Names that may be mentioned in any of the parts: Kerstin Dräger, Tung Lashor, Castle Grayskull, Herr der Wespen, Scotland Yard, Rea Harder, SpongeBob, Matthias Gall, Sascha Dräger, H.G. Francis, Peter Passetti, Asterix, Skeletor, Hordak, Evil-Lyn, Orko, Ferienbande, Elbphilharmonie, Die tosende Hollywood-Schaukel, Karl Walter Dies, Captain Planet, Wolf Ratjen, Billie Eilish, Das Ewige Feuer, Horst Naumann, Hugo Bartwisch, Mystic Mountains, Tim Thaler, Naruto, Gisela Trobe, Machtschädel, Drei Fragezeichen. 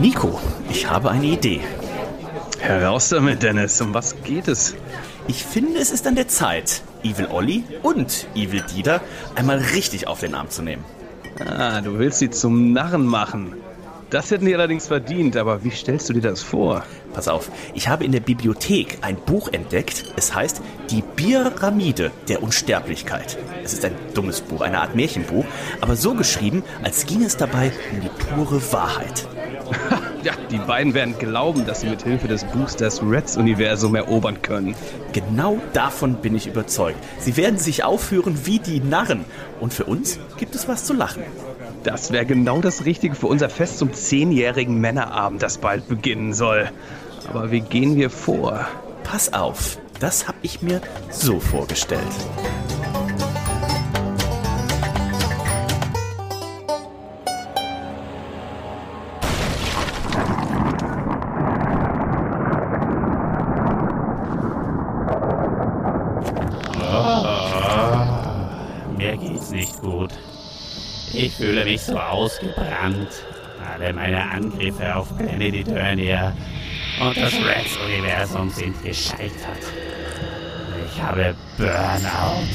Nico, ich habe eine Idee. Heraus damit, Dennis. Um was geht es? Ich finde, es ist an der Zeit, Evil Olli und Evil Dieter einmal richtig auf den Arm zu nehmen. Ah, du willst sie zum Narren machen. Das hätten die allerdings verdient, aber wie stellst du dir das vor? Pass auf, ich habe in der Bibliothek ein Buch entdeckt. Es heißt Die Pyramide der Unsterblichkeit. Es ist ein dummes Buch, eine Art Märchenbuch, aber so geschrieben, als ginge es dabei um die pure Wahrheit. Ja, die beiden werden glauben, dass sie mit Hilfe des Buchs das Reds-Universum erobern können. Genau davon bin ich überzeugt. Sie werden sich aufführen wie die Narren. Und für uns gibt es was zu lachen. Das wäre genau das Richtige für unser Fest zum 10-jährigen Männerabend, das bald beginnen soll. Aber wie gehen wir vor? Pass auf, das habe ich mir so vorgestellt. Mir geht's nicht gut. Ich fühle mich so ausgebrannt. Alle meine Angriffe auf Planet Eternia und das Reds-Universum sind gescheitert. Ich habe Burnout.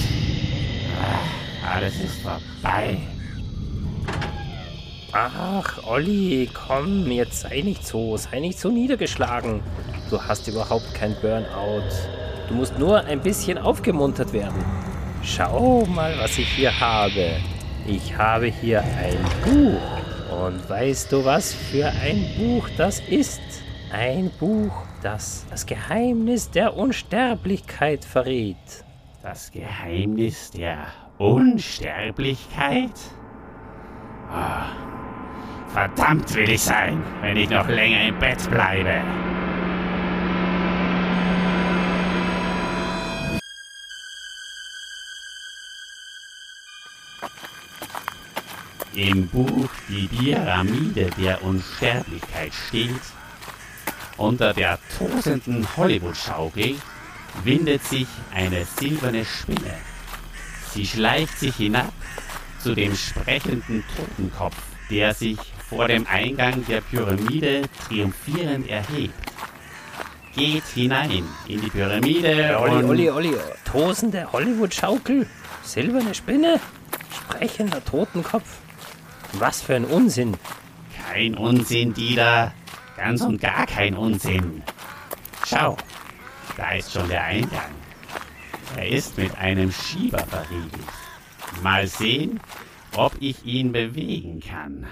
Ach, alles ist vorbei. Ach, Olli, komm, jetzt sei nicht so niedergeschlagen. Du hast überhaupt kein Burnout. Du musst nur ein bisschen aufgemuntert werden. Schau mal, was ich hier habe. Ich habe hier ein Buch. Und weißt du, was für ein Buch das ist? Ein Buch, das das Geheimnis der Unsterblichkeit verrät. Das Geheimnis der Unsterblichkeit? Oh, verdammt will ich sein, wenn ich noch länger im Bett bleibe. Im Buch Die Pyramide der Unsterblichkeit steht, unter der tosenden Hollywood-Schaukel windet sich eine silberne Spinne. Sie schleicht sich hinab zu dem sprechenden Totenkopf, der sich vor dem Eingang der Pyramide triumphierend erhebt. Geht hinein in die Pyramide und... Olli, tosende Hollywood-Schaukel, silberne Spinne, sprechender Totenkopf. Was für ein Unsinn. Kein Unsinn, Dieter. Ganz und gar kein Unsinn. Schau, da ist schon der Eingang. Er ist mit einem Schieber verriegelt. Mal sehen, ob ich ihn bewegen kann.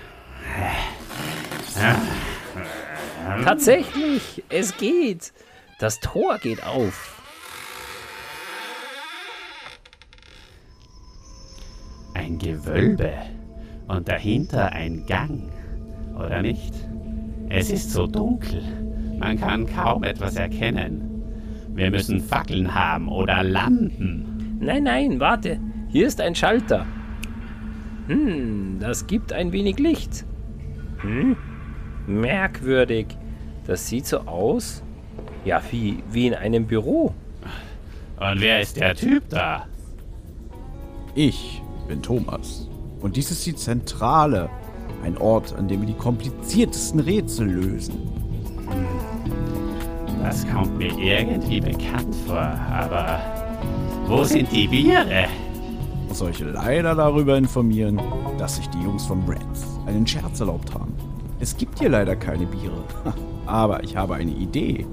Tatsächlich, es geht. Das Tor geht auf. Ein Gewölbe. Und dahinter ein Gang, oder nicht? Es ist so dunkel, man kann kaum etwas erkennen. Wir müssen Fackeln haben oder Lampen. Nein, warte, hier ist ein Schalter. Das gibt ein wenig Licht. Merkwürdig. Das sieht so aus, ja, wie in einem Büro. Und wer ist der Typ da? Ich bin Thomas. Und dies ist die Zentrale, ein Ort, an dem wir die kompliziertesten Rätsel lösen. Das kommt mir irgendwie bekannt vor, aber wo sind die Biere? Ich muss euch leider darüber informieren, dass sich die Jungs von Reds einen Scherz erlaubt haben. Es gibt hier leider keine Biere, aber ich habe eine Idee.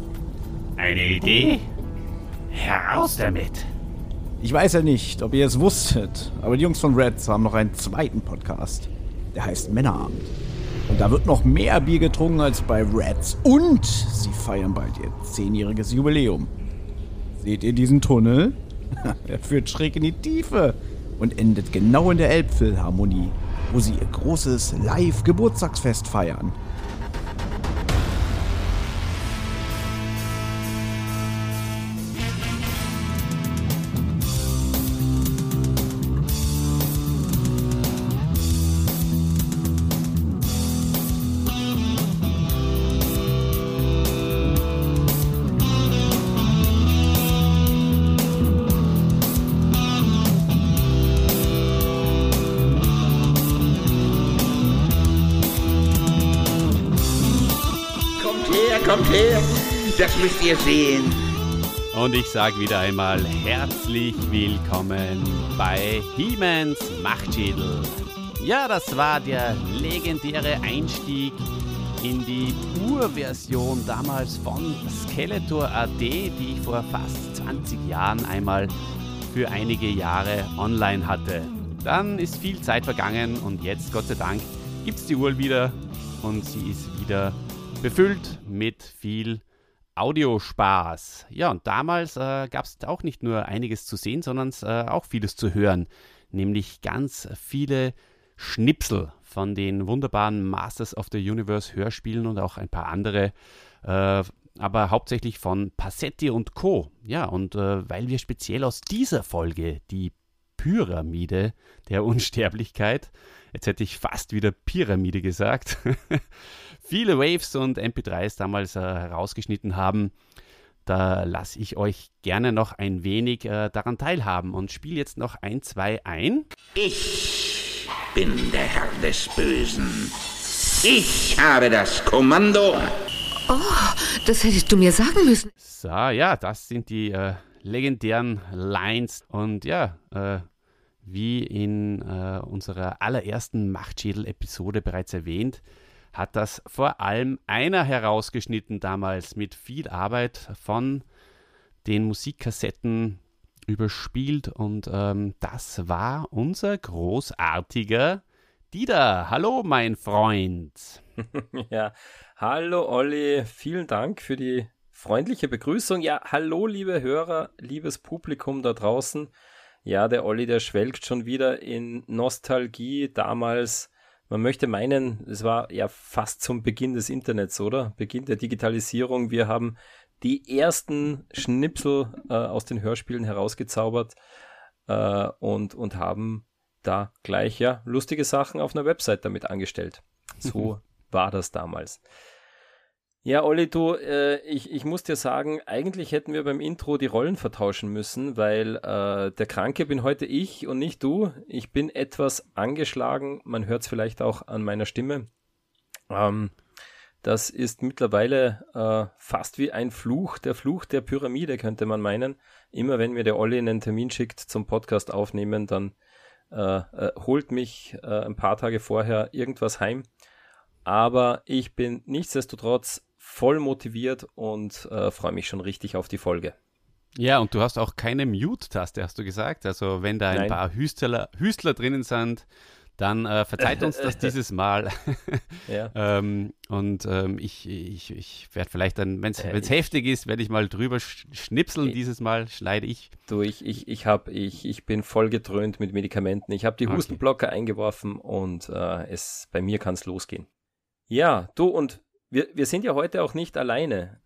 Eine Idee? Heraus damit! Ich weiß ja nicht, ob ihr es wusstet, aber die Jungs von Reds haben noch einen zweiten Podcast. Der heißt Männerabend. Und da wird noch mehr Bier getrunken als bei Reds. Und sie feiern bald ihr 10-jähriges Jubiläum. Seht ihr diesen Tunnel? Er führt schräg in die Tiefe und endet genau in der Elbphilharmonie, wo sie ihr großes Live-Geburtstagsfest feiern. kommt her, das müsst ihr sehen. Und ich sage wieder einmal herzlich willkommen bei He-Mans Machtschädel. Ja, das war der legendäre Einstieg in die Urversion damals von Skeletor AD, die ich vor fast 20 Jahren einmal für einige Jahre online hatte. Dann ist viel Zeit vergangen und jetzt, Gott sei Dank, gibt es die Uhr wieder und sie ist wieder befüllt mit viel Audiospaß. Ja, und damals gab es auch nicht nur einiges zu sehen, sondern auch vieles zu hören, nämlich ganz viele Schnipsel von den wunderbaren Masters of the Universe Hörspielen und auch ein paar andere, aber hauptsächlich von Passetti und Co. Ja, und weil wir speziell aus dieser Folge die Pyramide der Unsterblichkeit, jetzt hätte ich fast wieder Pyramide gesagt, viele Waves und MP3s damals herausgeschnitten haben, da lasse ich euch gerne noch ein wenig daran teilhaben und spiele jetzt noch ein, zwei ein. Ich bin der Herr des Bösen. Ich habe das Kommando. Oh, das hättest du mir sagen müssen. So, ja, das sind die legendären Lines. Und ja, wie in unserer allerersten Machtschädel-Episode bereits erwähnt, hat das vor allem einer herausgeschnitten damals mit viel Arbeit von den Musikkassetten überspielt. Und das war unser großartiger Dieter. Hallo, mein Freund. Ja, hallo Olli. Vielen Dank für die freundliche Begrüßung. Ja, hallo, liebe Hörer, liebes Publikum da draußen. Ja, der Olli, der schwelgt schon wieder in Nostalgie damals. Man möchte meinen, es war ja fast zum Beginn des Internets, oder? Beginn der Digitalisierung. Wir haben die ersten Schnipsel aus den Hörspielen herausgezaubert und haben da gleich ja lustige Sachen auf einer Website damit angestellt. So war das damals. Ja, Olli, du, ich muss dir sagen, eigentlich hätten wir beim Intro die Rollen vertauschen müssen, weil der Kranke bin heute ich und nicht du. Ich bin etwas angeschlagen, man hört es vielleicht auch an meiner Stimme. Das ist mittlerweile fast wie ein Fluch, der Fluch der Pyramide, könnte man meinen. Immer wenn mir der Olli einen Termin schickt zum Podcast aufnehmen, dann holt mich ein paar Tage vorher irgendwas heim. Aber ich bin nichtsdestotrotz voll motiviert und freue mich schon richtig auf die Folge. Ja, und du hast auch keine Mute-Taste, hast du gesagt. Also wenn da ein paar Hüstler drinnen sind, dann verzeiht uns das dieses Mal. Ja. Und ich werde vielleicht dann, wenn es heftig ist, werde ich mal drüber schnipseln. Dieses Mal schneide ich. Du, ich bin voll gedröhnt mit Medikamenten. Ich habe die Hustenblocker eingeworfen und bei mir kann es losgehen. Ja, du, und wir sind ja heute auch nicht alleine.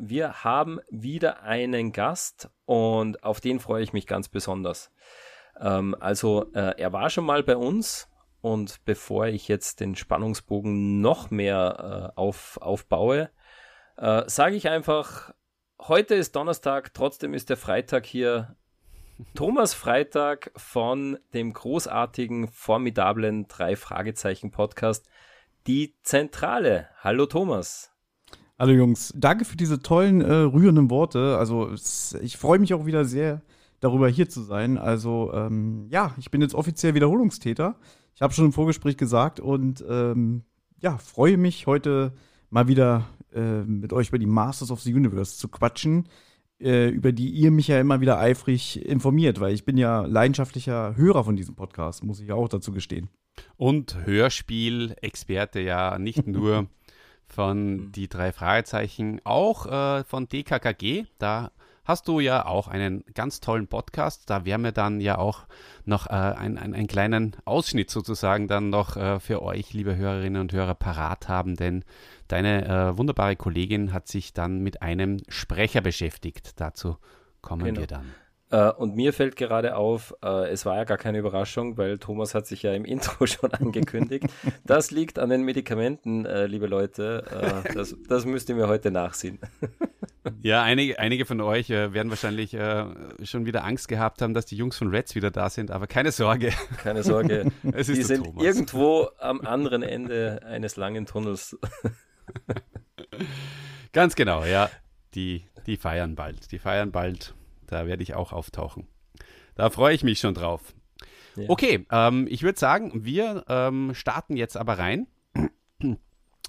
Wir haben wieder einen Gast und auf den freue ich mich ganz besonders. Er war schon mal bei uns und bevor ich jetzt den Spannungsbogen noch mehr aufbaue, sage ich einfach, heute ist Donnerstag, trotzdem ist der Freitag hier. Thomas Freitag von dem großartigen, formidablen 3-Fragezeichen-Podcast. Die Zentrale. Hallo Thomas. Hallo Jungs, danke für diese tollen, rührenden Worte. Also ich freue mich auch wieder sehr, darüber hier zu sein. Also ja, ich bin jetzt offiziell Wiederholungstäter. Ich habe schon im Vorgespräch gesagt und ja, freue mich heute mal wieder mit euch über die Masters of the Universe zu quatschen, über die ihr mich ja immer wieder eifrig informiert, weil ich bin ja leidenschaftlicher Hörer von diesem Podcast, muss ich ja auch dazu gestehen. Und Hörspiel-Experte, ja, nicht nur von die 3 Fragezeichen, auch von TKKG. Da hast du ja auch einen ganz tollen Podcast. Da werden wir dann ja auch noch einen kleinen Ausschnitt sozusagen dann noch für euch, liebe Hörerinnen und Hörer, parat haben. Denn deine wunderbare Kollegin hat sich dann mit einem Sprecher beschäftigt. Dazu kommen wir dann. Und mir fällt gerade auf, es war ja gar keine Überraschung, weil Thomas hat sich ja im Intro schon angekündigt. Das liegt an den Medikamenten, liebe Leute. Das müsst ihr mir heute nachsehen. Ja, einige von euch werden wahrscheinlich schon wieder Angst gehabt haben, dass die Jungs von Reds wieder da sind. Aber keine Sorge. Keine Sorge. Es ist die sind Thomas. Irgendwo am anderen Ende eines langen Tunnels. Ganz genau, ja. Die feiern bald. Die feiern bald. Da werde ich auch auftauchen. Da freue ich mich schon drauf. Ja. Okay, ich würde sagen, wir starten jetzt aber rein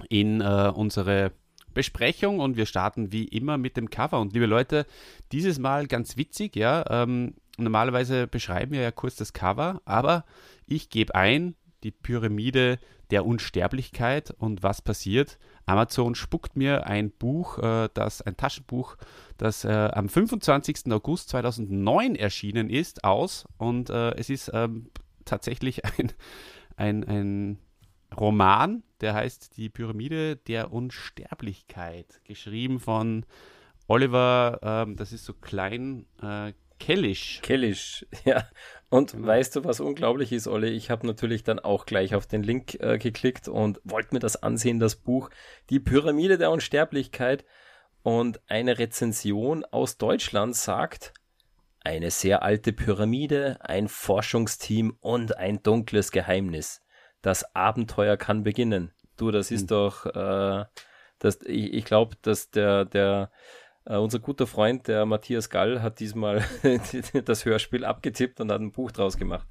in unsere Besprechung und wir starten wie immer mit dem Cover. Und liebe Leute, dieses Mal ganz witzig, ja. Normalerweise beschreiben wir ja kurz das Cover, aber ich gebe ein, die Pyramide der Unsterblichkeit, und was passiert? Amazon spuckt mir ein Buch, ein Taschenbuch, das am 25. August 2009 erschienen ist, aus, und es ist tatsächlich ein Roman, der heißt Die Pyramide der Unsterblichkeit, geschrieben von Oliver, das ist so klein, Kellisch, ja. Und weißt du, was unglaublich ist, Olli? Ich habe natürlich dann auch gleich auf den Link geklickt und wollte mir das ansehen, das Buch Die Pyramide der Unsterblichkeit. Und eine Rezension aus Deutschland sagt, eine sehr alte Pyramide, ein Forschungsteam und ein dunkles Geheimnis. Das Abenteuer kann beginnen. Du, das ist doch, ich glaube, dass unser guter Freund, der Matthias Gall, hat diesmal das Hörspiel abgetippt und hat ein Buch draus gemacht.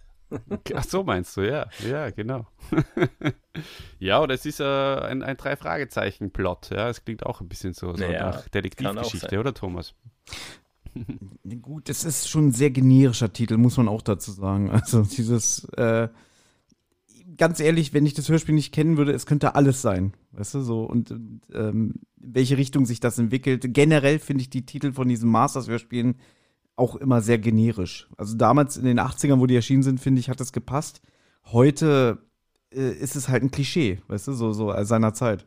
Ach so, meinst du, ja. Ja, genau. Ja, und es ist ein Drei-Fragezeichen-Plot. Ja, es klingt auch ein bisschen so nach Detektivgeschichte, oder Thomas? Gut, es ist schon ein sehr generischer Titel, muss man auch dazu sagen. Also dieses, ganz ehrlich, wenn ich das Hörspiel nicht kennen würde, es könnte alles sein. Weißt du, so, und welche Richtung sich das entwickelt. Generell finde ich die Titel von diesen Masters-Hörspielen auch immer sehr generisch. Also damals in den 80ern, wo die erschienen sind, finde ich, hat das gepasst. Heute ist es halt ein Klischee, weißt du, so seiner Zeit.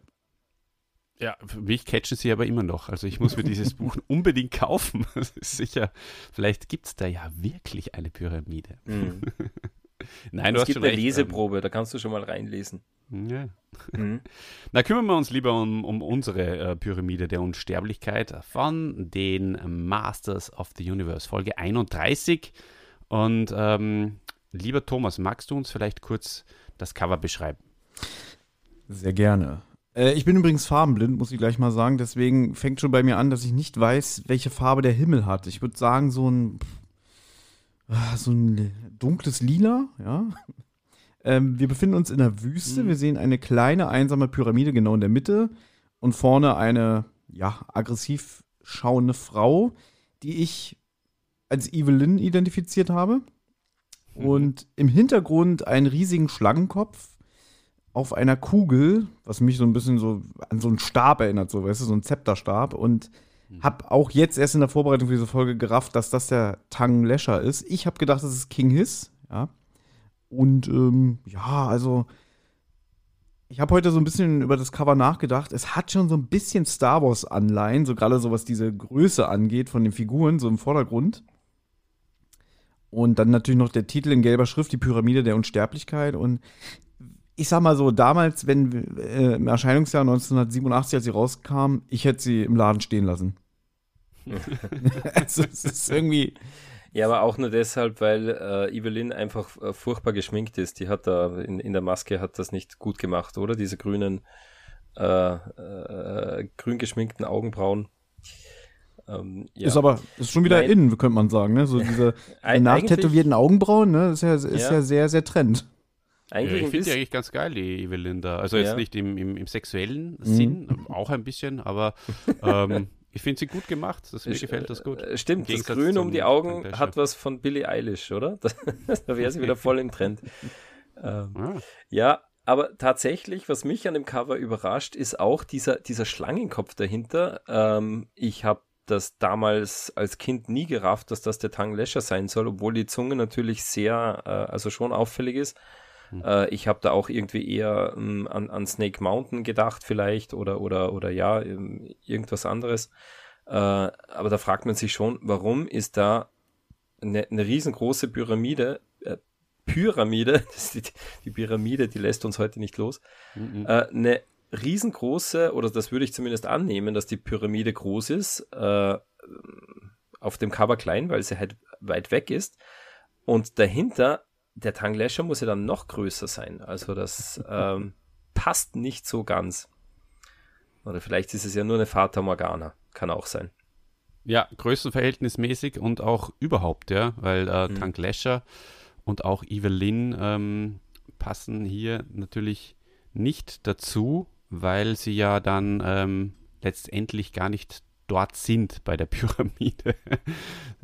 Ja, mich catchen sie aber immer noch. Also ich muss mir dieses Buch unbedingt kaufen. Das ist sicher, vielleicht gibt es da ja wirklich eine Pyramide. Mhm. Nein, es gibt schon eine Leseprobe, da kannst du schon mal reinlesen. Ja. Mhm. Na, kümmern wir uns lieber um unsere Pyramide der Unsterblichkeit von den Masters of the Universe, Folge 31. Und lieber Thomas, magst du uns vielleicht kurz das Cover beschreiben? Sehr gerne. Ich bin übrigens farbenblind, muss ich gleich mal sagen. Deswegen fängt schon bei mir an, dass ich nicht weiß, welche Farbe der Himmel hat. Ich würde sagen, so ein dunkles Lila, ja. Wir befinden uns in der Wüste. Wir sehen eine kleine, einsame Pyramide genau in der Mitte und vorne eine, ja, aggressiv schauende Frau, die ich als Evil-Lyn identifiziert habe. Und im Hintergrund einen riesigen Schlangenkopf auf einer Kugel, was mich so ein bisschen so an so einen Stab erinnert, so, weißt du, so einen Zepterstab. Und habe auch jetzt erst in der Vorbereitung für diese Folge gerafft, dass das der Tung Lashor ist. Ich habe gedacht, das ist King Hiss, ja. Und ja, also ich habe heute so ein bisschen über das Cover nachgedacht. Es hat schon so ein bisschen Star Wars-Anleihen, so gerade so was diese Größe angeht von den Figuren, so im Vordergrund. Und dann natürlich noch der Titel in gelber Schrift, die Pyramide der Unsterblichkeit. Und ich sag mal so, damals, im Erscheinungsjahr 1987, als sie rauskam, ich hätte sie im Laden stehen lassen. Also es ist irgendwie... Ja, aber auch nur deshalb, weil Evil-Lyn einfach furchtbar geschminkt ist. Die hat da in der Maske hat das nicht gut gemacht, oder? Diese grün geschminkten Augenbrauen. Ja. Ist schon wieder innen, könnte man sagen, ne? So diese nachtätowierten Augenbrauen, ne? Ist ja sehr, sehr Trend. Eigentlich, ja, ich finde die eigentlich ganz geil, die Evil-Lyn da. Also jetzt nicht im sexuellen Sinn, auch ein bisschen, aber... ich finde sie gut gemacht, mir gefällt das gut. Stimmt, das Grün um die Augen hat was von Billie Eilish, oder? Da wäre sie wieder voll im Trend. Ja, aber tatsächlich, was mich an dem Cover überrascht, ist auch dieser Schlangenkopf dahinter. Ich habe das damals als Kind nie gerafft, dass das der Tung Lashor sein soll, obwohl die Zunge natürlich sehr, also schon auffällig ist. Ich habe da auch irgendwie eher an Snake Mountain gedacht vielleicht oder ja, irgendwas anderes. Aber da fragt man sich schon, warum ist da eine riesengroße Pyramide, das ist die Pyramide, die lässt uns heute nicht los, eine riesengroße, oder das würde ich zumindest annehmen, dass die Pyramide groß ist, auf dem Cover klein, weil sie halt weit weg ist, und dahinter der Tung Lashor muss ja dann noch größer sein. Also das passt nicht so ganz. Oder vielleicht ist es ja nur eine Fata Morgana. Kann auch sein. Ja, größenverhältnismäßig und auch überhaupt, ja, weil Tung Lashor und auch Evil-Lyn passen hier natürlich nicht dazu, weil sie ja dann letztendlich gar nicht dort sind bei der Pyramide.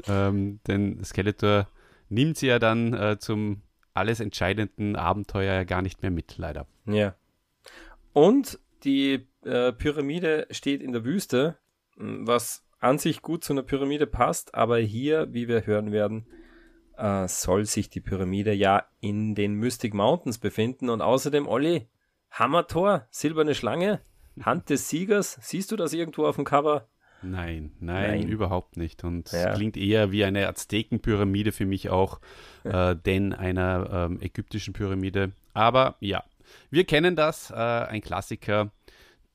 Denn Skeletor nimmt sie ja dann zum alles entscheidenden Abenteuer ja gar nicht mehr mit, leider. Ja. Und die Pyramide steht in der Wüste, was an sich gut zu einer Pyramide passt, aber hier, wie wir hören werden, soll sich die Pyramide ja in den Mystic Mountains befinden. Und außerdem, Olli, Hammertor, silberne Schlange, Hand des Siegers. Siehst du das irgendwo auf dem Cover? Nein, überhaupt nicht. Und ja, es klingt eher wie eine Aztekenpyramide für mich auch, denn einer ägyptischen Pyramide. Aber ja, wir kennen das, ein Klassiker.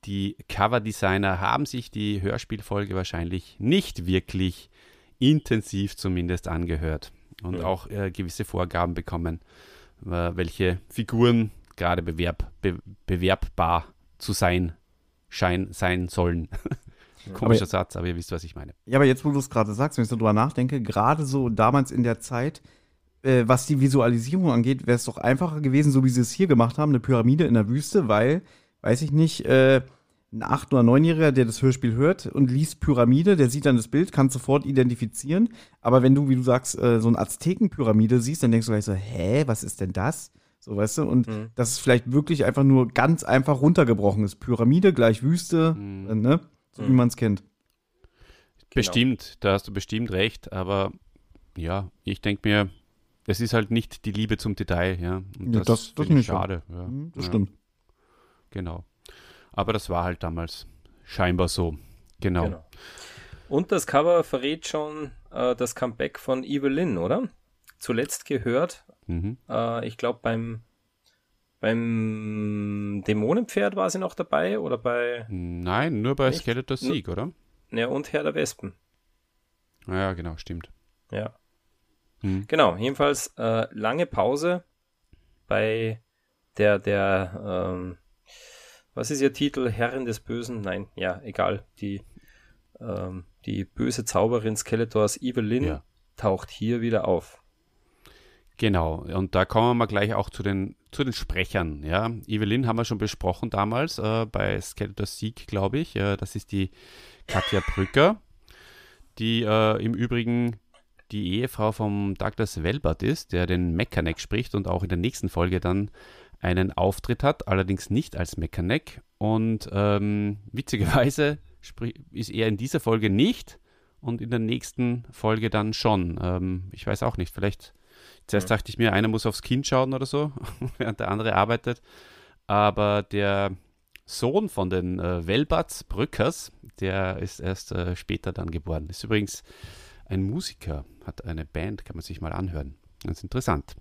Die Coverdesigner haben sich die Hörspielfolge wahrscheinlich nicht wirklich intensiv zumindest angehört und auch gewisse Vorgaben bekommen, welche Figuren gerade bewerbbar zu sein sollen. Komischer Satz, aber ihr wisst, was ich meine. Ja, aber jetzt, wo du es gerade sagst, wenn ich so drüber nachdenke, gerade so damals in der Zeit, was die Visualisierung angeht, wäre es doch einfacher gewesen, so wie sie es hier gemacht haben, eine Pyramide in der Wüste, weil, weiß ich nicht, ein 8- oder 9-Jähriger, der das Hörspiel hört und liest Pyramide, der sieht dann das Bild, kann sofort identifizieren. Aber wenn du, wie du sagst, so eine Aztekenpyramide siehst, dann denkst du gleich so, hä, was ist denn das? So, weißt du, und das ist vielleicht wirklich einfach nur ganz einfach runtergebrochen ist. Pyramide gleich Wüste, ne? So wie man es kennt. Bestimmt, da hast du bestimmt recht, aber ja, ich denke mir, es ist halt nicht die Liebe zum Detail, ja. Und ja, das ist schade. Ja. Das stimmt. Genau. Aber das war halt damals scheinbar so. Genau. Und das Cover verrät schon das Comeback von Evil-Lyn, oder? Zuletzt gehört, ich glaube beim Dämonenpferd war sie noch dabei, oder bei... Nein, nur bei Skeletors Sieg, oder? Ja, und Herr der Wespen. Ja, genau, stimmt. Ja. Genau, jedenfalls lange Pause bei der was ist ihr Titel? Herrin des Bösen? Nein, ja, egal. Die böse Zauberin Skeletors Evil-Lyn taucht hier wieder auf. Genau, und da kommen wir mal gleich auch zu den Sprechern. Ja, Evil-Lyn haben wir schon besprochen damals bei Skeletors Sieg, glaube ich. Das ist die Katja Brücker, die im Übrigen die Ehefrau von Douglas Welbert ist, der den Mechaneck spricht und auch in der nächsten Folge dann einen Auftritt hat, allerdings nicht als Mechaneck. Und witzigerweise ist er in dieser Folge nicht und in der nächsten Folge dann schon. Ich weiß auch nicht, vielleicht... Zuerst dachte ich mir, einer muss aufs Kind schauen oder so, während der andere arbeitet. Aber der Sohn von den Welberts, Brückers, der ist erst später dann geboren. Ist übrigens ein Musiker, hat eine Band, kann man sich mal anhören. Ganz interessant.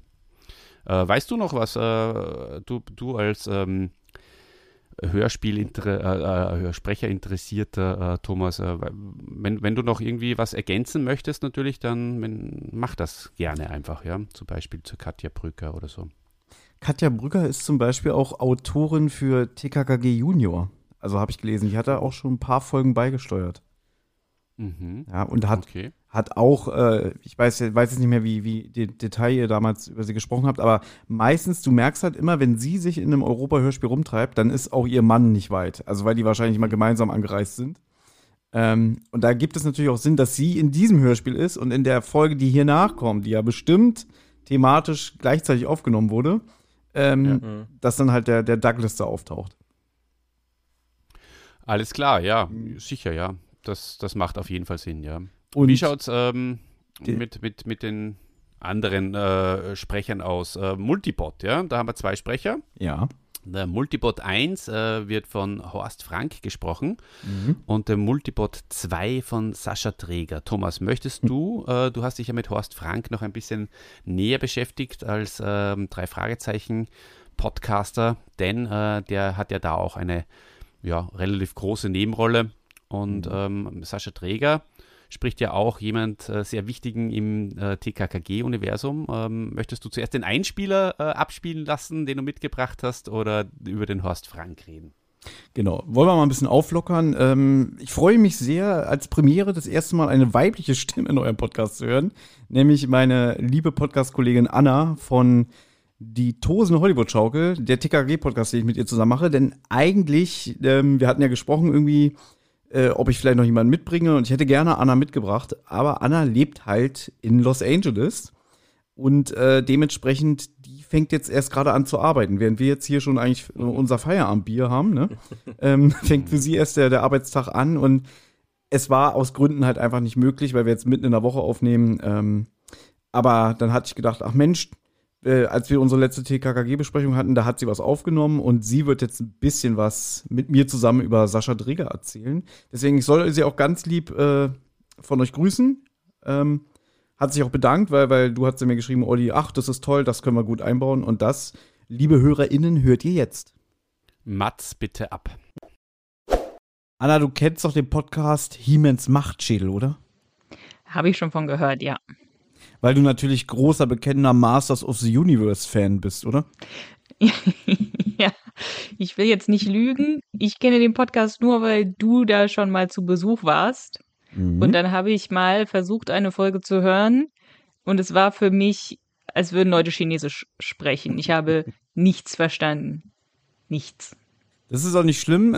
Weißt du noch, was du als Hörsprecher interessierter Thomas, wenn du noch irgendwie was ergänzen möchtest natürlich, dann mach das gerne einfach, ja, zum Beispiel zu Katja Brücker oder so. Katja Brücker ist zum Beispiel auch Autorin für TKKG Junior, also habe ich gelesen, die hat da auch schon ein paar Folgen beigesteuert. Ja, und hat auch, ich weiß jetzt nicht mehr, wie Detail ihr damals über sie gesprochen habt, aber meistens, du merkst halt immer, wenn sie sich in einem Europa-Hörspiel rumtreibt, dann ist auch ihr Mann nicht weit. Also weil die wahrscheinlich mal gemeinsam angereist sind. Und da gibt es natürlich auch Sinn, dass sie in diesem Hörspiel ist und in der Folge, die hier nachkommt, die ja bestimmt thematisch gleichzeitig aufgenommen wurde, dass dann halt der Douglas da auftaucht. Alles klar, ja, sicher, ja. Das macht auf jeden Fall Sinn, ja. Und wie schaut es mit den anderen Sprechern aus? Multibot, ja, da haben wir zwei Sprecher. Ja. Der Multibot 1 wird von Horst Frank gesprochen und der Multibot 2 von Sascha Dräger. Thomas, möchtest du, du hast dich ja mit Horst Frank noch ein bisschen näher beschäftigt als Drei Fragezeichen Podcaster, denn der hat ja da auch eine relativ große Nebenrolle. Und Sascha Dräger spricht ja auch jemand sehr Wichtigen im TKKG-Universum. Möchtest du zuerst den Einspieler abspielen lassen, den du mitgebracht hast, oder über den Horst Frank reden? Genau, wollen wir mal ein bisschen auflockern. Ich freue mich sehr, als Premiere das erste Mal eine weibliche Stimme in eurem Podcast zu hören, nämlich meine liebe Podcast-Kollegin Anna von Die tosende Hollywood-Schaukel, der TKKG-Podcast, den ich mit ihr zusammen mache. Denn eigentlich, wir hatten ja gesprochen irgendwie, ob ich vielleicht noch jemanden mitbringe. Und ich hätte gerne Anna mitgebracht. Aber Anna lebt halt in Los Angeles. Und dementsprechend, die fängt jetzt erst gerade an zu arbeiten. Während wir jetzt hier schon eigentlich unser Feierabendbier haben, ne? Fängt für sie erst der Arbeitstag an. Und es war aus Gründen halt einfach nicht möglich, weil wir jetzt mitten in der Woche aufnehmen. Aber dann hatte ich gedacht, ach Mensch, als wir unsere letzte TKKG-Besprechung hatten, da hat sie was aufgenommen und sie wird jetzt ein bisschen was mit mir zusammen über Sascha Dräger erzählen. Deswegen, ich soll sie auch ganz lieb von euch grüßen. Hat sich auch bedankt, weil du hast ja mir geschrieben, Olli, ach, das ist toll, das können wir gut einbauen. Und das, liebe HörerInnen, hört ihr jetzt. Mats, bitte ab. Anna, du kennst doch den Podcast He-Mans Machtschädel, oder? Habe ich schon von gehört, ja. Weil du natürlich großer, bekennender Masters of the Universe-Fan bist, oder? Ja, ich will jetzt nicht lügen. Ich kenne den Podcast nur, weil du da schon mal zu Besuch warst. Mhm. Und dann habe ich mal versucht, eine Folge zu hören. Und es war für mich, als würden Leute Chinesisch sprechen. Ich habe nichts verstanden. Nichts. Das ist auch nicht schlimm.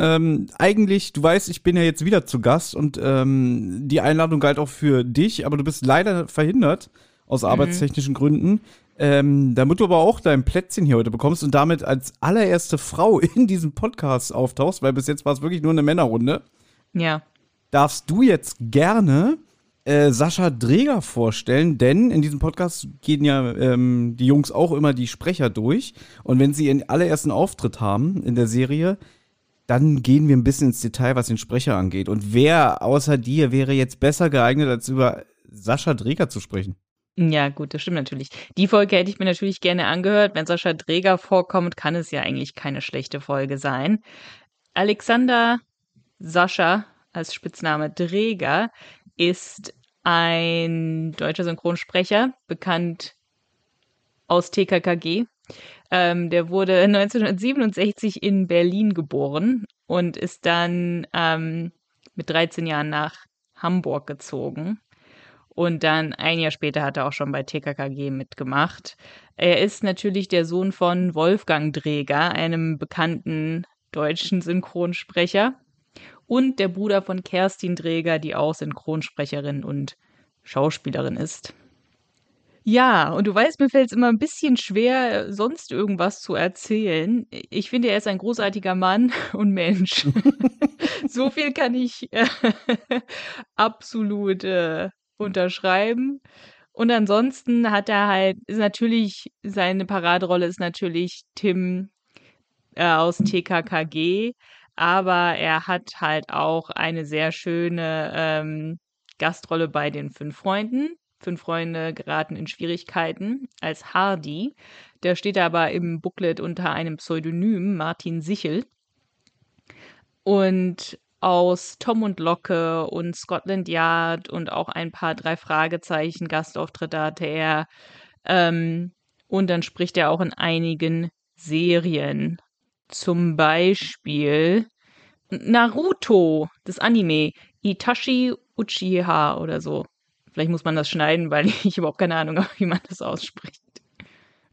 Eigentlich, du weißt, ich bin ja jetzt wieder zu Gast und die Einladung galt auch für dich, aber du bist leider verhindert aus arbeitstechnischen Gründen, damit du aber auch dein Plätzchen hier heute bekommst und damit als allererste Frau in diesem Podcast auftauchst, weil bis jetzt war es wirklich nur eine Männerrunde. Ja. Darfst du jetzt gerne Sascha Dräger vorstellen, denn in diesem Podcast gehen ja die Jungs auch immer die Sprecher durch. Und wenn sie ihren allerersten Auftritt haben in der Serie, dann gehen wir ein bisschen ins Detail, was den Sprecher angeht. Und wer außer dir wäre jetzt besser geeignet, als über Sascha Dräger zu sprechen? Ja, gut, das stimmt natürlich. Die Folge hätte ich mir natürlich gerne angehört. Wenn Sascha Dräger vorkommt, kann es ja eigentlich keine schlechte Folge sein. Alexander Sascha als Spitzname Dräger ist ein deutscher Synchronsprecher, bekannt aus TKKG. Der wurde 1967 in Berlin geboren und ist dann mit 13 Jahren nach Hamburg gezogen. Und dann ein Jahr später hat er auch schon bei TKKG mitgemacht. Er ist natürlich der Sohn von Wolfgang Dräger, einem bekannten deutschen Synchronsprecher. Und der Bruder von Kerstin Dräger, die auch Synchronsprecherin und Schauspielerin ist. Ja, und du weißt, mir fällt es immer ein bisschen schwer, sonst irgendwas zu erzählen. Ich finde, er ist ein großartiger Mann und Mensch. So viel kann ich absolut unterschreiben. Und ansonsten hat er halt, ist natürlich, seine Paraderolle ist natürlich Tim aus TKKG. Aber er hat halt auch eine sehr schöne Gastrolle bei den 5 Freunden. 5 Freunde geraten in Schwierigkeiten als Hardy. Der steht aber im Booklet unter einem Pseudonym, Martin Sichel. Und aus Tom und Locke und Scotland Yard und auch ein paar 3 Fragezeichen Gastauftritte hatte er. Und dann spricht er auch in einigen Serien. Zum Beispiel Naruto, das Anime, Itachi Uchiha oder so. Vielleicht muss man das schneiden, weil ich überhaupt keine Ahnung habe, wie man das ausspricht.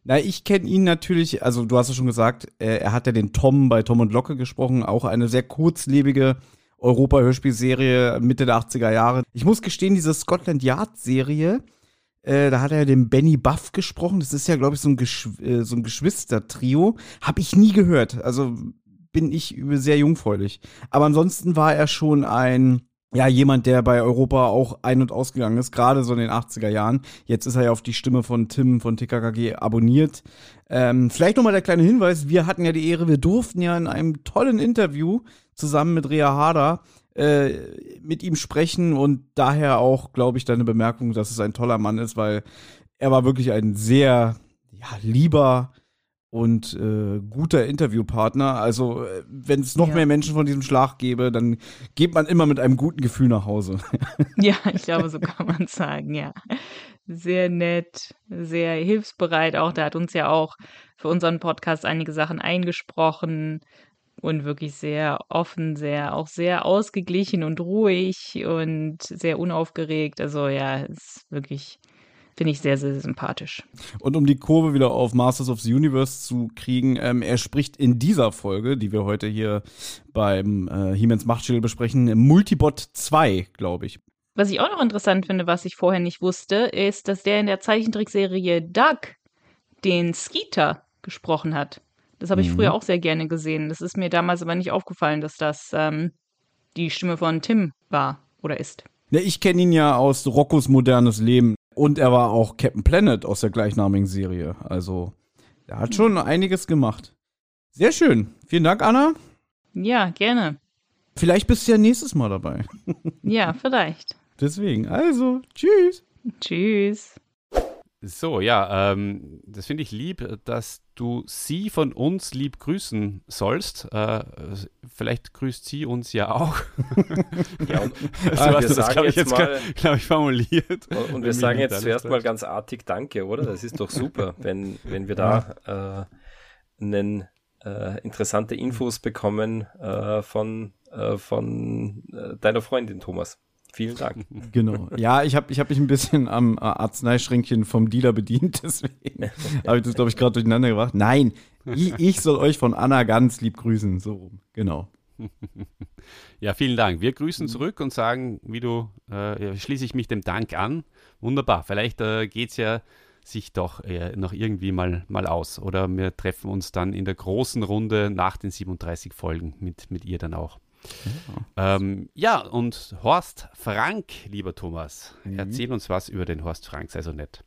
Na, ich kenne ihn natürlich, also du hast es schon gesagt, er hat ja den Tom bei Tom und Locke gesprochen, auch eine sehr kurzlebige Europa-Hörspielserie Mitte der 80er Jahre. Ich muss gestehen, diese Scotland Yard-Serie, da hat er ja den Benny Buff gesprochen. Das ist ja, glaube ich, so ein Geschwister-Trio. Habe ich nie gehört. Also bin ich sehr jungfräulich. Aber ansonsten war er schon jemand, der bei Europa auch ein- und ausgegangen ist. Gerade so in den 80er Jahren. Jetzt ist er ja auf die Stimme von Tim von TKKG abonniert. Vielleicht nochmal der kleine Hinweis. Wir hatten ja die Ehre, wir durften ja in einem tollen Interview zusammen mit Rea Harder mit ihm sprechen und daher auch, glaube ich, deine Bemerkung, dass es ein toller Mann ist, weil er war wirklich ein sehr lieber und guter Interviewpartner. Also wenn es noch mehr Menschen von diesem Schlag gäbe, dann geht man immer mit einem guten Gefühl nach Hause. Ja, ich glaube, so kann man es sagen, ja. Sehr nett, sehr hilfsbereit auch. Der hat uns ja auch für unseren Podcast einige Sachen eingesprochen. und wirklich sehr offen, auch sehr ausgeglichen und ruhig und sehr unaufgeregt. Also ja, ist wirklich, finde ich, sehr, sehr sympathisch. Und um die Kurve wieder auf Masters of the Universe zu kriegen, er spricht in dieser Folge, die wir heute hier beim He-Mans Machtschild besprechen, Multibot 2, glaube ich. Was ich auch noch interessant finde, was ich vorher nicht wusste, ist, dass der in der Zeichentrickserie Duck den Skeeter gesprochen hat. Das habe ich früher auch sehr gerne gesehen. Das ist mir damals aber nicht aufgefallen, dass das die Stimme von Tim war oder ist. Ja, ich kenne ihn ja aus Roccos modernes Leben. Und er war auch Captain Planet aus der gleichnamigen Serie. Also, er hat schon einiges gemacht. Sehr schön. Vielen Dank, Anna. Ja, gerne. Vielleicht bist du ja nächstes Mal dabei. Ja, vielleicht. Deswegen, also, tschüss. Tschüss. So, ja, das finde ich lieb, dass du sie von uns lieb grüßen sollst. Vielleicht grüßt sie uns ja auch. Ja, wir sagen das jetzt mal, glaube ich, formuliert. Und wir sagen jetzt zuerst mal ganz artig Danke, oder? Das ist doch super, wenn wir da interessante Infos bekommen von deiner Freundin, Thomas. Vielen Dank. Genau. Ja, ich hab mich ein bisschen am Arzneischränkchen vom Dealer bedient, deswegen habe ich das, glaube ich, gerade durcheinander gebracht. Nein, ich soll euch von Anna ganz lieb grüßen, so rum, genau. Ja, vielen Dank. Wir grüßen zurück und sagen, wie du, schließe ich mich dem Dank an. Wunderbar, vielleicht geht's ja sich doch noch irgendwie mal aus. Oder wir treffen uns dann in der großen Runde nach den 37 Folgen mit ihr dann auch. Ja. Ja, und Horst Frank, lieber Thomas, erzähl uns was über den Horst Frank, sei so nett.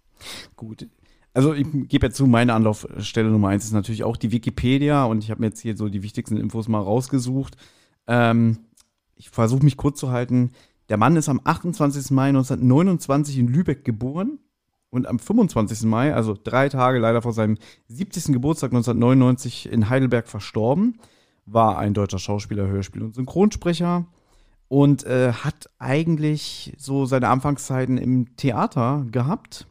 Gut, also ich gebe jetzt zu, meine Anlaufstelle Nummer 1 ist natürlich auch die Wikipedia und ich habe mir jetzt hier so die wichtigsten Infos mal rausgesucht. Ich versuche mich kurz zu halten. Der Mann ist am 28. Mai 1929 in Lübeck geboren und am 25. Mai, also 3 Tage leider vor seinem 70. Geburtstag 1999 in Heidelberg verstorben. War ein deutscher Schauspieler, Hörspiel- und Synchronsprecher und hat eigentlich so seine Anfangszeiten im Theater gehabt.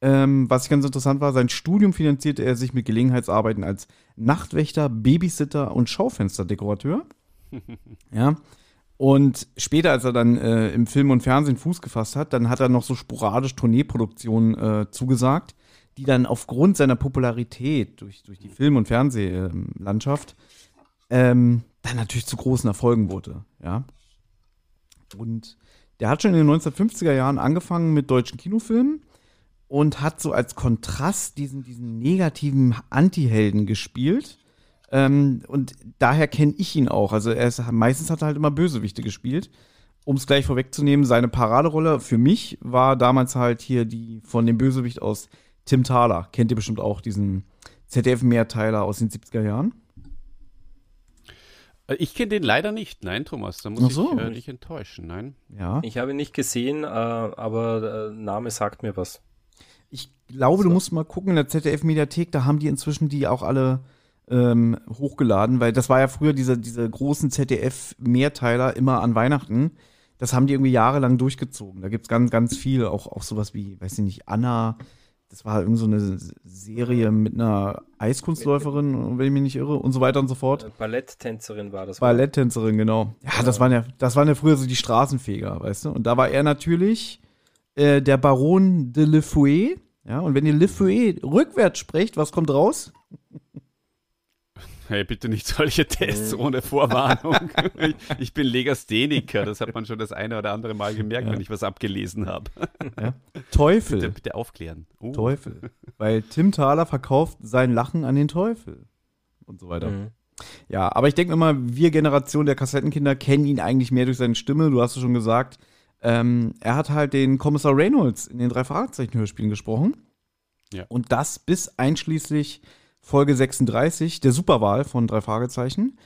Was ganz interessant war, sein Studium finanzierte er sich mit Gelegenheitsarbeiten als Nachtwächter, Babysitter und Schaufensterdekorateur. Ja. Und später, als er dann im Film und Fernsehen Fuß gefasst hat, dann hat er noch so sporadisch Tourneeproduktionen zugesagt, die dann aufgrund seiner Popularität durch die Film- und Fernsehlandschaft dann natürlich zu großen Erfolgen wurde, ja. Und der hat schon in den 1950er Jahren angefangen mit deutschen Kinofilmen und hat so als Kontrast diesen negativen Anti-Helden gespielt. Und daher kenne ich ihn auch. Also meistens hat er halt immer Bösewichte gespielt. Um es gleich vorwegzunehmen, seine Paraderolle für mich war damals halt hier die von dem Bösewicht aus Tim Thaler. Kennt ihr bestimmt auch, diesen ZDF-Mehrteiler aus den 70er Jahren? Ich kenne den leider nicht. Nein, Thomas, da muss ich dich enttäuschen. Nein. Ja. Ich habe ihn nicht gesehen, aber Name sagt mir was. Ich glaube, Du musst mal gucken, in der ZDF-Mediathek, da haben die inzwischen die auch alle hochgeladen, weil das war ja früher diese großen ZDF-Mehrteiler immer an Weihnachten. Das haben die irgendwie jahrelang durchgezogen. Da gibt es ganz, ganz viel, auch sowas wie, weiß ich nicht, Anna. Das war irgend so eine Serie mit einer Eiskunstläuferin, wenn ich mich nicht irre, und so weiter und so fort. Balletttänzerin war das. Balletttänzerin, genau. Ja, das waren ja früher so die Straßenfeger, weißt du? Und da war er natürlich der Baron de Le Fouet. Ja, und wenn ihr Le Fouet rückwärts sprecht, was kommt raus? Hey, bitte nicht solche Tests ohne Vorwarnung. Ich bin Legastheniker, das hat man schon das eine oder andere Mal gemerkt, wenn ich was abgelesen habe. Ja. Teufel. Bitte aufklären. Teufel. Weil Tim Thaler verkauft sein Lachen an den Teufel. Und so weiter. Mhm. Ja, aber ich denke immer, wir Generation der Kassettenkinder kennen ihn eigentlich mehr durch seine Stimme. Du hast es schon gesagt. Er hat halt den Kommissar Reynolds in den 3-Fragezeichen-Hörspielen gesprochen. Ja. Und das bis einschließlich Folge 36, der Superwahl von 3 Fragezeichen.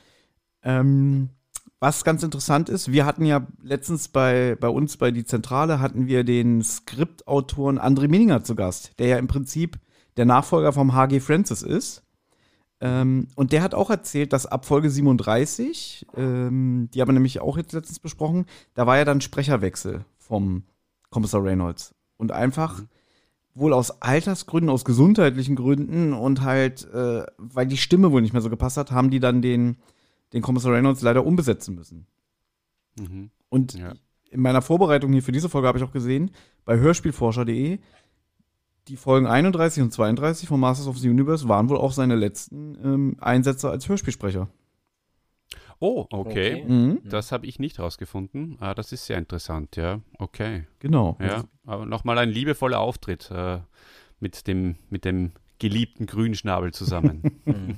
Was ganz interessant ist, wir hatten ja letztens bei uns bei Die Zentrale hatten wir den Skriptautoren André Minninger zu Gast, der ja im Prinzip der Nachfolger vom H.G. Francis ist. Und der hat auch erzählt, dass ab Folge 37, die haben wir nämlich auch jetzt letztens besprochen, da war ja dann Sprecherwechsel vom Kommissar Reynolds. Und einfach wohl aus Altersgründen, aus gesundheitlichen Gründen und halt, weil die Stimme wohl nicht mehr so gepasst hat, haben die dann den den Kommissar Reynolds leider umbesetzen müssen. Mhm. Und ja. In meiner Vorbereitung hier für diese Folge habe ich auch gesehen, bei hörspielforscher.de, die Folgen 31 und 32 von Masters of the Universe waren wohl auch seine letzten Einsätze als Hörspielsprecher. Oh, okay. Mhm. Das habe ich nicht rausgefunden. Ah, das ist sehr interessant, ja. Okay. Genau. Ja. Aber nochmal ein liebevoller Auftritt mit dem geliebten Grünschnabel zusammen.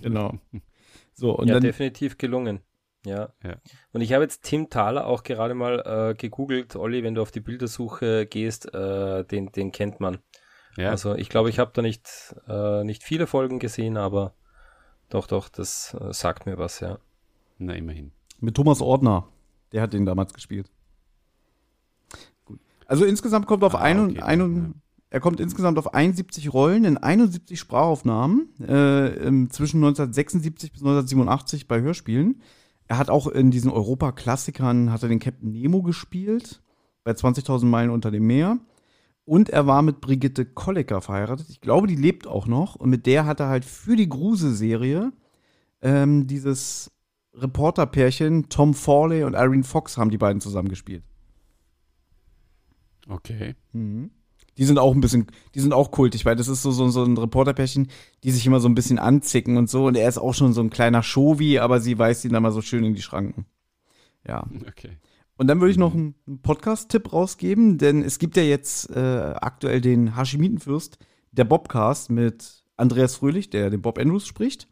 Genau. So, und ja, dann definitiv gelungen. Ja. Ja. Und ich habe jetzt Tim Thaler auch gerade mal gegoogelt. Olli, wenn du auf die Bildersuche gehst, den kennt man. Ja. Also ich glaube, ich habe da nicht viele Folgen gesehen, aber doch, das sagt mir was, ja. Na, immerhin. Mit Thomas Ordner. Der hat den damals gespielt. Gut. Also insgesamt kommt er kommt insgesamt auf 71 Rollen in 71 Sprachaufnahmen zwischen 1976 bis 1987 bei Hörspielen. Er hat auch in diesen Europa-Klassikern hat er den Captain Nemo gespielt, bei 20.000 Meilen unter dem Meer. Und er war mit Brigitte Kollecker verheiratet. Ich glaube, die lebt auch noch. Und mit der hat er halt für die Gruse-Serie dieses Reporterpärchen Tom Forley und Irene Fox haben die beiden zusammengespielt. Okay. Mhm. Die sind auch kultig, weil das ist so ein Reporterpärchen, die sich immer so ein bisschen anzicken und so. Und er ist auch schon so ein kleiner Shovi, aber sie weist ihn dann mal so schön in die Schranken. Ja. Okay. Und dann würde ich noch einen Podcast-Tipp rausgeben, denn es gibt ja jetzt aktuell den Haschimitenfürst, der Bobcast mit Andreas Fröhlich, der den Bob Andrews spricht.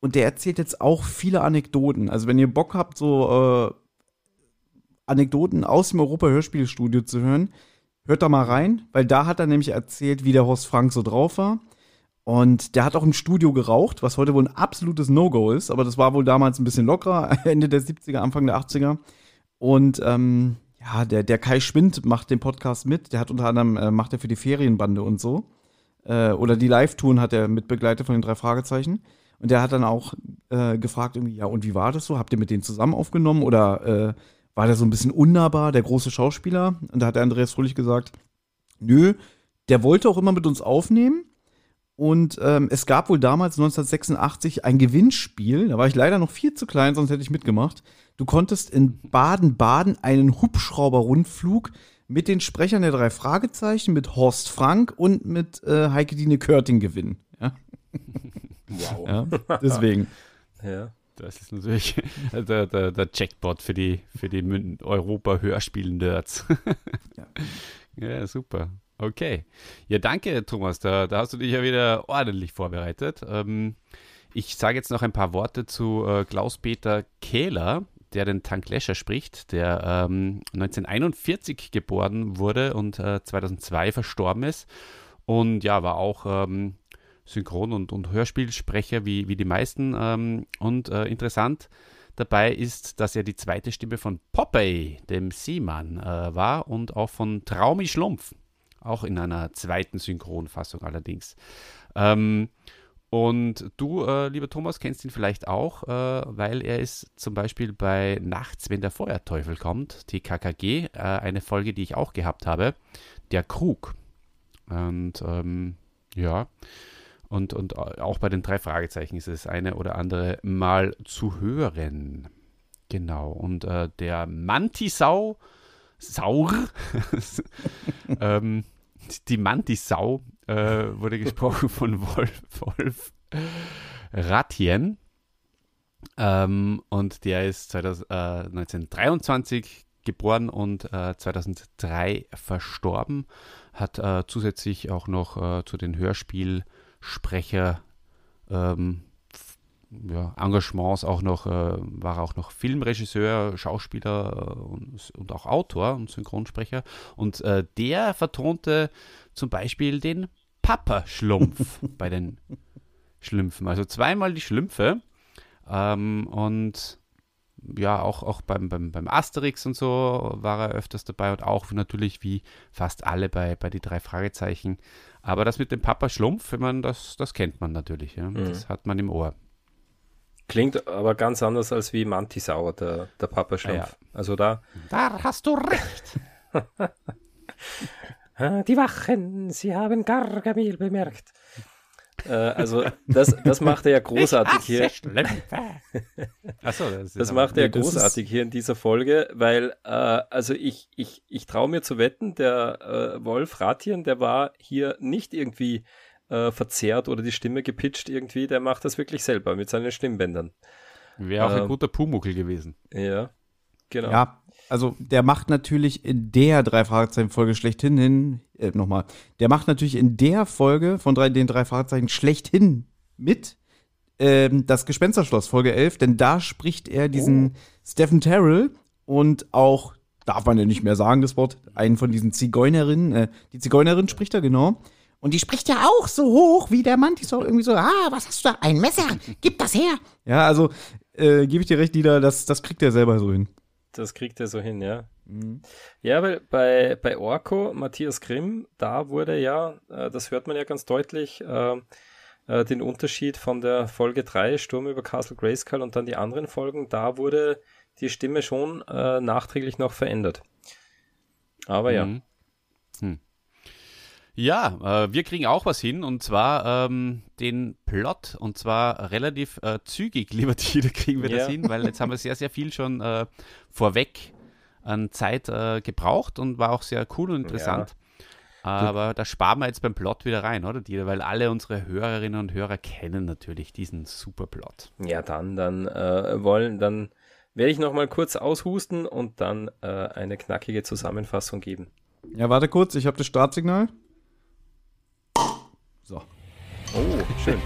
Und der erzählt jetzt auch viele Anekdoten. Also wenn ihr Bock habt, so Anekdoten aus dem Europa-Hörspielstudio zu hören, hört da mal rein, weil da hat er nämlich erzählt, wie der Horst Frank so drauf war. Und der hat auch im Studio geraucht, was heute wohl ein absolutes No-Go ist. Aber das war wohl damals ein bisschen lockerer, Ende der 70er, Anfang der 80er. Und der Kai Schwind macht den Podcast mit. Der hat unter anderem, macht er für die Ferienbande und so. Oder die Live-Touren hat er mitbegleitet von den 3 Fragezeichen. Und der hat dann auch gefragt, irgendwie, ja, und wie war das so? Habt ihr mit denen zusammen aufgenommen? Oder war der so ein bisschen unnahbar, der große Schauspieler? Und da hat der Andreas Fröhlich gesagt, nö, der wollte auch immer mit uns aufnehmen. Und es gab wohl damals, 1986, ein Gewinnspiel. Da war ich leider noch viel zu klein, sonst hätte ich mitgemacht. Du konntest in Baden-Baden einen Hubschrauber-Rundflug mit den Sprechern der 3 Fragezeichen, mit Horst Frank und mit Heike-Dine Körting gewinnen. Ja. Wow. Ja, deswegen. Ja. Das ist natürlich der Jackpot für die Europa-Hörspiel-Nerds. Ja. Ja, super. Okay. Ja, danke, Thomas. Da hast du dich ja wieder ordentlich vorbereitet. Ich sage jetzt noch ein paar Worte zu Klaus-Peter Kähler, der den Tung Lashor spricht, der 1941 geboren wurde und 2002 verstorben ist. Und ja, war auch Synchron- und Hörspielsprecher wie die meisten. Und interessant dabei ist, dass er die zweite Stimme von Popeye, dem Seemann, war und auch von Traumi Schlumpf, auch in einer zweiten Synchronfassung allerdings. Und du, lieber Thomas, kennst ihn vielleicht auch, weil er ist zum Beispiel bei Nachts, wenn der Feuerteufel kommt, TKKG, eine Folge, die ich auch gehabt habe, der Krug. Und ja, und auch bei den 3 Fragezeichen ist es eine oder andere Mal zu hören. Genau, und der die Mantisau wurde gesprochen von Wolf Ratjen. Und der ist 1923 geboren und 2003 verstorben. Hat zusätzlich auch noch zu den Hörspielsprecher Engagements auch noch, war auch noch Filmregisseur, Schauspieler und auch Autor und Synchronsprecher. Und der vertonte zum Beispiel den Papa-Schlumpf bei den Schlümpfen. Also zweimal die Schlümpfe. Und ja, auch beim Asterix und so war er öfters dabei und auch natürlich wie fast alle bei die 3 Fragezeichen. Aber das mit dem Papa-Schlumpf, ich meine, das kennt man natürlich. Ja? Mhm. Das hat man im Ohr. Klingt aber ganz anders als wie Mantisaur, der Papa-Schlumpf. Ja. Also da hast du recht. Die Wachen, sie haben Gargamel bemerkt. Also das macht er ja großartig hier. Achso, das macht er ja großartig hier in dieser Folge, weil also ich traue mir zu wetten, der Wolf Ratjen, der war hier nicht irgendwie verzerrt oder die Stimme gepitcht irgendwie, der macht das wirklich selber mit seinen Stimmbändern. Wäre auch ein guter Pumuckl gewesen. Ja, genau. Ja, also der macht natürlich in der Drei-Fragezeichen-Folge schlechthin, der macht natürlich in der Folge von den drei Fragezeichen schlechthin mit das Gespensterschloss, Folge 11, denn da spricht er diesen Stephen Terrell und auch, darf man ja nicht mehr sagen, das Wort, einen von diesen Zigeunerinnen, die Zigeunerin spricht er, genau. Und die spricht ja auch so hoch wie der Mantisaur, irgendwie so, was hast du da, ein Messer, gib das her. Ja, also, gebe ich dir recht, Dieter, das kriegt er selber so hin. Das kriegt er so hin, ja. Mhm. Ja, weil bei Orko, Matthias Grimm, da wurde ja, das hört man ja ganz deutlich, den Unterschied von der Folge 3, Sturm über Castle Grayskull und dann die anderen Folgen, da wurde die Stimme schon nachträglich noch verändert. Aber ja. Mhm. Hm. Ja, wir kriegen auch was hin, und zwar den Plot, und zwar relativ zügig, lieber Tilo, kriegen wir das hin, weil jetzt haben wir sehr, sehr viel schon vorweg an Zeit gebraucht und war auch sehr cool und interessant. Ja. Aber da sparen wir jetzt beim Plot wieder rein, oder Tilo? Weil alle unsere Hörerinnen und Hörer kennen natürlich diesen super Plot. Ja, dann werde ich nochmal kurz aushusten und dann eine knackige Zusammenfassung geben. Ja, warte kurz, ich habe das Startsignal. So. Oh, schön.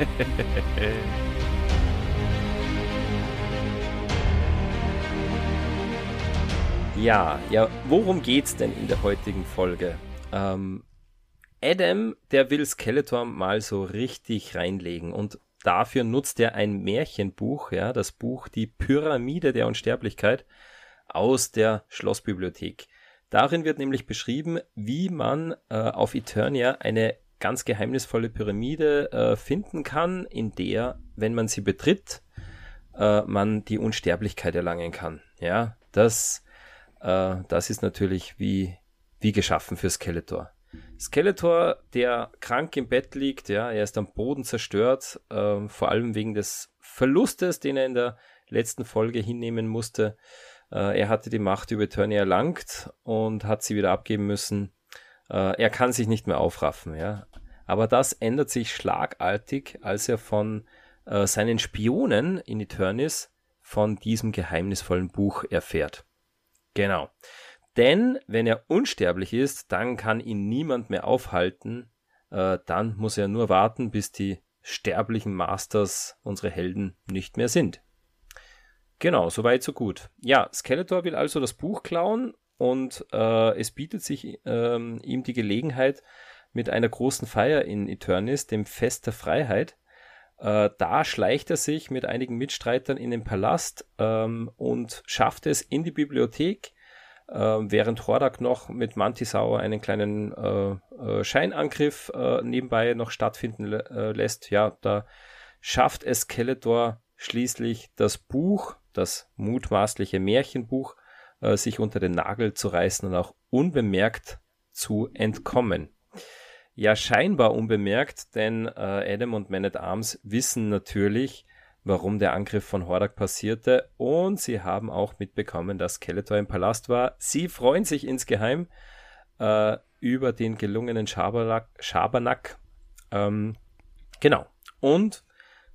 Ja, worum geht's denn in der heutigen Folge? Adam, der will Skeletor mal so richtig reinlegen, und dafür nutzt er ein Märchenbuch, ja, das Buch Die Pyramide der Unsterblichkeit aus der Schlossbibliothek. Darin wird nämlich beschrieben, wie man auf Eternia eine ganz geheimnisvolle Pyramide finden kann, in der, wenn man sie betritt, man die Unsterblichkeit erlangen kann. Ja, das ist natürlich wie geschaffen für Skeletor. Skeletor, der krank im Bett liegt, ja, er ist am Boden zerstört, vor allem wegen des Verlustes, den er in der letzten Folge hinnehmen musste. Er hatte die Macht über Eternia erlangt und hat sie wieder abgeben müssen. Er kann sich nicht mehr aufraffen, ja. Aber das ändert sich schlagartig, als er von seinen Spionen in Eternis von diesem geheimnisvollen Buch erfährt. Genau. Denn wenn er unsterblich ist, dann kann ihn niemand mehr aufhalten. Dann muss er nur warten, bis die sterblichen Masters, unsere Helden, nicht mehr sind. Genau, soweit so gut. Ja, Skeletor will also das Buch klauen. Und es bietet sich ihm die Gelegenheit, mit einer großen Feier in Eternis, dem Fest der Freiheit, da schleicht er sich mit einigen Mitstreitern in den Palast und schafft es in die Bibliothek, während Hordak noch mit Mantisaur einen kleinen Scheinangriff nebenbei noch stattfinden lässt. Ja, da schafft es Skeletor schließlich, das Buch, das mutmaßliche Märchenbuch, sich unter den Nagel zu reißen und auch unbemerkt zu entkommen. Ja, scheinbar unbemerkt, denn Adam und Man-at-Arms wissen natürlich, warum der Angriff von Hordak passierte, und sie haben auch mitbekommen, dass Skeletor im Palast war. Sie freuen sich insgeheim über den gelungenen Schabernack. Genau. Und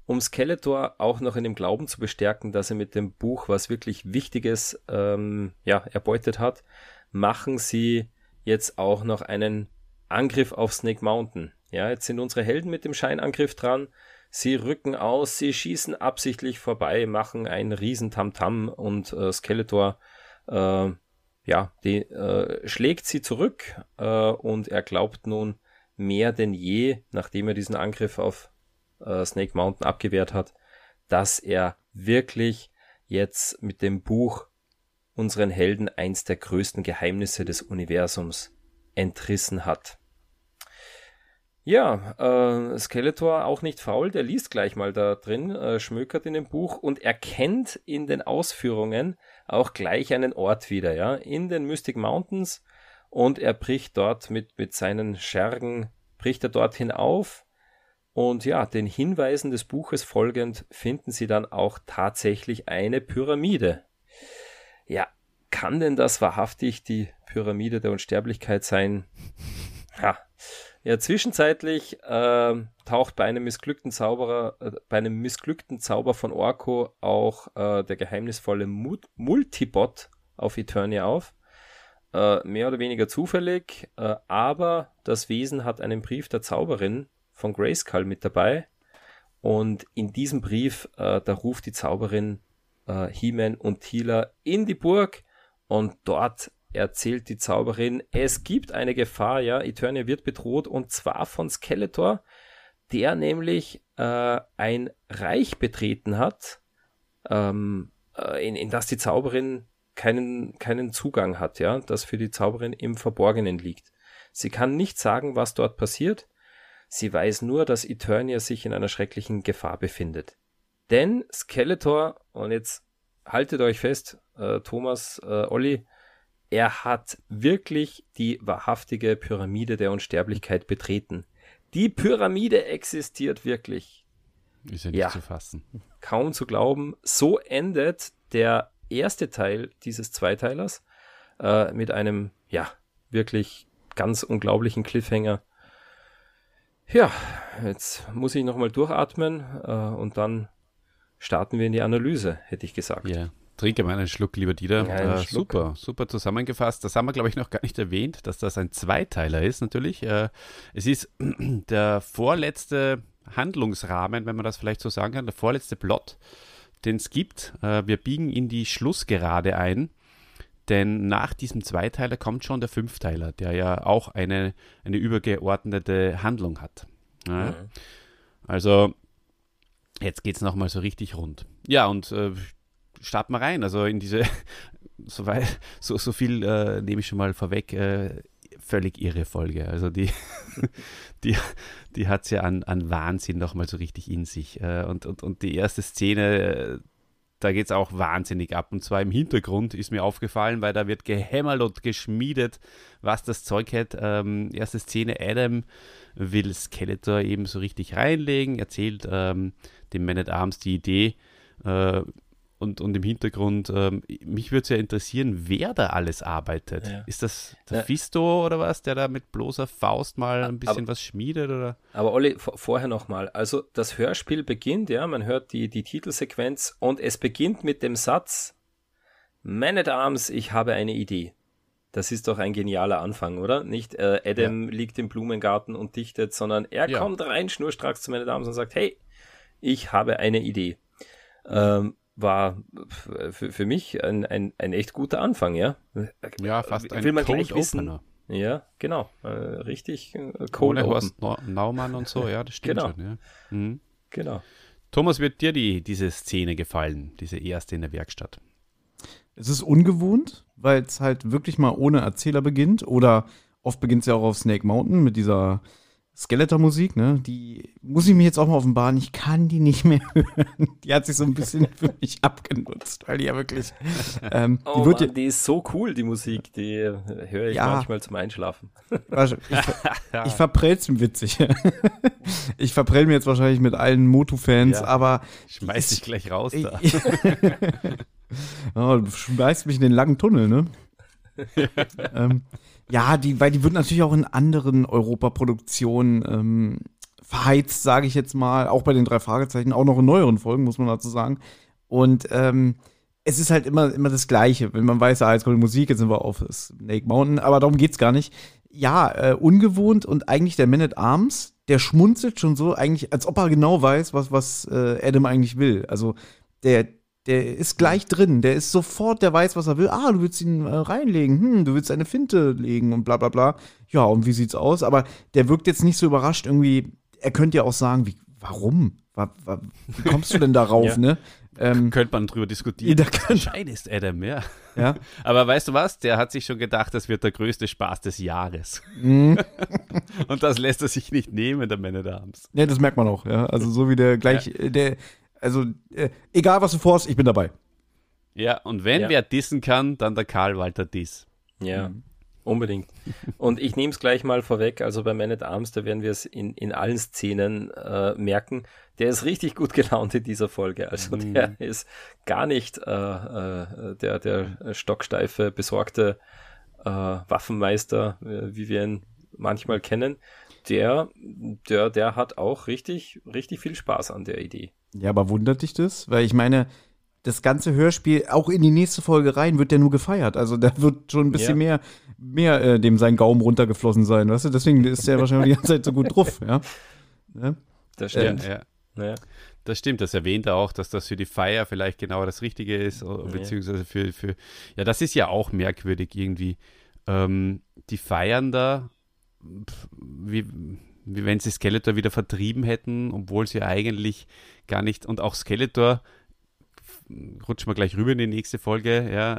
um Skeletor auch noch in dem Glauben zu bestärken, dass er mit dem Buch was wirklich Wichtiges erbeutet hat, machen sie jetzt auch noch einen Angriff auf Snake Mountain. Ja, jetzt sind unsere Helden mit dem Scheinangriff dran. Sie rücken aus, sie schießen absichtlich vorbei, machen einen riesen Tamtam, und Skeletor schlägt sie zurück, und er glaubt nun mehr denn je, nachdem er diesen Angriff auf Snake Mountain abgewehrt hat, dass er wirklich jetzt mit dem Buch unseren Helden eins der größten Geheimnisse des Universums entrissen hat. Ja, Skeletor auch nicht faul, der liest gleich mal da drin, schmökert in dem Buch und erkennt in den Ausführungen auch gleich einen Ort wieder, ja, in den Mystic Mountains, und er bricht dort mit seinen Schergen, bricht er dorthin auf. Und ja, den Hinweisen des Buches folgend finden sie dann auch tatsächlich eine Pyramide. Ja, kann denn das wahrhaftig die Pyramide der Unsterblichkeit sein? Ha. Ja, zwischenzeitlich taucht bei einem missglückten Zauber von Orko auch der geheimnisvolle Multibot auf Eternia auf. Mehr oder weniger zufällig, aber das Wesen hat einen Brief der Zauberin von Grayskull mit dabei. Und in diesem Brief, da ruft die Zauberin He-Man und Teela in die Burg und dort erzählt die Zauberin, es gibt eine Gefahr, ja, Eternia wird bedroht und zwar von Skeletor, der nämlich ein Reich betreten hat, in das die Zauberin keinen Zugang hat, ja, das für die Zauberin im Verborgenen liegt. Sie kann nicht sagen, was dort passiert, sie weiß nur, dass Eternia sich in einer schrecklichen Gefahr befindet. Denn Skeletor, und jetzt haltet euch fest, Thomas, Olli, er hat wirklich die wahrhaftige Pyramide der Unsterblichkeit betreten. Die Pyramide existiert wirklich. Ist ja nicht zu fassen. Kaum zu glauben. So endet der erste Teil dieses Zweiteilers mit einem, ja, wirklich ganz unglaublichen Cliffhanger. Ja, jetzt muss ich nochmal durchatmen und dann starten wir in die Analyse, hätte ich gesagt. Ja. Yeah. Trinke mal einen Schluck, lieber Dieter. Ja, super zusammengefasst. Das haben wir, glaube ich, noch gar nicht erwähnt, dass das ein Zweiteiler ist, natürlich. Es ist der vorletzte Handlungsrahmen, wenn man das vielleicht so sagen kann, der vorletzte Plot, den es gibt. Wir biegen in die Schlussgerade ein, denn nach diesem Zweiteiler kommt schon der Fünfteiler, der ja auch eine übergeordnete Handlung hat. Ja? Mhm. Also, jetzt geht es nochmal so richtig rund. Ja, und starten wir rein, also in diese, so viel nehme ich schon mal vorweg, völlig irre Folge. Also die hat es ja an Wahnsinn nochmal so richtig in sich. Und die erste Szene, da geht es auch wahnsinnig ab. Und zwar im Hintergrund ist mir aufgefallen, weil da wird gehämmert und geschmiedet, was das Zeug hat. Erste Szene, Adam will Skeletor eben so richtig reinlegen, erzählt dem Man-at-Arms die Idee, Und im Hintergrund, mich würde es ja interessieren, wer da alles arbeitet. Ja. Ist das der Fisto oder was, der da mit bloßer Faust mal ein bisschen was schmiedet? Oder? Aber Olli, vorher nochmal. Also das Hörspiel beginnt, ja, man hört die Titelsequenz und es beginnt mit dem Satz, Man at Arms, ich habe eine Idee. Das ist doch ein genialer Anfang, oder? Nicht Adam liegt im Blumengarten und dichtet, sondern er kommt rein, schnurstracks zu Man at Arms und sagt, hey, ich habe eine Idee. War für mich ein echt guter Anfang, ja? Ja, fast ein Cold-Opener. Ja, genau. Richtig Cold Opener. Ohne Horst Naumann und so, ja, das stimmt genau. Schon. Ja. Mhm. Genau. Thomas, wird dir diese Szene gefallen, diese erste in der Werkstatt? Es ist ungewohnt, weil es halt wirklich mal ohne Erzähler beginnt oder oft beginnt es ja auch auf Snake Mountain mit dieser Skeletor-Musik, ne, die muss ich mir jetzt auch mal offenbaren, ich kann die nicht mehr hören. Die hat sich so ein bisschen für mich abgenutzt, weil die ja wirklich die ist so cool, die Musik, die höre ich manchmal zum Einschlafen. Ich verprell's ihm witzig. Ich verprell mir jetzt wahrscheinlich mit allen Motu-Fans, aber schmeiß dich gleich raus da. Du schmeißt mich in den langen Tunnel, ne? Ja, weil die wird natürlich auch in anderen Europaproduktionen verheizt, sage ich jetzt mal, auch bei den drei Fragezeichen, auch noch in neueren Folgen, muss man dazu sagen. Und es ist halt immer das Gleiche, wenn man weiß, jetzt kommt die Musik, jetzt sind wir auf Snake Mountain, aber darum geht's gar nicht. Ja, ungewohnt und eigentlich der Man at Arms, der schmunzelt schon so, eigentlich, als ob er genau weiß, was Adam eigentlich will. Also der ist gleich drin, der ist sofort, der weiß, was er will. Du willst ihn reinlegen, du willst eine Finte legen und bla bla bla. Ja, und wie sieht's aus? Aber der wirkt jetzt nicht so überrascht irgendwie. Er könnte ja auch sagen, warum? Wie kommst du denn darauf, ne? Könnte man drüber diskutieren. Wahrscheinlich ist Adam, ja. Aber weißt du was? Der hat sich schon gedacht, das wird der größte Spaß des Jahres. Mhm. Und das lässt er sich nicht nehmen, der Man at Arms. Ja, das merkt man auch, ja. Also so wie der gleich, Also, egal was du vorhast, ich bin dabei. Ja, und wenn wer dissen kann, dann der Karl Walter Diss. Ja. Mhm. Unbedingt. Und ich nehme es gleich mal vorweg, also bei Man-at-Arms, da werden wir es in allen Szenen merken, der ist richtig gut gelaunt in dieser Folge, also der ist gar nicht der stocksteife, besorgte Waffenmeister, wie wir ihn manchmal kennen, der hat auch richtig viel Spaß an der Idee. Ja, aber wundert dich das? Weil ich meine, das ganze Hörspiel, auch in die nächste Folge rein, wird der nur gefeiert. Also da wird schon ein bisschen mehr dem sein Gaumen runtergeflossen sein, weißt du? Deswegen ist der wahrscheinlich die ganze Zeit so gut drauf, ja. Ne? Das stimmt. Ja. Das stimmt, das erwähnt er auch, dass das für die Feier vielleicht genau das Richtige ist, beziehungsweise für ja, das ist ja auch merkwürdig irgendwie. Die feiern da, wie wenn sie Skeletor wieder vertrieben hätten, obwohl sie eigentlich gar nicht, und auch Skeletor, rutschen wir gleich rüber in die nächste Folge, ja,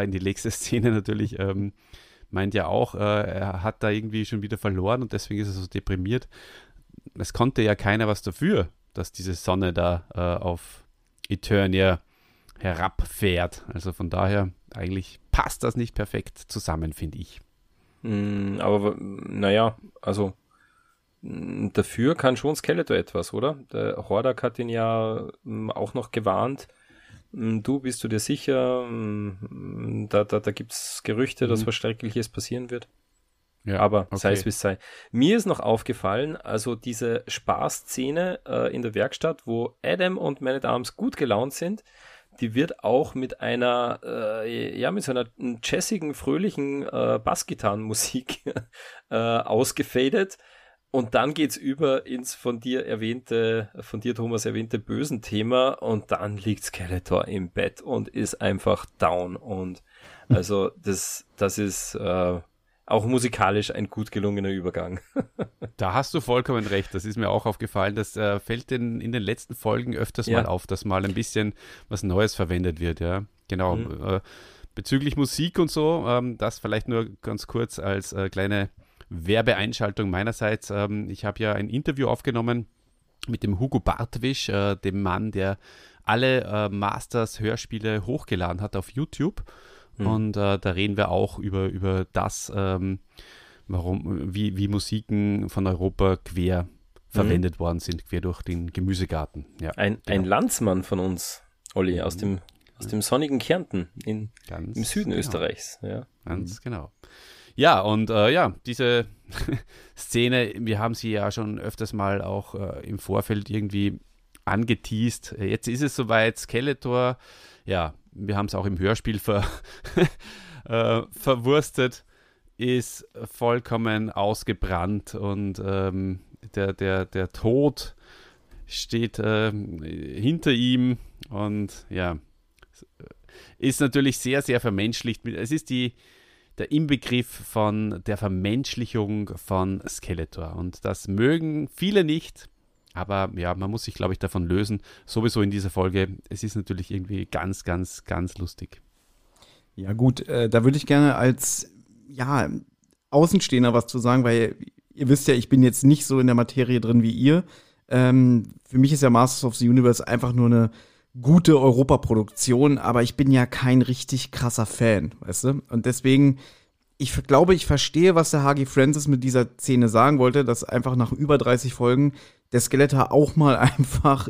in die nächste Szene natürlich, meint ja auch, er hat da irgendwie schon wieder verloren und deswegen ist er so deprimiert. Es konnte ja keiner was dafür, dass diese Sonne da auf Eternia herabfährt. Also von daher, eigentlich passt das nicht perfekt zusammen, finde ich. Aber naja, also dafür kann schon Skeletor etwas, oder? Der Hordak hat ihn ja auch noch gewarnt. Du, bist du dir sicher? Da gibt es Gerüchte, dass was Schreckliches passieren wird. Ja, aber sei es wie es sei. Mir ist noch aufgefallen, also diese Spaßszene in der Werkstatt, wo Adam und Man-at-Arms gut gelaunt sind, die wird auch mit einer, mit so einer jazzigen, fröhlichen Bassgitarrenmusik ausgefadet. Und dann geht's über ins von dir, Thomas, erwähnte bösen Thema und dann liegt Skeletor im Bett und ist einfach down. Und also das ist auch musikalisch ein gut gelungener Übergang. Da hast du vollkommen recht, das ist mir auch aufgefallen. Das fällt in den letzten Folgen öfters mal auf, dass mal ein bisschen was Neues verwendet wird, ja. Genau. Bezüglich Musik und so, das vielleicht nur ganz kurz als kleine Werbeeinschaltung meinerseits. Ich habe ja ein Interview aufgenommen mit dem Hugo Bartwisch, dem Mann, der alle Masters-Hörspiele hochgeladen hat auf YouTube. Und da reden wir auch über das, warum, wie Musiken von Europa quer verwendet worden sind, quer durch den Gemüsegarten. Ja, ein Landsmann von uns, Olli, aus dem sonnigen Kärnten im Süden Österreichs. Ja. Ganz genau. Ja, und diese Szene, wir haben sie ja schon öfters mal auch im Vorfeld irgendwie angeteast. Jetzt ist es soweit, Skeletor, ja, wir haben es auch im Hörspiel verwurstet, ist vollkommen ausgebrannt und der Tod steht hinter ihm und ja, ist natürlich sehr, sehr vermenschlicht. Es ist der Inbegriff von der Vermenschlichung von Skeletor. Und das mögen viele nicht, aber ja, man muss sich, glaube ich, davon lösen. Sowieso in dieser Folge. Es ist natürlich irgendwie ganz, ganz, ganz lustig. Ja gut, da würde ich gerne als Außenstehender was zu sagen, weil ihr wisst ja, ich bin jetzt nicht so in der Materie drin wie ihr. Für mich ist ja Masters of the Universe einfach nur eine gute Europaproduktion, aber ich bin ja kein richtig krasser Fan, weißt du? Und deswegen, ich glaube, ich verstehe, was der H.G. Francis mit dieser Szene sagen wollte, dass einfach nach über 30 Folgen der Skeletor auch mal einfach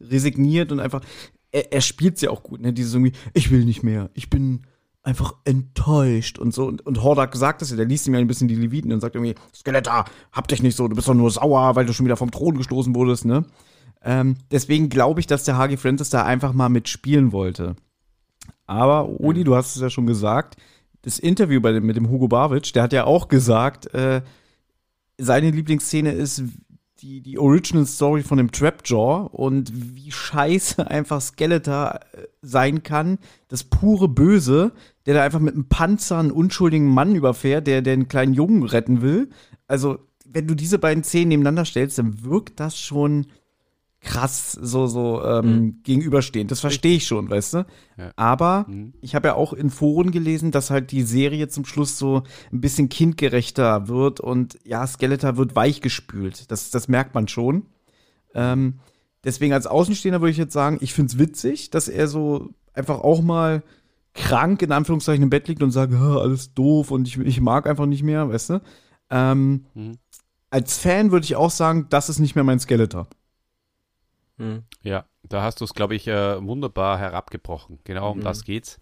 resigniert und einfach, er spielt es ja auch gut, ne? Dieses irgendwie, ich will nicht mehr, ich bin einfach enttäuscht und so. Und Hordak sagt es ja, der liest ihm ja ein bisschen die Leviten und sagt irgendwie, Skeletor, hab dich nicht so, du bist doch nur sauer, weil du schon wieder vom Thron gestoßen wurdest, ne? Deswegen glaube ich, dass der H.G. Francis da einfach mal mitspielen wollte. Aber, Uli, du hast es ja schon gesagt, das Interview mit dem Hugo Barwitsch, der hat ja auch gesagt, seine Lieblingsszene ist die Original Story von dem Trapjaw und wie scheiße einfach Skeletor sein kann, das pure Böse, der da einfach mit einem Panzer einen unschuldigen Mann überfährt, der den kleinen Jungen retten will. Also, wenn du diese beiden Szenen nebeneinander stellst, dann wirkt das schon krass gegenüberstehend. Das verstehe ich schon, weißt du? Ja. Aber ich habe ja auch in Foren gelesen, dass halt die Serie zum Schluss so ein bisschen kindgerechter wird und ja, Skeletor wird weichgespült. Das merkt man schon. Deswegen als Außenstehender würde ich jetzt sagen, ich finde es witzig, dass er so einfach auch mal krank in Anführungszeichen im Bett liegt und sagt, alles doof und ich mag einfach nicht mehr, weißt du? Als Fan würde ich auch sagen, das ist nicht mehr mein Skeletor. Mhm. Ja, da hast du es, glaube ich, wunderbar herabgebrochen. Genau, um das geht's.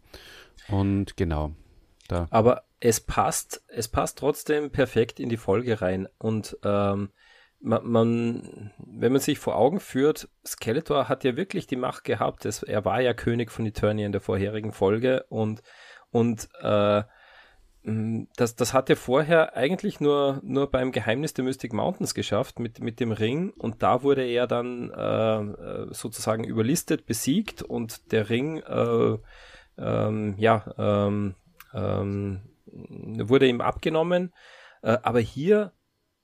Und genau. Da. Aber es passt trotzdem perfekt in die Folge rein. Und wenn man sich vor Augen führt, Skeletor hat ja wirklich die Macht gehabt. Er war ja König von Eternia in der vorherigen Folge. Und Das hat er vorher eigentlich nur beim Geheimnis der Mystic Mountains geschafft mit dem Ring, und da wurde er dann sozusagen überlistet, besiegt, und der Ring wurde ihm abgenommen. Aber hier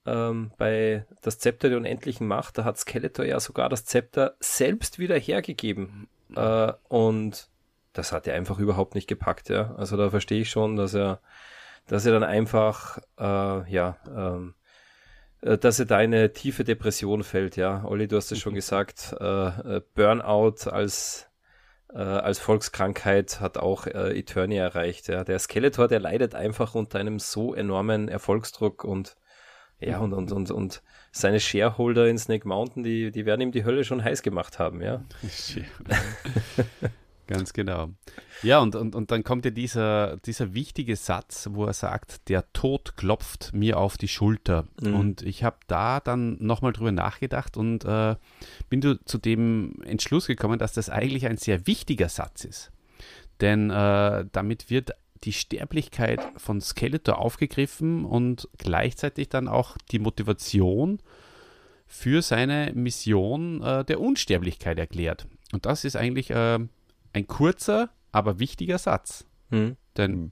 bei das Zepter der unendlichen Macht, da hat Skeletor ja sogar das Zepter selbst wieder hergegeben, und das hat er einfach überhaupt nicht gepackt, ja. Also da verstehe ich schon, dass er dann einfach, dass er da in eine tiefe Depression fällt, ja. Olli, du hast es schon gesagt, Burnout als Volkskrankheit hat auch Eternia erreicht, ja. Der Skeletor, der leidet einfach unter einem so enormen Erfolgsdruck und seine Shareholder in Snake Mountain, die werden ihm die Hölle schon heiß gemacht haben, ja. Ganz genau. Ja, und dann kommt ja dieser wichtige Satz, wo er sagt, der Tod klopft mir auf die Schulter. Mhm. Und ich habe da dann nochmal drüber nachgedacht und bin zu dem Entschluss gekommen, dass das eigentlich ein sehr wichtiger Satz ist. Denn damit wird die Sterblichkeit von Skeletor aufgegriffen und gleichzeitig dann auch die Motivation für seine Mission der Unsterblichkeit erklärt. Und das ist eigentlich ein kurzer, aber wichtiger Satz. Hm. Denn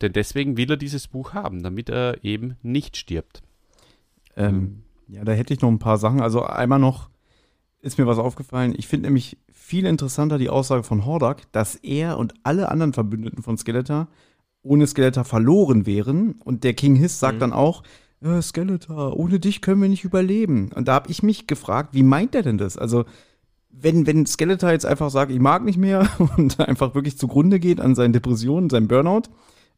deswegen will er dieses Buch haben, damit er eben nicht stirbt. Ja, da hätte ich noch ein paar Sachen. Also einmal noch ist mir was aufgefallen. Ich finde nämlich viel interessanter die Aussage von Hordak, dass er und alle anderen Verbündeten von Skeletor ohne Skeletor verloren wären. Und der King Hiss sagt dann auch, Skeletor, ohne dich können wir nicht überleben. Und da habe ich mich gefragt, wie meint er denn das? Also wenn Skeletor jetzt einfach sagt, ich mag nicht mehr und einfach wirklich zugrunde geht an seinen Depressionen, seinem Burnout,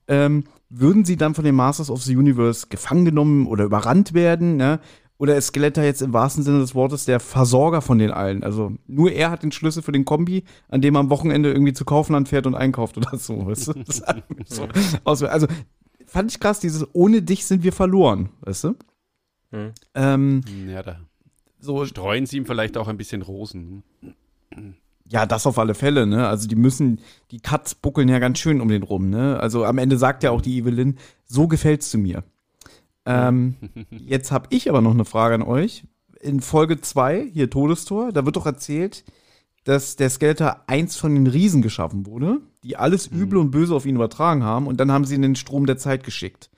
würden sie dann von den Masters of the Universe gefangen genommen oder überrannt werden, ne? Oder ist Skeletor jetzt im wahrsten Sinne des Wortes der Versorger von den allen? Also nur er hat den Schlüssel für den Kombi, an dem er am Wochenende irgendwie zu Kaufland fährt und einkauft oder so. Weißt du? Das hat mich so also fand ich krass, dieses ohne dich sind wir verloren, weißt du? Hm. Ja, da. So, streuen sie ihm vielleicht auch ein bisschen Rosen. Ja, das auf alle Fälle, ne? Also die Cuts buckeln ja ganz schön um den rum, ne? Also am Ende sagt ja auch die Evil-Lyn, so gefällt's zu mir. Jetzt habe ich aber noch eine Frage an euch. In Folge 2, hier Todestor, da wird doch erzählt, dass der Skeletor einst von den Riesen geschaffen wurde, die alles Üble und Böse auf ihn übertragen haben, und dann haben sie in den Strom der Zeit geschickt.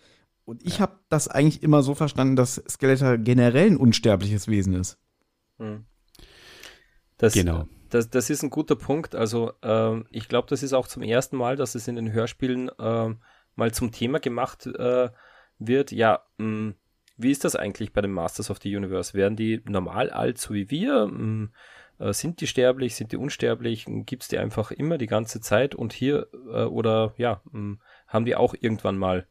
Und ich habe das eigentlich immer so verstanden, dass Skeletor generell ein unsterbliches Wesen ist. Genau. Das ist ein guter Punkt. Also ich glaube, das ist auch zum ersten Mal, dass es in den Hörspielen mal zum Thema gemacht wird. Ja, wie ist das eigentlich bei den Masters of the Universe? Werden die normal alt, so wie wir? Sind die sterblich? Sind die unsterblich? Gibt es die einfach immer die ganze Zeit? Und hier haben die auch irgendwann mal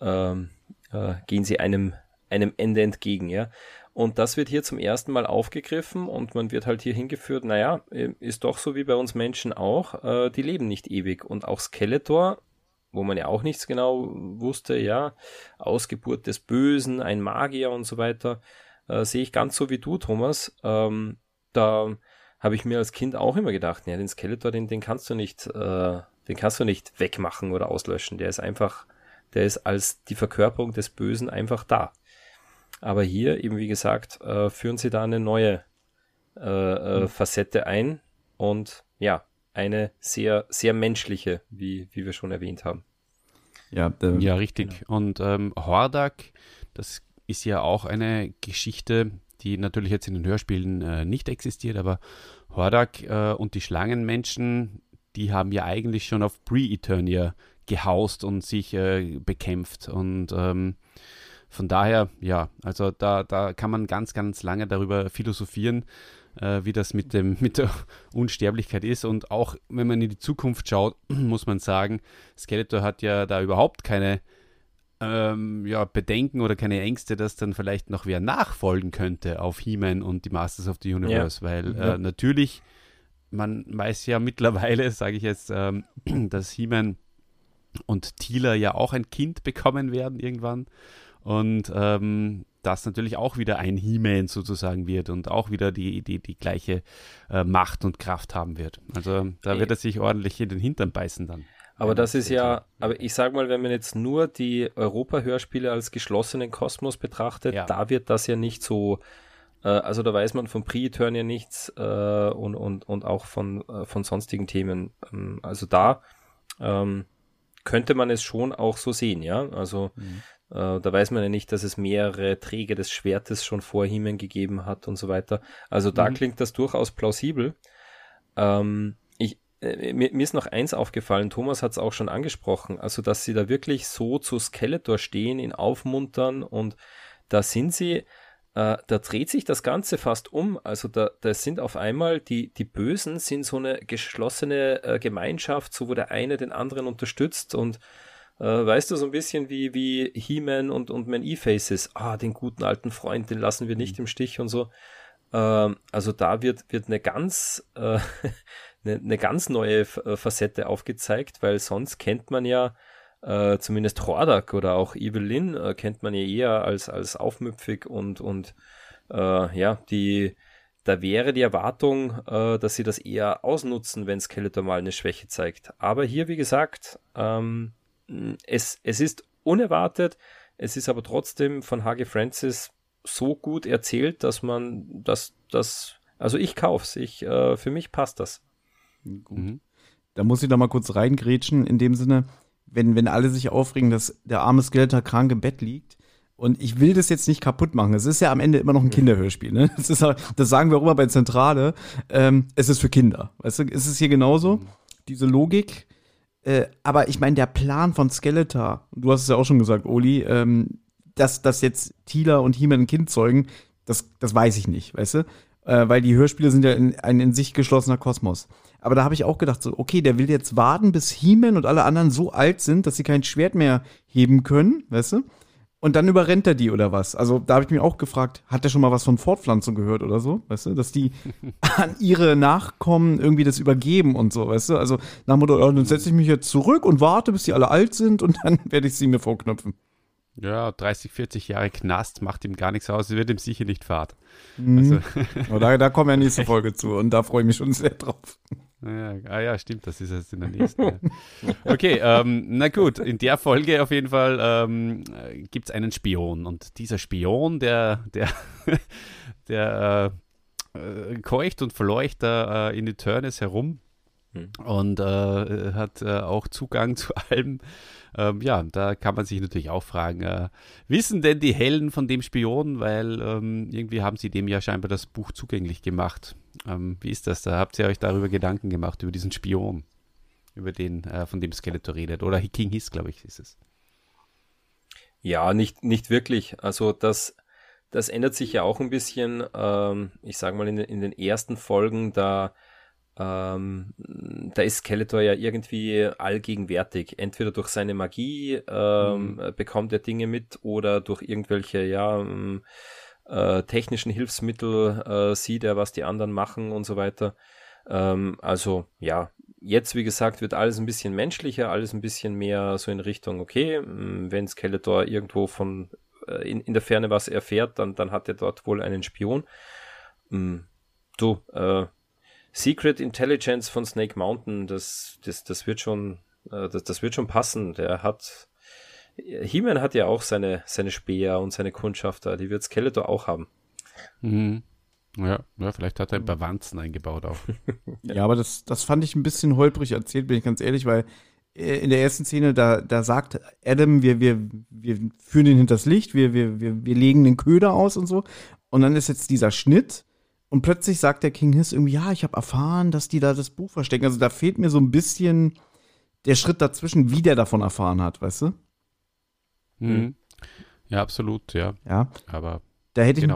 gehen sie einem Ende entgegen, ja. Und das wird hier zum ersten Mal aufgegriffen und man wird halt hier hingeführt, naja, ist doch so wie bei uns Menschen auch, die leben nicht ewig. Und auch Skeletor, wo man ja auch nichts genau wusste, ja, Ausgeburt des Bösen, ein Magier und so weiter, sehe ich ganz so wie du, Thomas. Da habe ich mir als Kind auch immer gedacht, ja, den Skeletor, den kannst du nicht wegmachen oder auslöschen, der ist als die Verkörperung des Bösen einfach da. Aber hier, eben wie gesagt, führen sie da eine neue Facette ein und ja, eine sehr, sehr menschliche, wie wir schon erwähnt haben. Ja, richtig. Genau. Und Hordak, das ist ja auch eine Geschichte, die natürlich jetzt in den Hörspielen nicht existiert, aber Hordak und die Schlangenmenschen, die haben ja eigentlich schon auf Pre-Eternia gehaust und sich bekämpft, und von daher, ja, also da kann man ganz, ganz lange darüber philosophieren, wie das mit der Unsterblichkeit ist. Und auch wenn man in die Zukunft schaut, muss man sagen, Skeletor hat ja da überhaupt keine Bedenken oder keine Ängste, dass dann vielleicht noch wer nachfolgen könnte auf He-Man und die Masters of the Universe, ja. Weil natürlich, man weiß ja mittlerweile, sage ich jetzt, dass He-Man und Teela ja auch ein Kind bekommen werden irgendwann und das natürlich auch wieder ein He-Man sozusagen wird und auch wieder die gleiche Macht und Kraft haben wird. Also da wird er sich ordentlich in den Hintern beißen dann. Aber das ist ja, aber ich sag mal, wenn man jetzt nur die Europa-Hörspiele als geschlossenen Kosmos betrachtet, ja, da wird das ja nicht so, also da weiß man von Pre-Eternia nichts und auch von sonstigen Themen. Also da könnte man es schon auch so sehen, ja, also da weiß man ja nicht, dass es mehrere Träger des Schwertes schon vor He-Man gegeben hat und so weiter. Also da klingt das durchaus plausibel. Mir ist noch eins aufgefallen, Thomas hat es auch schon angesprochen, also dass sie da wirklich so zu Skeletor stehen, ihn aufmuntern und da sind sie, da dreht sich das Ganze fast um, also da sind auf einmal die Bösen sind so eine geschlossene Gemeinschaft, so wo der eine den anderen unterstützt und weißt du, so ein bisschen wie He-Man und Man-E-Faces, den guten alten Freund, den lassen wir nicht im Stich und so, also da wird eine ganz... eine ganz neue Facette aufgezeigt, weil sonst kennt man ja zumindest Hordak oder auch Evil-Lyn kennt man ja eher als aufmüpfig und da wäre die Erwartung, dass sie das eher ausnutzen, wenn Skeletor mal eine Schwäche zeigt. Aber hier, wie gesagt, es ist unerwartet, es ist aber trotzdem von H.G. Francis so gut erzählt, dass man das also ich kauf's, für mich passt das. Gut. Da muss ich da mal kurz reingrätschen, in dem Sinne, wenn alle sich aufregen, dass der arme Skeletor krank im Bett liegt, und ich will das jetzt nicht kaputt machen, es ist ja am Ende immer noch ein Kinderhörspiel, ne? Das sagen wir auch immer bei Zentrale, es ist für Kinder, weißt du, es ist hier genauso, diese Logik, aber ich meine, der Plan von Skeletor, du hast es ja auch schon gesagt, Oli, dass jetzt Teela und He-Man ein Kind zeugen, das weiß ich nicht, weißt du, weil die Hörspiele sind ja ein in sich geschlossener Kosmos. Aber da habe ich auch gedacht, so, okay, der will jetzt warten, bis He-Man und alle anderen so alt sind, dass sie kein Schwert mehr heben können, weißt du? Und dann überrennt er die oder was? Also da habe ich mich auch gefragt, hat der schon mal was von Fortpflanzung gehört oder so, weißt du? Dass die an ihre Nachkommen irgendwie das übergeben und so, weißt du? Also nach dem Motto, dann setze ich mich jetzt zurück und warte, bis die alle alt sind und dann werde ich sie mir vorknöpfen. Ja, 30, 40 Jahre Knast macht ihm gar nichts aus, es wird ihm sicher nicht fad. Also. Da kommen wir in der nächsten Folge zu und da freue ich mich schon sehr drauf. Ja, stimmt, das ist jetzt in der nächsten. Ja. Okay, na gut, in der Folge auf jeden Fall gibt es einen Spion und dieser Spion, der keucht und verleucht da in Eternis herum und hat auch Zugang zu allem. Da kann man sich natürlich auch fragen, wissen denn die Hellen von dem Spion, weil irgendwie haben sie dem ja scheinbar das Buch zugänglich gemacht. Wie ist das da? Habt ihr euch darüber Gedanken gemacht, über diesen Spion, über den, von dem Skeletor redet? Oder King Hiss, glaube ich, ist es. Ja, nicht wirklich. Also das ändert sich ja auch ein bisschen, ich sage mal, in den ersten Folgen, da ist Skeletor ja irgendwie allgegenwärtig. Entweder durch seine Magie bekommt er Dinge mit oder durch irgendwelche, technischen Hilfsmittel sieht er, was die anderen machen und so weiter. Jetzt, wie gesagt, wird alles ein bisschen menschlicher, alles ein bisschen mehr so in Richtung, okay, wenn Skeletor irgendwo von in der Ferne was erfährt, dann hat er dort wohl einen Spion. Secret Intelligence von Snake Mountain, das wird schon passen. He-Man hat ja auch seine Speer und seine Kundschafter, die wird Skeletor auch haben. Ja, vielleicht hat er ein paar Wanzen eingebaut auch. Ja, aber das fand ich ein bisschen holprig erzählt, bin ich ganz ehrlich, weil in der ersten Szene, da sagt Adam, wir führen ihn hinters Licht, wir legen den Köder aus und so. Und dann ist jetzt dieser Schnitt und plötzlich sagt der King Hiss irgendwie, ja, ich habe erfahren, dass die da das Buch verstecken. Also da fehlt mir so ein bisschen der Schritt dazwischen, wie der davon erfahren hat, weißt du? Ja, absolut, ja. Aber Da hätte ich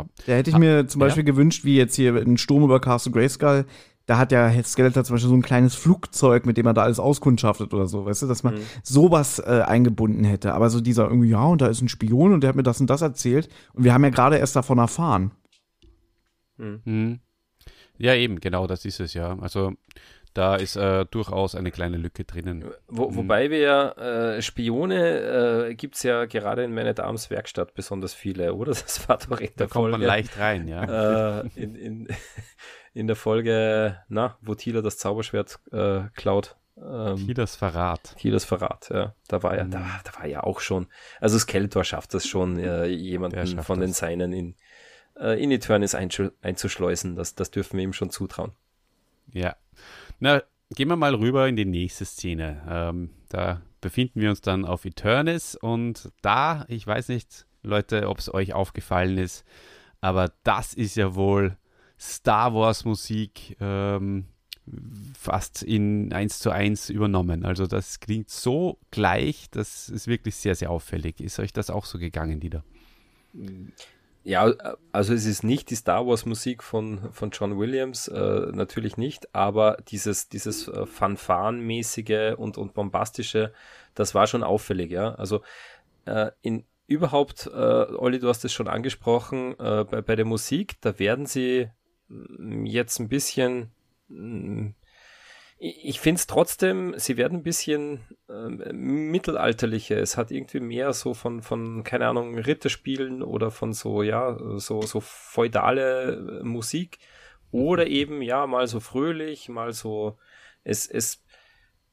mir zum Beispiel gewünscht, wie jetzt hier ein Sturm über Castle Grayskull, da hat ja Skeletor zum Beispiel so ein kleines Flugzeug, mit dem er da alles auskundschaftet oder so, weißt du, dass man sowas eingebunden hätte. Aber so dieser irgendwie, ja, und da ist ein Spion und der hat mir das und das erzählt und wir haben ja gerade erst davon erfahren. Mhm. Ja, eben, genau, das ist es, ja. Also da ist durchaus eine kleine Lücke drinnen. Wobei wir ja Spione gibt es ja gerade in Man-at-Arms Werkstatt besonders viele, oder? Das war doch in der Folge. Da kommt man leicht rein, ja. In der Folge, wo Teela das Zauberschwert klaut. Teelas Verrat. Teelas Verrat, ja. Da war ja auch schon. Also Skeletor schafft das schon, jemanden von den Seinen in Eternis einzuschleusen. Das dürfen wir ihm schon zutrauen. Ja. Na, gehen wir mal rüber in die nächste Szene. Da befinden wir uns dann auf Eternis und da, ich weiß nicht, Leute, ob es euch aufgefallen ist, aber das ist ja wohl Star Wars Musik fast in 1:1 übernommen. Also das klingt so gleich, das ist wirklich sehr, sehr auffällig. Ist euch das auch so gegangen, Dieter? Ja, also es ist nicht die Star Wars Musik von John Williams, natürlich nicht, aber dieses Fanfarenmäßige und Bombastische, das war schon auffällig, ja. Also Olli, du hast es schon angesprochen, bei der Musik, da werden sie jetzt ein bisschen, ich finde es trotzdem, sie werden ein bisschen mittelalterlicher. Es hat irgendwie mehr so von keine Ahnung, Ritterspielen oder von so feudale Musik oder eben, ja, mal so fröhlich, mal so,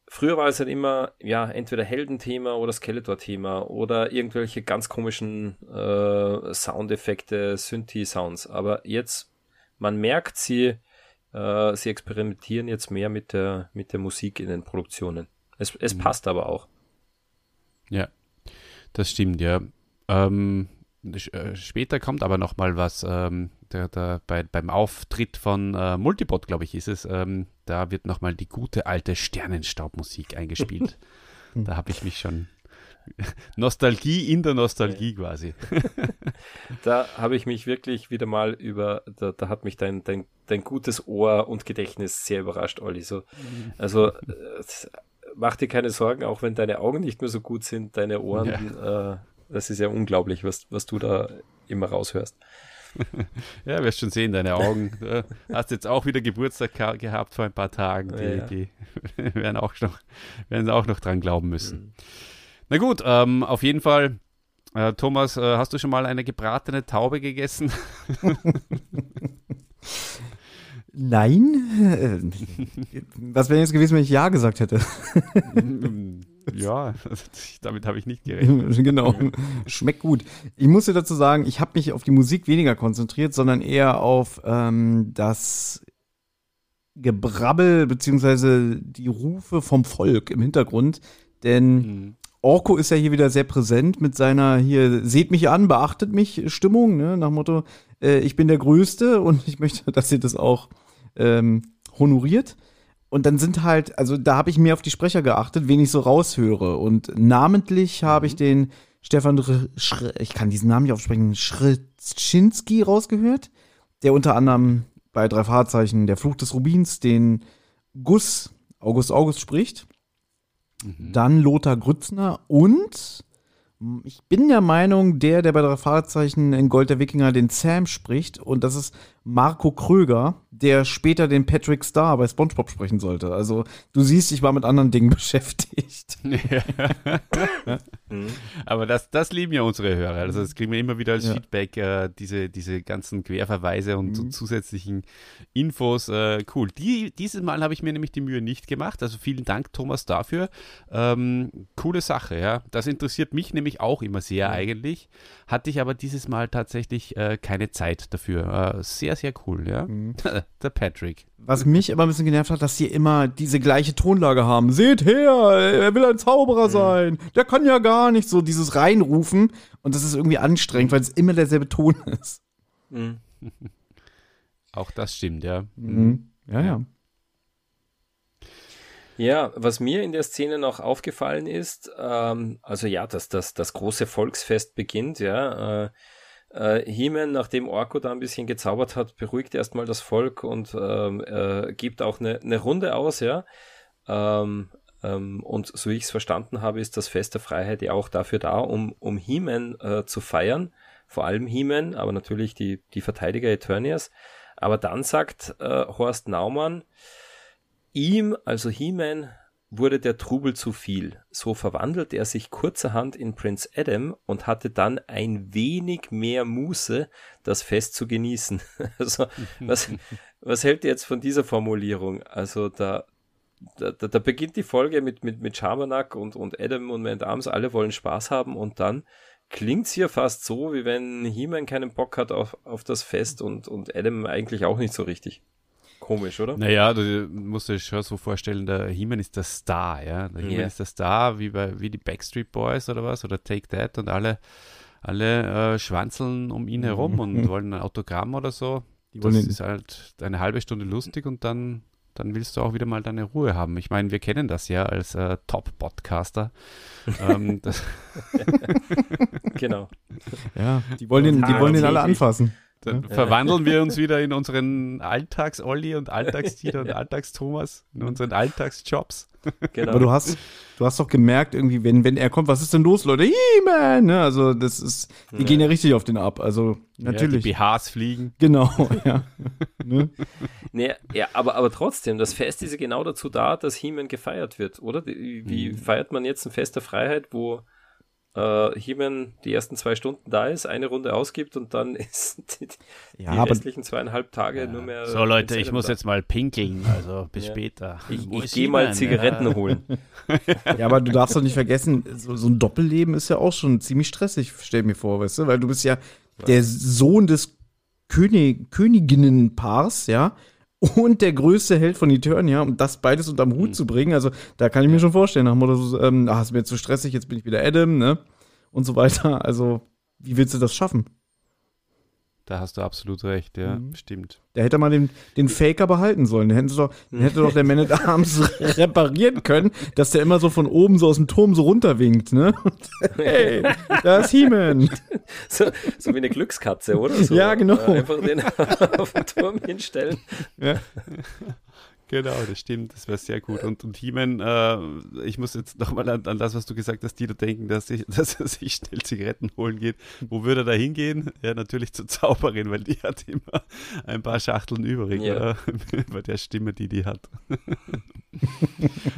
früher war es halt immer, ja, entweder Heldenthema oder Skeletor-Thema oder irgendwelche ganz komischen Soundeffekte, Synthi-Sounds, aber jetzt, man merkt sie experimentieren jetzt mehr mit der Musik in den Produktionen. Es passt aber auch. Ja, das stimmt, ja. Später kommt aber nochmal was, beim Auftritt von Multibot, glaube ich, ist es, da wird nochmal die gute alte Sternenstaubmusik eingespielt. Da habe ich mich schon... Nostalgie in der Nostalgie quasi. Da habe ich mich wirklich wieder mal da hat mich dein gutes Ohr und Gedächtnis sehr überrascht, Olli. Also mach dir keine Sorgen, auch wenn deine Augen nicht mehr so gut sind, deine Ohren, das ist ja unglaublich, was du da immer raushörst. Ja, wirst schon sehen, deine Augen. Du hast jetzt auch wieder Geburtstag gehabt vor ein paar Tagen. Die werden auch noch dran glauben müssen. Na gut, auf jeden Fall, Thomas, hast du schon mal eine gebratene Taube gegessen? Nein. Was wäre jetzt gewesen, wenn ich ja gesagt hätte? Ja, damit habe ich nicht gerechnet. Genau, schmeckt gut. Ich muss dir dazu sagen, ich habe mich auf die Musik weniger konzentriert, sondern eher auf das Gebrabbel beziehungsweise die Rufe vom Volk im Hintergrund, denn Orko ist ja hier wieder sehr präsent mit seiner hier, seht mich an, beachtet mich Stimmung, ne? Nach Motto, ich bin der Größte und ich möchte, dass ihr das auch honoriert. Und dann sind halt, also da habe ich mehr auf die Sprecher geachtet, wen ich so raushöre. Und namentlich habe ich den Stefan, ich kann diesen Namen nicht aufsprechen, Schritschinski rausgehört, der unter anderem bei Drei Fragezeichen, der Fluch des Rubins, den Gus, August spricht. Dann Lothar Grützner und ich bin der Meinung, der bei Drei Fragezeichen in Gold der Wikinger den Sam spricht und das ist Marco Kröger, der später den Patrick Star bei SpongeBob sprechen sollte. Also du siehst, ich war mit anderen Dingen beschäftigt. Ja. Aber das lieben ja unsere Hörer. Also das kriegen wir immer wieder als Feedback, diese ganzen Querverweise und so zusätzlichen Infos. Cool. Dieses Mal habe ich mir nämlich die Mühe nicht gemacht. Also vielen Dank, Thomas, dafür. Coole Sache, ja. Das interessiert mich nämlich auch immer sehr eigentlich. Hatte ich aber dieses Mal tatsächlich keine Zeit dafür. Sehr, sehr cool, ja. Der Patrick. Was mich immer ein bisschen genervt hat, dass sie immer diese gleiche Tonlage haben. Seht her, er will ein Zauberer sein. Der kann ja gar nicht so dieses Reinrufen. Und das ist irgendwie anstrengend, weil es immer derselbe Ton ist. Mhm. Auch das stimmt, ja. Mhm. Ja. Ja, was mir in der Szene noch aufgefallen ist, dass das große Volksfest beginnt, ja, He-Man, nachdem Orko da ein bisschen gezaubert hat, beruhigt erstmal das Volk und gibt auch eine Runde aus, ja. Und so wie ich es verstanden habe, ist das Fest der Freiheit ja auch dafür da, um He-Man zu feiern. Vor allem He-Man, aber natürlich die Verteidiger Eternias. Aber dann sagt Horst Naumann, ihm, also He-Man, wurde der Trubel zu viel. So verwandelte er sich kurzerhand in Prinz Adam und hatte dann ein wenig mehr Muße, das Fest zu genießen. Also, was hält ihr jetzt von dieser Formulierung? Also da beginnt die Folge mit Schabernack und Adam und Man-at-Arms, alle wollen Spaß haben und dann klingt es hier fast so, wie wenn He-Man keinen Bock hat auf das Fest und Adam eigentlich auch nicht so richtig. Komisch, oder? Naja, du musst dir schon so vorstellen, der He-Man ist der Star, ja. Der He-Man ist der Star, wie die Backstreet Boys oder was, oder Take That, und alle schwanzeln um ihn herum und wollen ein Autogramm oder so. Das ist halt eine halbe Stunde lustig und dann willst du auch wieder mal deine Ruhe haben. Ich meine, wir kennen das ja als Top-Podcaster. Genau. Ja, die wollen ihn alle anfassen. Dann verwandeln wir uns wieder in unseren Alltags-Olli und Alltags-Tita und Alltags-Thomas, in unseren Alltagsjobs. Genau. Aber du hast doch gemerkt, irgendwie, wenn er kommt, was ist denn los, Leute? He-Man! Ne? Also, das ist, die gehen ja richtig auf den ab. Also, natürlich. Ja, die BHs fliegen. Genau, ja. Ne? Nee, ja, aber trotzdem, das Fest ist ja genau dazu da, dass He-Man gefeiert wird, oder? Wie feiert man jetzt ein Fest der Freiheit, wo He-Man die ersten 2 Stunden da ist, eine Runde ausgibt und dann ist die restlichen 2,5 Tage nur mehr... So Leute, ich muss jetzt mal pinkeln, also bis später. Ich gehe mal Zigaretten holen. Ja, aber du darfst doch nicht vergessen, so ein Doppelleben ist ja auch schon ziemlich stressig, stell mir vor, weißt du, weil du bist ja der Sohn des Königinnenpaars, ja, und der größte Held von Eternia, um das beides unterm Hut zu bringen. Also, da kann ich mir schon vorstellen, nach dem Motto, ist mir jetzt zu stressig, jetzt bin ich wieder Adam, ne? Und so weiter. Also, wie willst du das schaffen? Da hast du absolut recht, ja, stimmt. Der hätte mal den Faker behalten sollen. Den hätte doch der Man-at-Arms reparieren können, dass der immer so von oben so aus dem Turm so runterwinkt, ne? Hey, da ist He-Man. So wie eine Glückskatze, oder? So, ja, genau. Einfach den auf den Turm hinstellen. Ja. Genau, das stimmt, das wäre sehr gut. Und He-Man, ich muss jetzt nochmal an das, was du gesagt hast, Tito, denken, dass er sich schnell Zigaretten holen geht. Wo würde er da hingehen? Ja, natürlich zur Zauberin, weil die hat immer ein paar Schachteln übrig, ja. Bei der Stimme, die hat.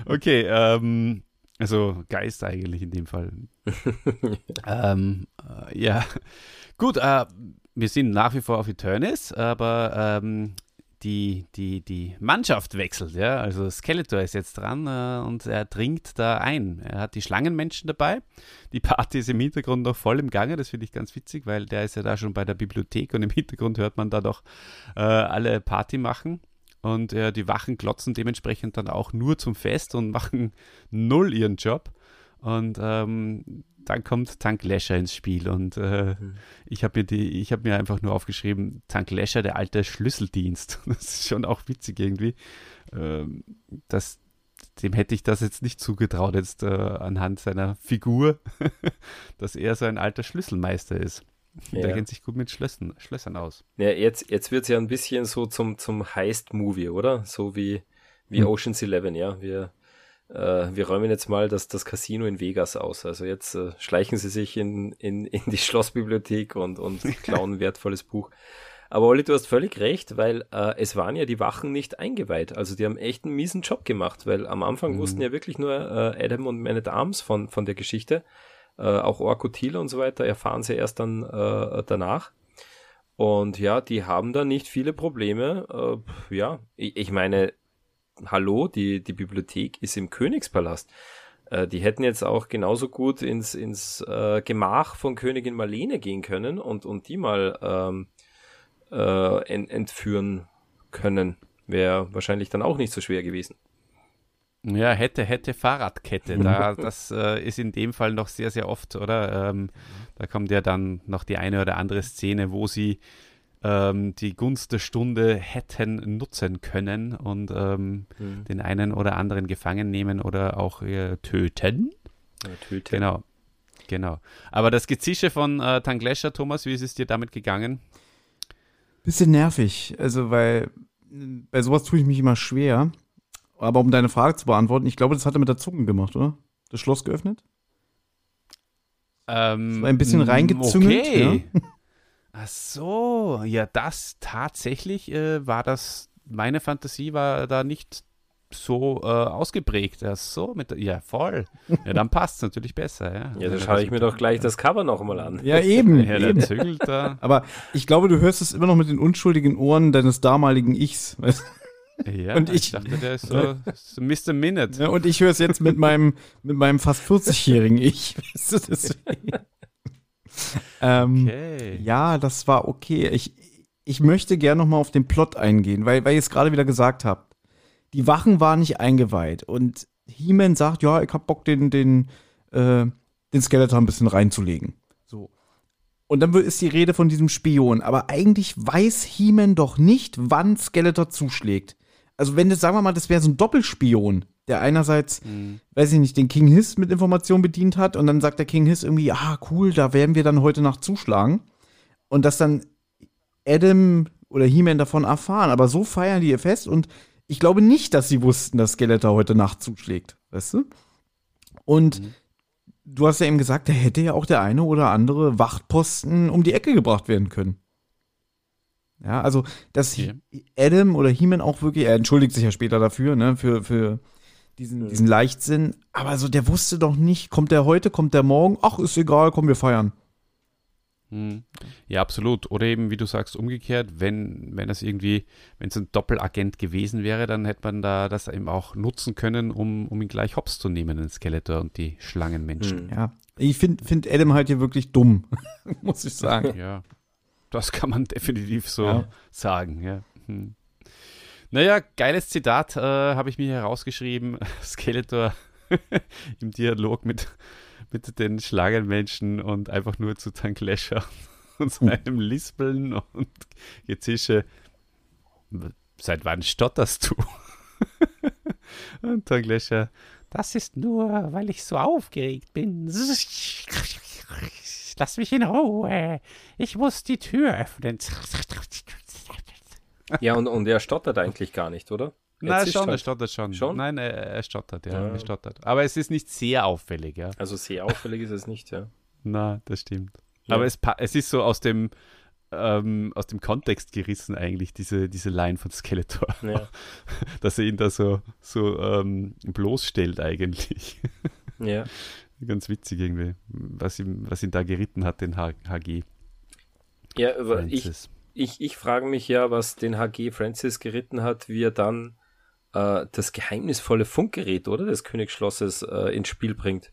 Okay, also Geist eigentlich in dem Fall. Ja, gut, wir sind nach wie vor auf Eternis, aber... Die Mannschaft wechselt, ja. Also Skeletor ist jetzt dran und er dringt da ein. Er hat die Schlangenmenschen dabei. Die Party ist im Hintergrund noch voll im Gange. Das finde ich ganz witzig, weil der ist ja da schon bei der Bibliothek und im Hintergrund hört man da doch alle Party machen. Und die Wachen klotzen dementsprechend dann auch nur zum Fest und machen null ihren Job. Und dann kommt Tung Lashor ins Spiel und ich habe mir einfach nur aufgeschrieben, Tung Lashor, der alte Schlüsseldienst. Das ist schon auch witzig irgendwie. Dem hätte ich das jetzt nicht zugetraut, jetzt anhand seiner Figur, dass er so ein alter Schlüsselmeister ist. Ja. Der kennt sich gut mit Schlössern aus. Ja, jetzt wird es ja ein bisschen so zum Heist-Movie, oder? So wie Ocean's 11, ja. Wir räumen jetzt mal das Casino in Vegas aus. Also jetzt schleichen sie sich in die Schlossbibliothek und klauen ein wertvolles Buch. Aber Olli, du hast völlig recht, weil es waren ja die Wachen nicht eingeweiht. Also die haben echt einen miesen Job gemacht, weil am Anfang wussten ja wirklich nur Adam und Man-at-Arms von der Geschichte. Auch Orko, Teela und so weiter erfahren sie erst dann danach. Und ja, die haben da nicht viele Probleme. Ja, ich meine... Hallo, die Bibliothek ist im Königspalast. Die hätten jetzt auch genauso gut ins Gemach von Königin Marlene gehen können und die mal entführen können. Wäre wahrscheinlich dann auch nicht so schwer gewesen. Ja, hätte Fahrradkette. Das ist in dem Fall noch sehr, sehr oft, oder? Da kommt ja dann noch die eine oder andere Szene, wo sie die Gunst der Stunde hätten nutzen können und den einen oder anderen gefangen nehmen oder auch töten. Ja, töten. Genau. Genau. Aber das Gezische von Tung Lashor, Thomas, wie ist es dir damit gegangen? Bisschen nervig. Also, weil bei sowas tue ich mich immer schwer. Aber um deine Frage zu beantworten, ich glaube, das hat er mit der Zunge gemacht, oder? Das Schloss geöffnet? So ein bisschen reingezüngelt. Okay. Ja. Ach so, ja, das tatsächlich war das, meine Fantasie war da nicht so ausgeprägt. Ach so, ja, voll. Ja, dann passt es natürlich besser. Ja, ja, dann schaue ich mir doch gleich das Cover nochmal an. Ja, eben. Ja, eben. Züngelt da. Aber ich glaube, du hörst es immer noch mit den unschuldigen Ohren deines damaligen Ichs, weißt du? Ja, und ich dachte, der ist so Mr. Minute. Ja, und ich höre es jetzt mit meinem fast 40-jährigen Ich. Weißt du, deswegen. Okay. Ja, das war okay. Ich möchte gerne noch mal auf den Plot eingehen, weil ihr es gerade wieder gesagt habt. Die Wachen waren nicht eingeweiht. Und He-Man sagt, ja, ich hab Bock, den Skeletor ein bisschen reinzulegen. So. Und dann ist die Rede von diesem Spion. Aber eigentlich weiß He-Man doch nicht, wann Skeletor zuschlägt. Also wenn das, sagen wir mal, das wäre so ein Doppelspion, der einerseits, weiß ich nicht, den King Hiss mit Informationen bedient hat und dann sagt der King Hiss irgendwie, ah, cool, da werden wir dann heute Nacht zuschlagen. Und dass dann Adam oder He-Man davon erfahren. Aber so feiern die ihr Fest und ich glaube nicht, dass sie wussten, dass Skeletor heute Nacht zuschlägt. Weißt du? Und du hast ja eben gesagt, da hätte ja auch der eine oder andere Wachtposten um die Ecke gebracht werden können. Ja, also, dass Adam oder He-Man auch wirklich, er entschuldigt sich ja später dafür, ne, für diesen Leichtsinn, aber so, der wusste doch nicht, kommt der heute, kommt der morgen, ach, ist egal, komm, wir feiern. Ja, absolut. Oder eben, wie du sagst, umgekehrt, wenn das irgendwie, wenn es ein Doppelagent gewesen wäre, dann hätte man da das eben auch nutzen können, um ihn gleich hops zu nehmen, den Skeletor und die Schlangenmenschen. Ja, ich find Adam halt hier wirklich dumm, muss ich sagen. Ja, das kann man definitiv so sagen, ja. Naja, geiles Zitat habe ich mir herausgeschrieben. Skeletor im Dialog mit den Schlagermenschen und einfach nur zu Tung Lashor und seinem Lispeln und Gezische. Seit wann stotterst du? Und Tung Lashor, das ist nur, weil ich so aufgeregt bin. Lass mich in Ruhe. Ich muss die Tür öffnen. Ja, und er stottert eigentlich gar nicht, oder? Nein, er stottert schon. Nein, er stottert, ja. Er stottert. Aber es ist nicht sehr auffällig, ja. Also sehr auffällig ist es nicht, ja. Na, das stimmt. Ja. Aber es ist so aus dem Kontext gerissen eigentlich, diese Line von Skeletor. Ja. Dass er ihn da so bloßstellt eigentlich. Ja. Ganz witzig irgendwie, was ihn da geritten hat, den H.G. Ja, aber Francis. Ich frage mich ja, was den H.G. Francis geritten hat, wie er dann das geheimnisvolle Funkgerät, oder, des Königsschlosses ins Spiel bringt.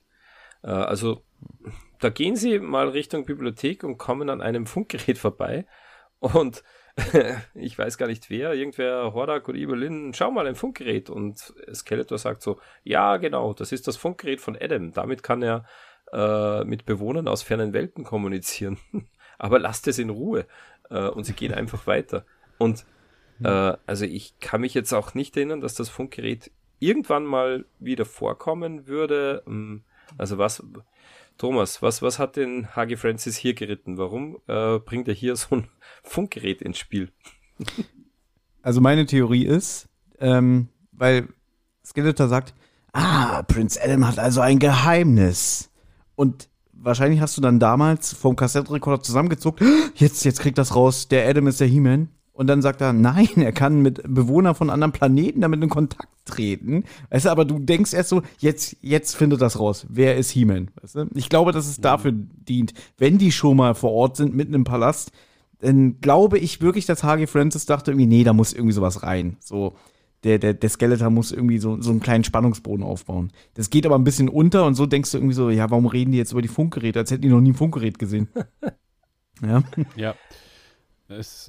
Also da gehen sie mal Richtung Bibliothek und kommen an einem Funkgerät vorbei und ich weiß gar nicht wer, irgendwer, Hordak oder Evil-Lyn, schau mal, ein Funkgerät, und Skeletor sagt so, ja genau, das ist das Funkgerät von Adam, damit kann er mit Bewohnern aus fernen Welten kommunizieren, aber lasst es in Ruhe. Und sie gehen einfach weiter. Und also ich kann mich jetzt auch nicht erinnern, dass das Funkgerät irgendwann mal wieder vorkommen würde. Also was, Thomas, was hat den H.G. Francis hier geritten? Warum bringt er hier so ein Funkgerät ins Spiel? Also meine Theorie ist, weil Skeletor sagt, Prinz Adam hat also ein Geheimnis. Und wahrscheinlich hast du dann damals vom Kassettenrekorder zusammengezuckt, jetzt kriegt das raus, der Adam ist der He-Man. Und dann sagt er, nein, er kann mit Bewohnern von anderen Planeten damit in Kontakt treten. Weißt du, aber du denkst erst so, jetzt findet das raus, wer ist He-Man? Weißt du? Ich glaube, dass es dafür dient, wenn die schon mal vor Ort sind, mitten im Palast, dann glaube ich wirklich, dass H.G. Francis dachte irgendwie, nee, da muss irgendwie sowas rein. So, der Skeletor muss irgendwie so einen kleinen Spannungsboden aufbauen. Das geht aber ein bisschen unter und so denkst du irgendwie so, ja, warum reden die jetzt über die Funkgeräte, als hätten die noch nie ein Funkgerät gesehen. Ja. Ja.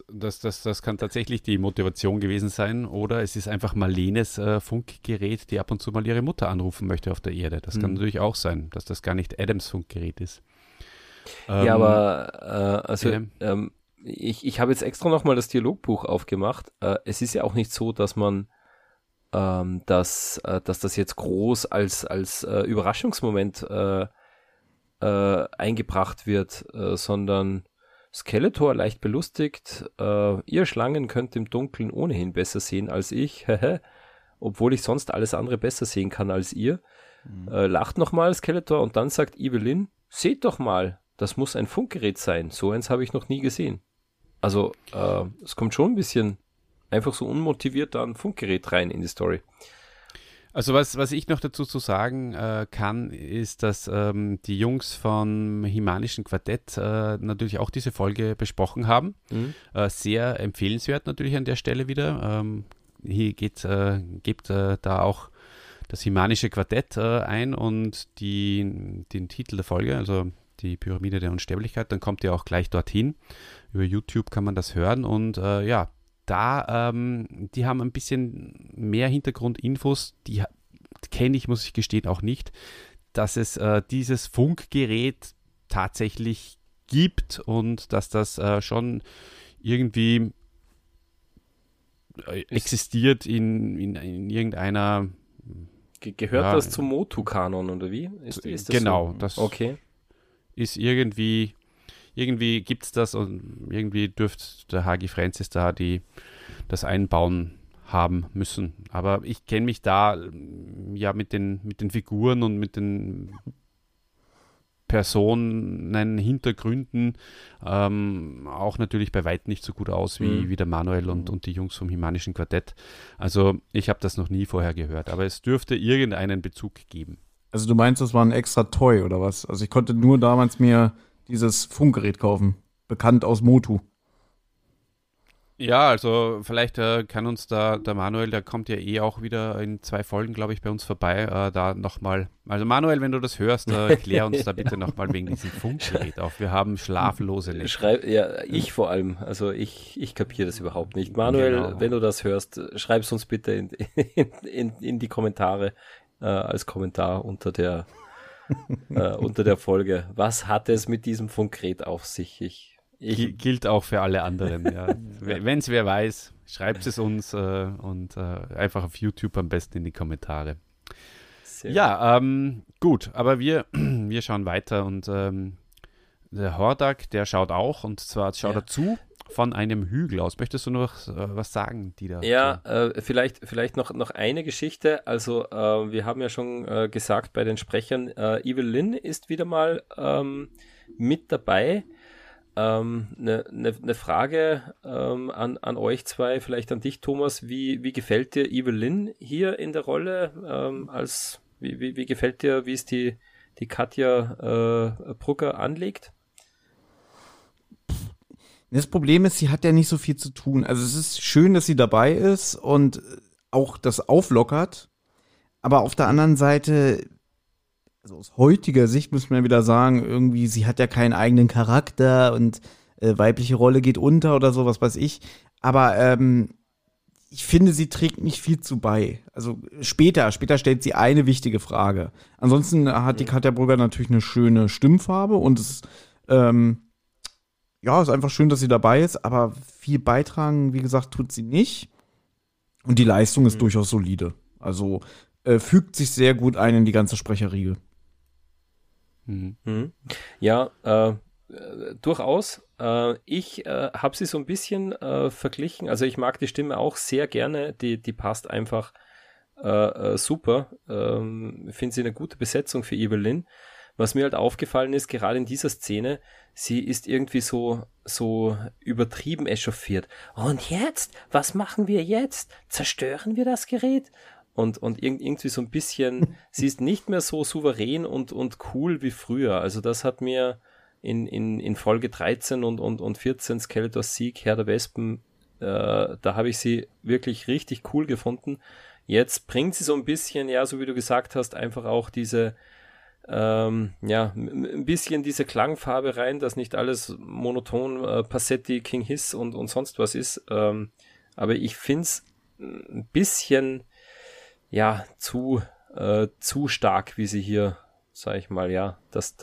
Das kann tatsächlich die Motivation gewesen sein, oder es ist einfach Marlenes Funkgerät, die ab und zu mal ihre Mutter anrufen möchte auf der Erde. Das kann natürlich auch sein, dass das gar nicht Adams Funkgerät ist. Ja, aber also ich habe jetzt extra nochmal das Dialogbuch aufgemacht. Es ist ja auch nicht so, dass man dass das jetzt groß als Überraschungsmoment eingebracht wird, sondern Skeletor leicht belustigt. Ihr Schlangen könnt im Dunkeln ohnehin besser sehen als ich, obwohl ich sonst alles andere besser sehen kann als ihr. Mhm. Lacht nochmal Skeletor und dann sagt Evil-Lyn, seht doch mal, das muss ein Funkgerät sein, so eins habe ich noch nie gesehen. Also es kommt schon ein bisschen einfach so unmotiviert da ein Funkgerät rein in die Story. Also was ich noch dazu zu sagen kann, ist, dass die Jungs vom Himanischen Quartett natürlich auch diese Folge besprochen haben. Mhm. Sehr empfehlenswert natürlich an der Stelle wieder. Hier gibt da auch das Himanische Quartett ein und den Titel der Folge, also Die Pyramide der Unsterblichkeit, dann kommt ihr auch gleich dorthin. Über YouTube kann man das hören und ja, da, die haben ein bisschen mehr Hintergrundinfos, die kenne ich, muss ich gestehen, auch nicht, dass es dieses Funkgerät tatsächlich gibt und dass das schon irgendwie existiert in irgendeiner... Gehört ja, das zum Motu-Kanon oder wie? Ist das genau, so? Das okay. Ist irgendwie gibt es das und irgendwie dürfte der H.G. Francis da das einbauen haben müssen. Aber ich kenne mich da ja mit den Figuren und mit den Personen, Hintergründen auch natürlich bei weitem nicht so gut aus wie der Manuel und die Jungs vom Himanischen Quartett. Also ich habe das noch nie vorher gehört, aber es dürfte irgendeinen Bezug geben. Also du meinst, das war ein extra Toy oder was? Also ich konnte nur damals mir dieses Funkgerät kaufen, bekannt aus Motu. Ja, also vielleicht kann uns da der Manuel, der kommt ja auch wieder in 2 Folgen, glaube ich, bei uns vorbei, da nochmal. Also Manuel, wenn du das hörst, klär uns da bitte nochmal wegen diesem Funkgerät auf. Wir haben schlaflose Nächte. Ja, ich vor allem. Also ich kapiere das überhaupt nicht. Manuel, genau. Wenn du das hörst, schreib's uns bitte in die Kommentare, als Kommentar unter der Folge. Was hat es mit diesem Funkgerät auf sich? Gilt auch für alle anderen. Ja. Wenn es wer weiß, schreibt es uns und einfach auf YouTube am besten in die Kommentare. Sehr ja, gut, aber wir schauen weiter und der Hordak, der schaut auch und zwar schaut er zu von einem Hügel aus. Möchtest du noch was sagen, Dieter? Ja, vielleicht noch eine Geschichte. Also wir haben ja schon gesagt bei den Sprechern, Evil-Lyn ist wieder mal mit dabei. Eine Frage an euch zwei, vielleicht an dich, Thomas. Wie gefällt dir Evil-Lyn hier in der Rolle? Wie gefällt dir, wie es die Katja Brücker anlegt? Das Problem ist, sie hat ja nicht so viel zu tun. Also es ist schön, dass sie dabei ist und auch das auflockert. Aber auf der anderen Seite... Also aus heutiger Sicht muss man ja wieder sagen, irgendwie, sie hat ja keinen eigenen Charakter und weibliche Rolle geht unter oder so, was weiß ich. Aber ich finde, sie trägt nicht viel zu bei. Also später stellt sie eine wichtige Frage. Ansonsten hat die Katja Brücker natürlich eine schöne Stimmfarbe und es ist einfach schön, dass sie dabei ist, aber viel beitragen, wie gesagt, tut sie nicht. Und die Leistung ist durchaus solide. Also fügt sich sehr gut ein in die ganze Sprecherriege. Mhm. Ja, durchaus. Ich habe sie so ein bisschen verglichen. Also ich mag die Stimme auch sehr gerne. Die passt einfach super. Finde sie eine gute Besetzung für Evil-Lyn. Was mir halt aufgefallen ist, gerade in dieser Szene, sie ist irgendwie so übertrieben echauffiert. Und jetzt? Was machen wir jetzt? Zerstören wir das Gerät? Und irgendwie so ein bisschen, sie ist nicht mehr so souverän und cool wie früher. Also das hat mir in Folge 13 und 14 Skeletors Sieg, Herr der Wespen, da habe ich sie wirklich richtig cool gefunden. Jetzt bringt sie so ein bisschen, ja, so wie du gesagt hast, einfach auch diese, ein bisschen diese Klangfarbe rein, dass nicht alles monoton, Passetti, King Hiss und sonst was ist. Aber ich finde es ein bisschen... ja, zu stark, wie sie hier, sag ich mal, ja, das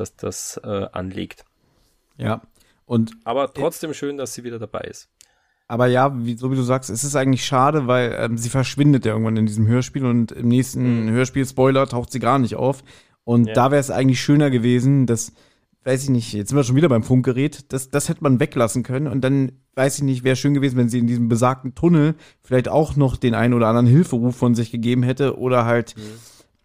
anlegt. Ja. Und aber trotzdem schön, dass sie wieder dabei ist. Aber ja, so wie du sagst, es ist eigentlich schade, weil sie verschwindet ja irgendwann in diesem Hörspiel und im nächsten Hörspiel, Spoiler, taucht sie gar nicht auf. Und da wäre es eigentlich schöner gewesen, dass weiß ich nicht, jetzt sind wir schon wieder beim Funkgerät, das hätte man weglassen können und dann, weiß ich nicht, wäre schön gewesen, wenn sie in diesem besagten Tunnel vielleicht auch noch den einen oder anderen Hilferuf von sich gegeben hätte oder halt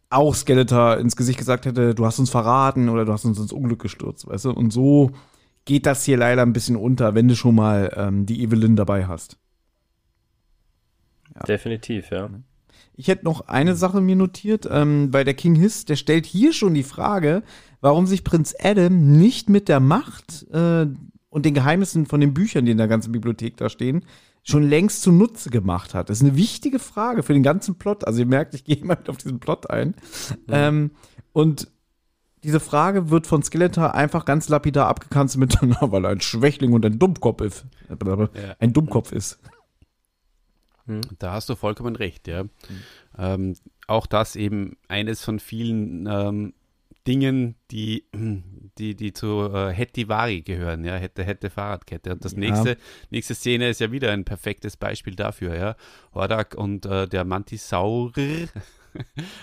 auch Skeletor ins Gesicht gesagt hätte, du hast uns verraten oder du hast uns ins Unglück gestürzt, weißt du, und so geht das hier leider ein bisschen unter, wenn du schon mal die Evil-Lyn dabei hast. Ja. Definitiv, ja. Ich hätte noch eine Sache mir notiert, weil der King Hiss, der stellt hier schon die Frage, warum sich Prinz Adam nicht mit der Macht und den Geheimnissen von den Büchern, die in der ganzen Bibliothek da stehen, schon längst zunutze gemacht hat. Das ist eine wichtige Frage für den ganzen Plot. Also ihr merkt, ich gehe mal auf diesen Plot ein. Ja. Und diese Frage wird von Skeletor einfach ganz lapidar abgekanzelt mit, weil er ein Schwächling und ein Dummkopf ist. Ja. Ein Dummkopf ist. Da hast du vollkommen recht, ja. Auch das eben eines von vielen Dingen, die zu Hetivari gehören, ja, hätte Fahrradkette. Und das nächste Szene ist ja wieder ein perfektes Beispiel dafür, ja. Hordak und der Mantisaur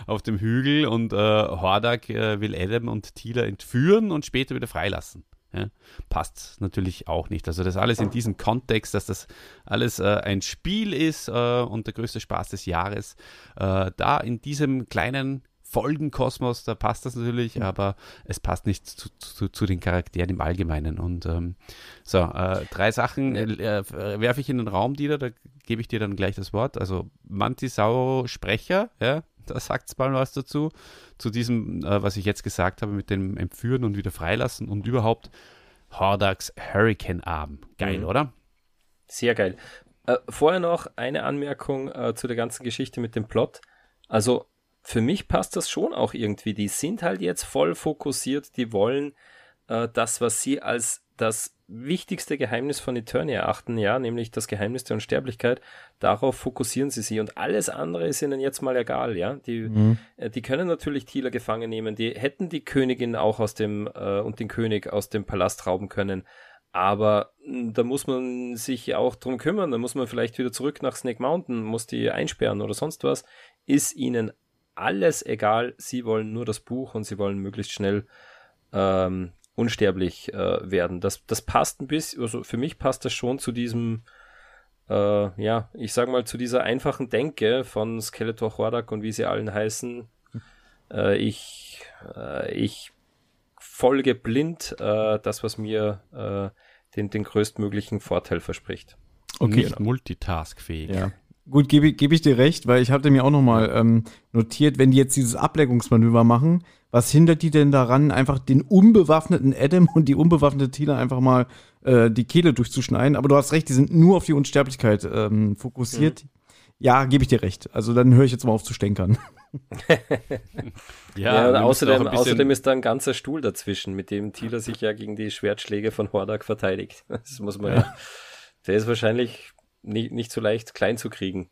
auf dem Hügel und Hordak will Adam und Teela entführen und später wieder freilassen. Ja, passt natürlich auch nicht. Also das alles in diesem Kontext, dass das alles ein Spiel ist und der größte Spaß des Jahres. Da in diesem kleinen Folgenkosmos, da passt das natürlich, aber es passt nicht zu den Charakteren im Allgemeinen. Und drei Sachen werfe ich in den Raum, Dieter, da gebe ich dir dann gleich das Wort. Also Mantisaur Sprecher, ja, da sagt es mal was dazu, zu diesem, was ich jetzt gesagt habe, mit dem Entführen und wieder freilassen und überhaupt Hordaks Hurricane-Arm. Geil, oder? Sehr geil. Vorher noch eine Anmerkung zu der ganzen Geschichte mit dem Plot. Also für mich passt das schon auch irgendwie. Die sind halt jetzt voll fokussiert, die wollen das, was sie als das wichtigste Geheimnis von Eternia erachten, ja, nämlich das Geheimnis der Unsterblichkeit, darauf fokussieren sie sich und alles andere ist ihnen jetzt mal egal, ja, die können natürlich Teela gefangen nehmen, die hätten die Königin auch aus dem, und den König aus dem Palast rauben können, aber da muss man sich auch drum kümmern, da muss man vielleicht wieder zurück nach Snake Mountain, muss die einsperren oder sonst was, ist ihnen alles egal, sie wollen nur das Buch und sie wollen möglichst schnell, unsterblich werden. Das passt ein bisschen, also für mich passt das schon zu diesem, ich sag mal, zu dieser einfachen Denke von Skeletor, Hordak und wie sie allen heißen. Ich folge blind das, was mir den größtmöglichen Vorteil verspricht. Okay, genau. Multitaskfähig. Ja. Gut, gebe ich dir recht, weil ich hatte mir auch nochmal notiert, wenn die jetzt dieses Ablenkungsmanöver machen, was hindert die denn daran, einfach den unbewaffneten Adam und die unbewaffnete Teela einfach mal die Kehle durchzuschneiden? Aber du hast recht, die sind nur auf die Unsterblichkeit fokussiert. Mhm. Ja, gebe ich dir recht. Also dann höre ich jetzt mal auf zu stänkern. Ja, außerdem ist da ein ganzer Stuhl dazwischen, mit dem Teela sich ja gegen die Schwertschläge von Hordak verteidigt. Das muss man ja. Der ist wahrscheinlich nicht so leicht klein zu kriegen.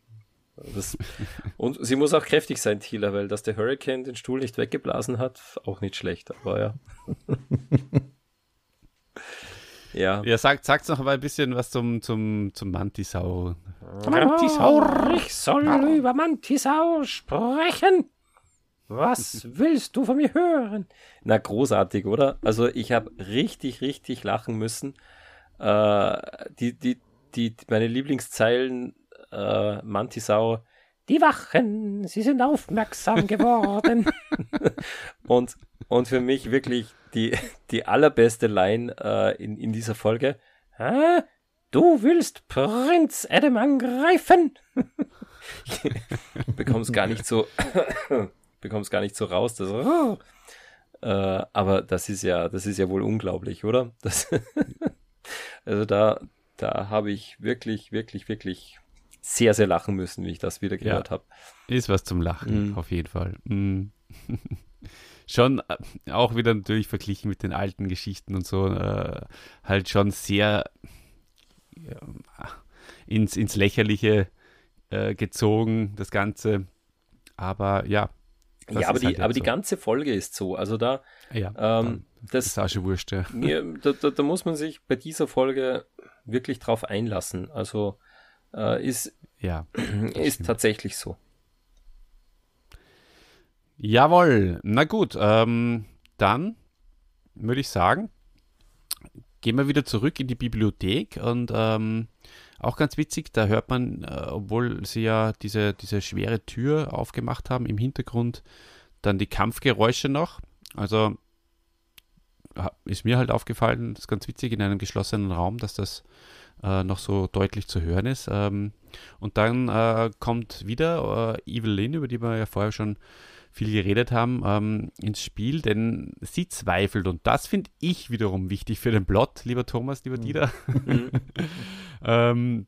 Und sie muss auch kräftig sein, Teela, weil dass der Hurricane den Stuhl nicht weggeblasen hat, auch nicht schlecht, aber ja. Ja, sagt noch mal ein bisschen was zum Mantisaur. Mantisaur, ich soll über Mantisaur sprechen. Was willst du von mir hören? Na, großartig, oder? Also ich habe richtig, richtig lachen müssen. Meine Lieblingszeilen, Mantisaur, die Wachen, sie sind aufmerksam geworden. und für mich wirklich die allerbeste Line in dieser Folge. Ah, du willst Prinz Adam angreifen? bekomm's gar nicht so raus, das aber das ist ja wohl unglaublich, oder? Also da habe ich wirklich, wirklich, wirklich sehr, sehr lachen müssen, wie ich das wieder gehört habe. Ist was zum Lachen, auf jeden Fall. Schon auch wieder natürlich verglichen mit den alten Geschichten und so, halt schon sehr ins Lächerliche gezogen, das Ganze. Aber ja. Ja, aber die ganze Folge ist so. Also da das ist Arschewurst, ja. Da muss man sich bei dieser Folge wirklich drauf einlassen. Also ist tatsächlich so. Jawohl, na gut, dann würde ich sagen, gehen wir wieder zurück in die Bibliothek und auch ganz witzig, da hört man, obwohl sie ja diese schwere Tür aufgemacht haben, im Hintergrund dann die Kampfgeräusche noch. Also ist mir halt aufgefallen, das ist ganz witzig, in einem geschlossenen Raum, dass das noch so deutlich zu hören ist. Und dann kommt wieder Evil-Lyn, über die wir ja vorher schon viel geredet haben, ins Spiel, denn sie zweifelt. Und das finde ich wiederum wichtig für den Plot, lieber Thomas, lieber Dieter. Mhm.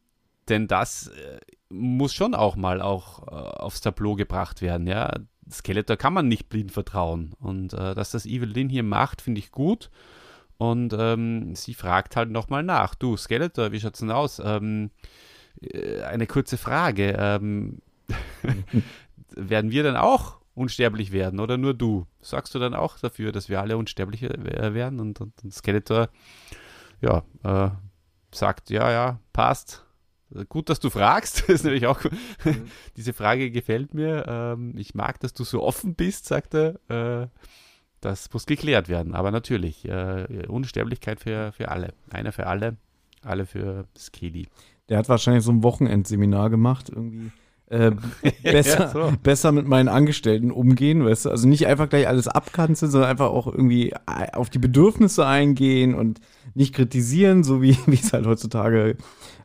Denn das muss schon auch mal aufs Tableau gebracht werden. Ja? Skeletor kann man nicht blind vertrauen. Und dass das Evil-Lyn hier macht, finde ich gut. Und sie fragt halt nochmal nach. Du, Skeletor, wie schaut's denn aus? Eine kurze Frage. Werden wir dann auch unsterblich werden oder nur du? Sagst du dann auch dafür, dass wir alle unsterblich werden? Und Skeletor, ja, sagt, ja, passt. Gut, dass du fragst. Das ist nämlich auch mhm. Diese Frage gefällt mir. Ich mag, dass du so offen bist, sagt er. Das muss geklärt werden. Aber natürlich, Unsterblichkeit für alle. Einer für alle für Skeli. Der hat wahrscheinlich so ein Wochenendseminar gemacht, irgendwie. Besser mit meinen Angestellten umgehen, weißt du? Also nicht einfach gleich alles abkanzeln, sondern einfach auch irgendwie auf die Bedürfnisse eingehen und nicht kritisieren, so wie es halt heutzutage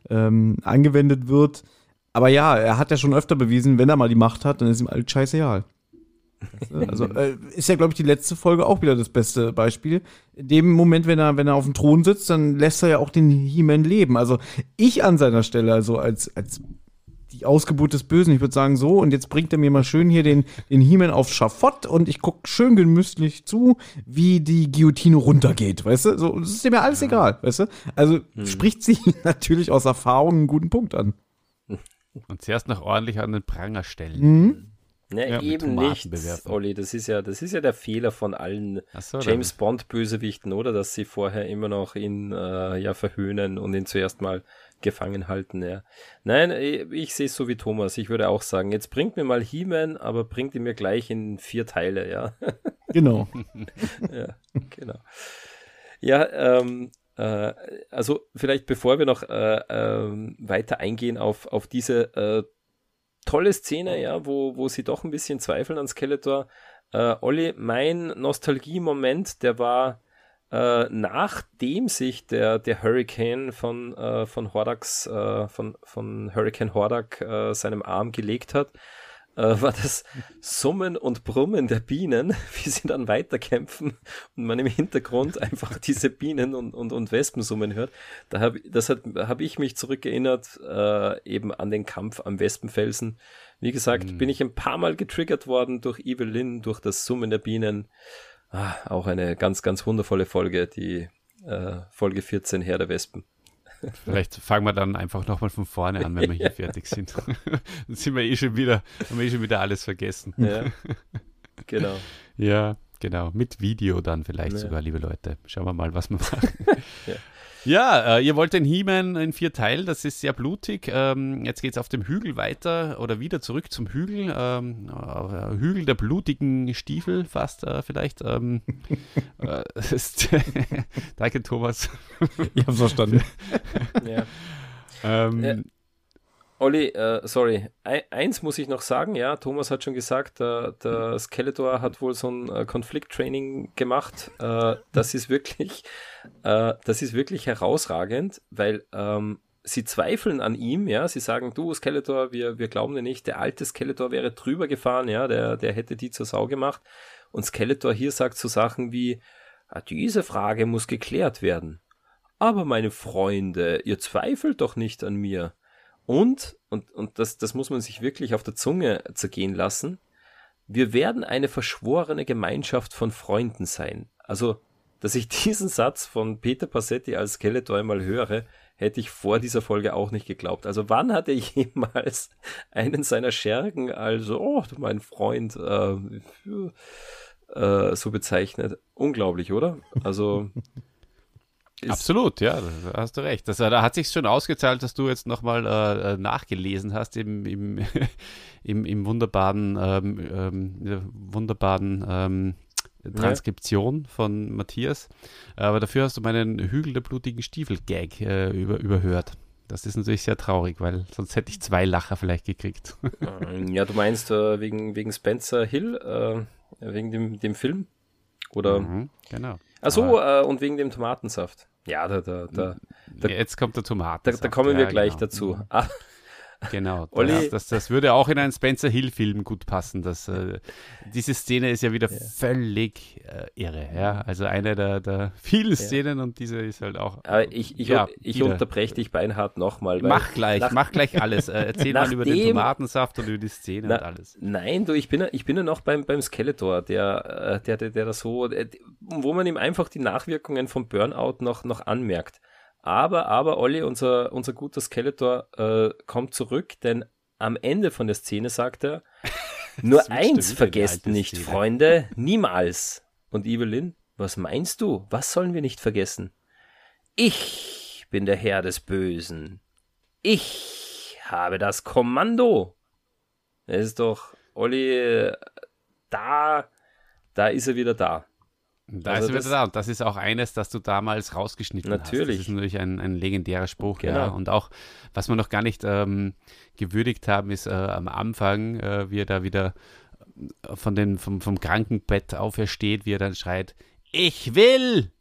angewendet wird. Aber ja, er hat ja schon öfter bewiesen, wenn er mal die Macht hat, dann ist ihm alles scheißegal. Weißt du? Also ist ja, glaube ich, die letzte Folge auch wieder das beste Beispiel. In dem Moment, wenn er auf dem Thron sitzt, dann lässt er ja auch den He-Man leben. Also ich an seiner Stelle, also als die Ausgeburt des Bösen. Ich würde sagen, so, und jetzt bringt er mir mal schön hier den He-Man aufs Schafott und ich gucke schön genüsslich zu, wie die Guillotine runtergeht, weißt du? So, das ist dem ja alles egal, weißt du? Also spricht sie natürlich aus Erfahrung einen guten Punkt an. Und zuerst noch ordentlich an den Pranger stellen. Mhm. Ne, ja, eben nicht, Olli, das ist ja der Fehler von allen James-Bond-Bösewichten, oder? Dass sie vorher immer noch ihn verhöhnen und ihn zuerst mal gefangen halten, ja. Nein, ich sehe es so wie Thomas, ich würde auch sagen, jetzt bringt mir mal He-Man, aber bringt ihn mir gleich in 4 Teile, ja. Genau. Ja, genau. Ja, also vielleicht bevor wir noch weiter eingehen auf diese tolle Szene, ja, wo sie doch ein bisschen zweifeln an Skeletor. Olli, mein Nostalgie-Moment, der war, nachdem sich der Hurricane von Hurricane Hordak seinem Arm gelegt hat, war das Summen und Brummen der Bienen, wie sie dann weiterkämpfen und man im Hintergrund einfach diese Bienen und Wespen summen hört. Da hab ich mich zurückerinnert, eben an den Kampf am Wespenfelsen. Wie gesagt, bin ich ein paar Mal getriggert worden durch Evil-Lyn, durch das Summen der Bienen. Auch eine ganz, ganz wundervolle Folge, die Folge 14, Herr der Wespen. Vielleicht fangen wir dann einfach nochmal von vorne an, wenn wir hier fertig sind. Dann sind wir haben wir schon wieder alles vergessen. Ja, genau. Ja, genau. Mit Video dann vielleicht sogar, liebe Leute. Schauen wir mal, was wir machen. Ja, ihr wollt den He-Man in 4 Teilen, das ist sehr blutig. Jetzt geht es auf dem Hügel weiter oder wieder zurück zum Hügel. Hügel der blutigen Stiefel fast vielleicht. Danke, Thomas. Ich hab's verstanden. Ja. Olli, sorry, eins muss ich noch sagen, ja, Thomas hat schon gesagt, der Skeletor hat wohl so ein Konflikttraining gemacht, das ist wirklich herausragend, weil sie zweifeln an ihm, ja, sie sagen, du Skeletor, wir glauben dir nicht, der alte Skeletor wäre drüber gefahren, ja, der hätte die zur Sau gemacht, und Skeletor hier sagt so Sachen wie, diese Frage muss geklärt werden, aber meine Freunde, ihr zweifelt doch nicht an mir. Und das muss man sich wirklich auf der Zunge zergehen lassen, wir werden eine verschworene Gemeinschaft von Freunden sein. Also, dass ich diesen Satz von Peter Passetti als Skeletor einmal höre, hätte ich vor dieser Folge auch nicht geglaubt. Also, wann hat er jemals einen seiner Schergen, also, oh, du mein Freund, so bezeichnet? Unglaublich, oder? Also... Absolut, ja, da hast du recht. Da hat sich schon ausgezahlt, dass du jetzt nochmal nachgelesen hast im wunderbaren Transkription von Matthias. Aber dafür hast du meinen Hügel der blutigen Stiefel-Gag überhört. Das ist natürlich sehr traurig, weil sonst hätte ich 2 Lacher vielleicht gekriegt. Ja, du meinst wegen Spencer Hill, wegen dem Film? Oder? Mhm, genau. Ach so, und wegen dem Tomatensaft. Ja, jetzt kommt der Tomatensaft. Da kommen wir gleich dazu. Mhm. Ah. Genau, das würde auch in einen Spencer-Hill-Film gut passen. Diese Szene ist ja wieder völlig irre. Ja? Also eine der vielen Szenen und diese ist halt auch... Aber ich unterbreche dich, Beinhard, nochmal. Mach gleich alles. Erzähl mal über den Tomatensaft und über die Szene und alles. Nein, du, ich bin ja noch beim Skeletor, der das so... wo man ihm einfach die Nachwirkungen vom Burnout noch anmerkt. Aber Olli, unser guter Skeletor, kommt zurück, denn am Ende von der Szene sagt er, nur eins vergesst nicht, Szene. Freunde, niemals. Und Evil-Lyn, was meinst du? Was sollen wir nicht vergessen? Ich bin der Herr des Bösen. Ich habe das Kommando. Das ist doch, Olli, da ist er wieder da. Da also ist wieder da. Und das ist auch eines, das du damals rausgeschnitten hast. Das ist natürlich ein legendärer Spruch. Genau. Ja. Und auch, was wir noch gar nicht gewürdigt haben, ist am Anfang, wie er da wieder vom Krankenbett aufersteht, wie er dann schreit, ich will!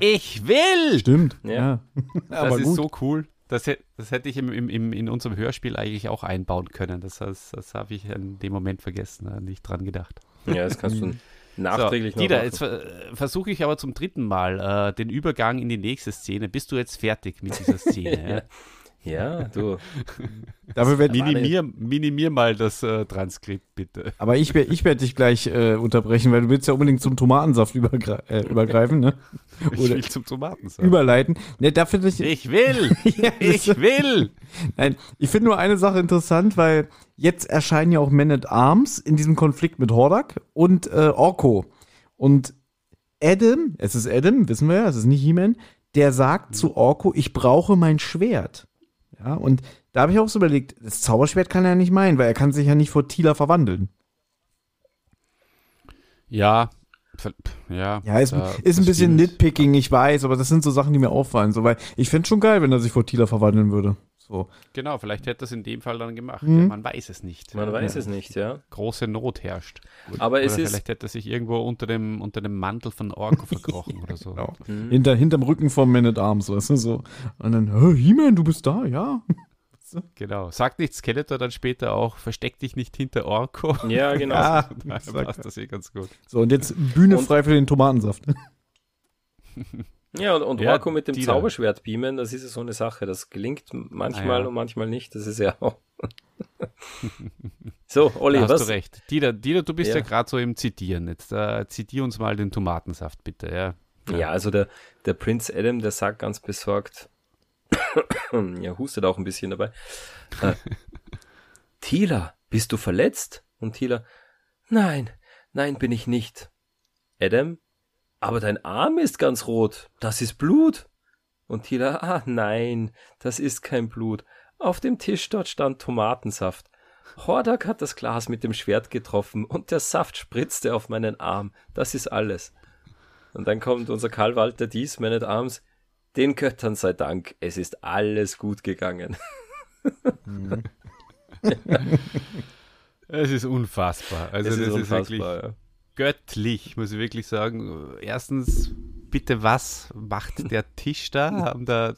Ich will! Stimmt. Ja. Das aber ist gut. So cool. Das hätte ich in unserem Hörspiel eigentlich auch einbauen können. Das habe ich in dem Moment vergessen, nicht dran gedacht. Ja, das kannst du... Nachträglich so, Dieter, jetzt versuche ich aber zum 3. Mal den Übergang in die nächste Szene. Bist du jetzt fertig mit dieser Szene? Ja, du. Minimier mal das Transkript, bitte. Aber ich werde dich gleich unterbrechen, weil du willst ja unbedingt zum Tomatensaft übergreifen, ne? Oder ich will zum Tomatensaft. Überleiten. Ne, dafür nicht. Ich will! Ja, ich will! Nein, ich finde nur eine Sache interessant, weil jetzt erscheinen ja auch Man-at-Arms in diesem Konflikt mit Hordak und Orko. Und Adam, es ist Adam, wissen wir ja, es ist nicht He-Man, der sagt zu Orko, ich brauche mein Schwert. Ja, und da habe ich auch so überlegt, das Zauberschwert kann er ja nicht meinen, weil er kann sich ja nicht vor Teela verwandeln. Ja, ist ein bisschen nitpicking, ich weiß, aber das sind so Sachen, die mir auffallen. So, weil ich fände es schon geil, wenn er sich vor Teela verwandeln würde. So. Genau, vielleicht hätte er es in dem Fall dann gemacht. Ja, man weiß es nicht. Man weiß es nicht, ja. Große Not herrscht. Aber es vielleicht hätte er sich irgendwo unter dem Mantel von Orko verkrochen oder so. Genau. Mhm. Hinterm Rücken vom Man-at-Arms, weißt du, so. Und dann, He-Man, du bist da, ja. So. Genau. Sagt nicht Skeletor dann später auch, versteck dich nicht hinter Orko. Ja, genau. Ja, das passt das eh ganz gut. So, und jetzt Bühne frei für den Tomatensaft. Ja, und Orko mit dem Zauberschwert beamen, das ist ja so eine Sache. Das gelingt manchmal und manchmal nicht. Das ist ja auch... So, Olli, da hast du recht. Dieter, du bist ja gerade so im Zitieren. Jetzt zitier uns mal den Tomatensaft, bitte. Ja, also der Prinz Adam, der sagt ganz besorgt, ja, hustet auch ein bisschen dabei. Teela, bist du verletzt? Und Teela, nein, bin ich nicht. Adam, aber dein Arm ist ganz rot. Das ist Blut. Und Teela, nein, das ist kein Blut. Auf dem Tisch dort stand Tomatensaft. Hordak hat das Glas mit dem Schwert getroffen und der Saft spritzte auf meinen Arm. Das ist alles. Und dann kommt unser Karl Walter Dies, Man-at-Arms. Den Göttern sei Dank, es ist alles gut gegangen. Mhm. Ja. Es ist unfassbar. Also das ist wirklich... Ja. Göttlich, muss ich wirklich sagen. Erstens, bitte, was macht der Tisch da? Haben der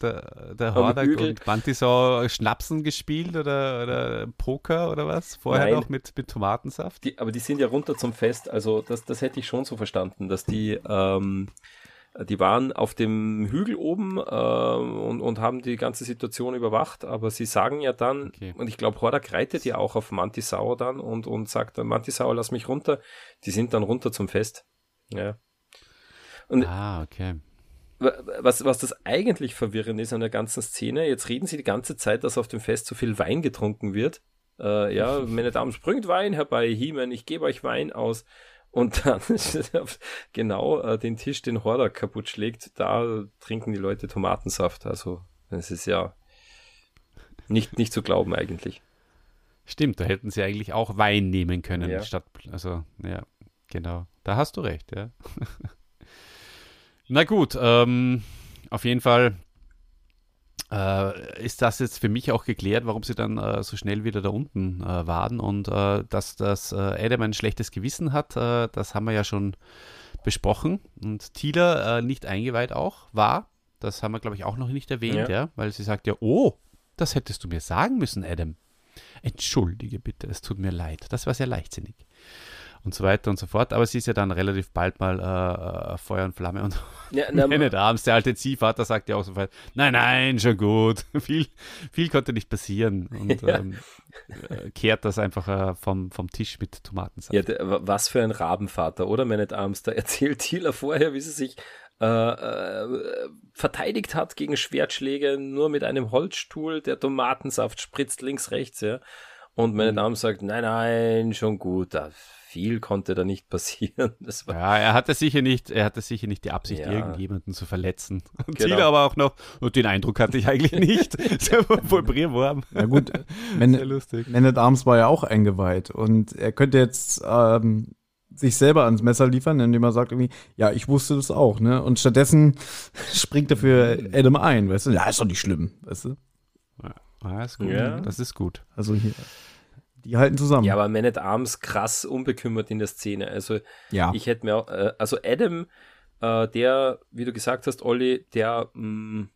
Hordak und Mantisaur Schnapsen gespielt oder Poker oder was? Vorher noch mit Tomatensaft? Aber die sind ja runter zum Fest. Also das hätte ich schon so verstanden, dass die waren auf dem Hügel oben und haben die ganze Situation überwacht, aber sie sagen ja dann, und ich glaube, Hordak reitet ja auch auf Mantisaur dann und sagt dann, Mantisaur, lass mich runter. Die sind dann runter zum Fest. Ja. Und okay. Was das eigentlich verwirrend ist an der ganzen Szene, jetzt reden sie die ganze Zeit, dass auf dem Fest so viel Wein getrunken wird. Meine Damen, springt Wein herbei, He-Man, ich gebe euch Wein aus. Und dann den Tisch, den Hordak kaputt schlägt, da trinken die Leute Tomatensaft. Also das ist ja nicht zu glauben eigentlich. Stimmt, da hätten sie eigentlich auch Wein nehmen können. Statt, also ja, Genau, da hast du recht, ja. Na gut, auf jeden Fall ist das jetzt für mich auch geklärt, warum sie dann so schnell wieder da unten waren. Und dass Adam ein schlechtes Gewissen hat, das haben wir ja schon besprochen. Und Teela nicht eingeweiht auch war, das haben wir, glaube ich, auch noch nicht erwähnt, ja, weil sie sagt ja, oh, das hättest du mir sagen müssen, Adam. Entschuldige bitte, es tut mir leid, das war sehr leichtsinnig. Und so weiter und so fort. Aber sie ist ja dann relativ bald mal Feuer und Flamme. Und ja, Man-at-Arms, der alte Ziehvater, sagt ja auch so weit, nein, schon gut. viel konnte nicht passieren. Und kehrt das einfach vom Tisch mit Tomatensaft. Ja, was für ein Rabenvater, oder Man-at-Arms? Da erzählt Teela vorher, wie sie sich verteidigt hat gegen Schwertschläge, nur mit einem Holzstuhl, der Tomatensaft spritzt links, rechts. Ja. Und Man-at-Arms sagt, nein, schon gut, das viel konnte da nicht passieren. Das war ja, er hatte sicher nicht die Absicht, irgendjemanden zu verletzen. Und genau. Teela aber auch noch, und den Eindruck hatte ich eigentlich nicht. Voll Brierwurm. Ja gut, Man-at-Arms war ja auch eingeweiht und er könnte jetzt sich selber ans Messer liefern, indem er sagt irgendwie, ja, ich wusste das auch, ne? Und stattdessen springt dafür Adam ein, weißt du? Ja, ist doch nicht schlimm, weißt du? Ja, ist gut. Ja. Das ist gut. Also hier... Die halten zusammen. Ja, aber Man-at-Arms krass unbekümmert in der Szene. Also ich hätte mir auch, also Adam, der, wie du gesagt hast, Olli, der dem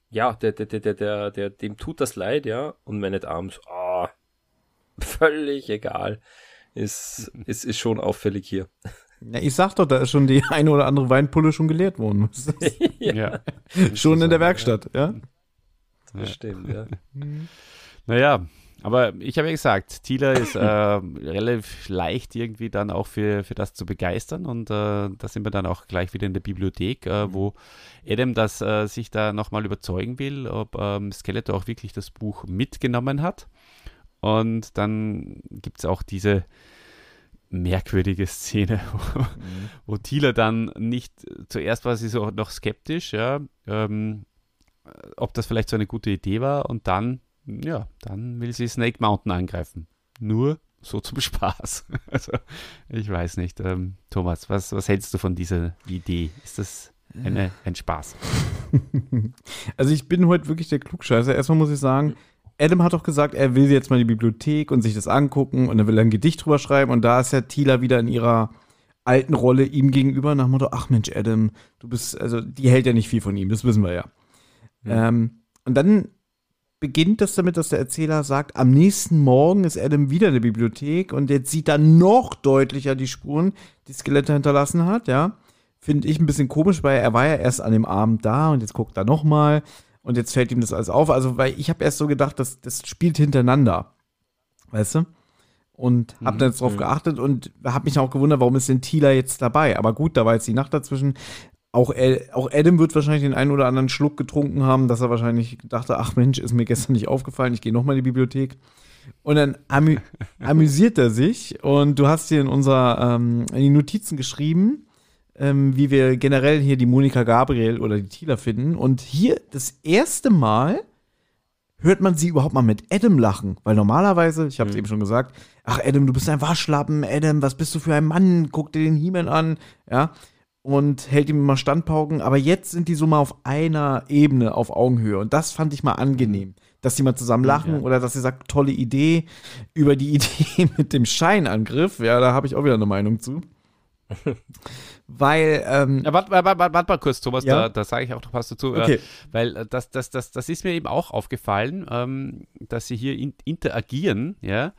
tut das leid, ja, und Man-at-Arms, völlig egal. Ist schon auffällig hier. Ja, ich sag doch, da ist schon die eine oder andere Weinpulle schon geleert worden. Ja. Schon in der Werkstatt, ja. Das stimmt, ja. Naja. Aber ich habe ja gesagt, Teela ist relativ leicht irgendwie dann auch für das zu begeistern und da sind wir dann auch gleich wieder in der Bibliothek, wo Adam das sich da nochmal überzeugen will, ob Skeletor auch wirklich das Buch mitgenommen hat. Und dann gibt es auch diese merkwürdige Szene, wo Teela dann nicht, zuerst war sie so noch skeptisch, ja, ob das vielleicht so eine gute Idee war und dann will sie Snake Mountain angreifen. Nur so zum Spaß. Also, ich weiß nicht. Thomas, was hältst du von dieser Idee? Ist das ein Spaß? Also, ich bin heute wirklich der Klugscheißer. Erstmal muss ich sagen, Adam hat doch gesagt, er will jetzt mal die Bibliothek und sich das angucken und er will ein Gedicht drüber schreiben. Und da ist ja Teela wieder in ihrer alten Rolle ihm gegenüber nach dem Motto, ach Mensch, Adam, du bist, also, die hält ja nicht viel von ihm. Das wissen wir ja. Und dann beginnt das damit, dass der Erzähler sagt, am nächsten Morgen ist Adam wieder in der Bibliothek und jetzt sieht er noch deutlicher die Spuren, die Skeletor hinterlassen hat, ja. Finde ich ein bisschen komisch, weil er war ja erst an dem Abend da und jetzt guckt er nochmal und jetzt fällt ihm das alles auf. Also, weil ich habe erst so gedacht, das spielt hintereinander, weißt du? Und habe dann jetzt drauf geachtet und habe mich auch gewundert, warum ist denn Teela jetzt dabei? Aber gut, da war jetzt die Nacht dazwischen. Auch Adam wird wahrscheinlich den einen oder anderen Schluck getrunken haben, dass er wahrscheinlich dachte, ach Mensch, ist mir gestern nicht aufgefallen, ich gehe nochmal in die Bibliothek. Und dann amüsiert er sich und du hast hier in die Notizen geschrieben, wie wir generell hier die Monika Gabriel oder die Teela finden. Und hier das erste Mal hört man sie überhaupt mal mit Adam lachen. Weil normalerweise, ich habe es eben schon gesagt, ach Adam, du bist ein Waschlappen, Adam, was bist du für ein Mann, guck dir den He-Man an, ja. Und hält ihm immer Standpauken, aber jetzt sind die so mal auf einer Ebene, auf Augenhöhe. Und das fand ich mal angenehm, dass die mal zusammen lachen oder dass sie sagt, tolle Idee, über die Idee mit dem Scheinangriff. Ja, da habe ich auch wieder eine Meinung zu. Weil, warte mal kurz, Thomas, ja? da sage ich auch noch was dazu. Okay. Weil das ist mir eben auch aufgefallen, dass sie hier interagieren, ja,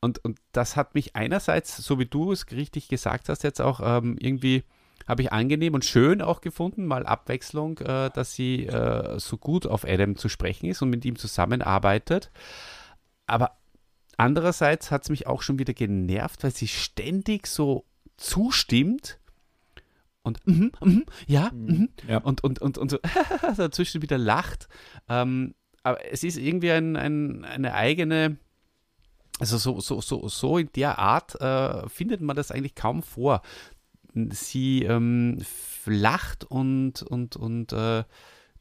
Und das hat mich einerseits, so wie du es richtig gesagt hast, jetzt auch irgendwie, habe ich angenehm und schön auch gefunden, mal Abwechslung, dass sie so gut auf Adam zu sprechen ist und mit ihm zusammenarbeitet. Aber andererseits hat es mich auch schon wieder genervt, weil sie ständig so zustimmt und und so dazwischen wieder lacht. Aber es ist irgendwie eine eigene... Also so in der Art findet man das eigentlich kaum vor. Sie lacht und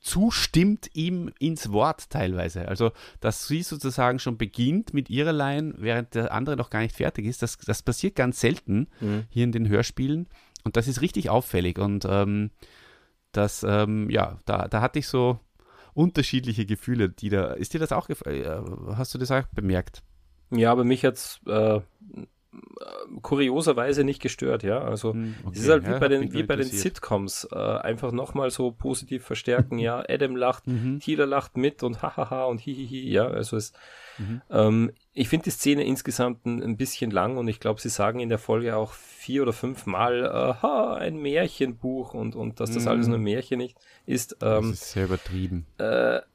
zustimmt ihm ins Wort teilweise. Also, dass sie sozusagen schon beginnt mit ihrer Line, während der andere noch gar nicht fertig ist, das passiert ganz selten hier in den Hörspielen und das ist richtig auffällig und da hatte ich so unterschiedliche Gefühle, die da, ist dir das auch, hast du das auch bemerkt? Ja, aber mich hat es kurioserweise nicht gestört, ja, also okay, es ist halt wie bei den Sitcoms, einfach nochmal so positiv verstärken, ja, Adam lacht, Teela lacht mit und hahaha und hihihi, ja, also es, ich finde die Szene insgesamt ein bisschen lang und ich glaube, sie sagen in der Folge auch 4 oder 5 Mal, ein Märchenbuch und dass das alles nur ein Märchen ist. Das ist sehr übertrieben.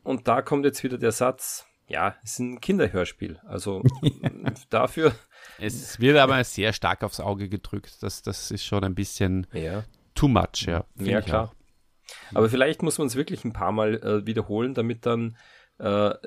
Und da kommt jetzt wieder der Satz, ja, es ist ein Kinderhörspiel, also dafür... Es wird aber sehr stark aufs Auge gedrückt, das ist schon ein bisschen too much, ja. Ja, klar. Auch. Aber vielleicht muss man es wirklich ein paar Mal wiederholen, damit dann dann,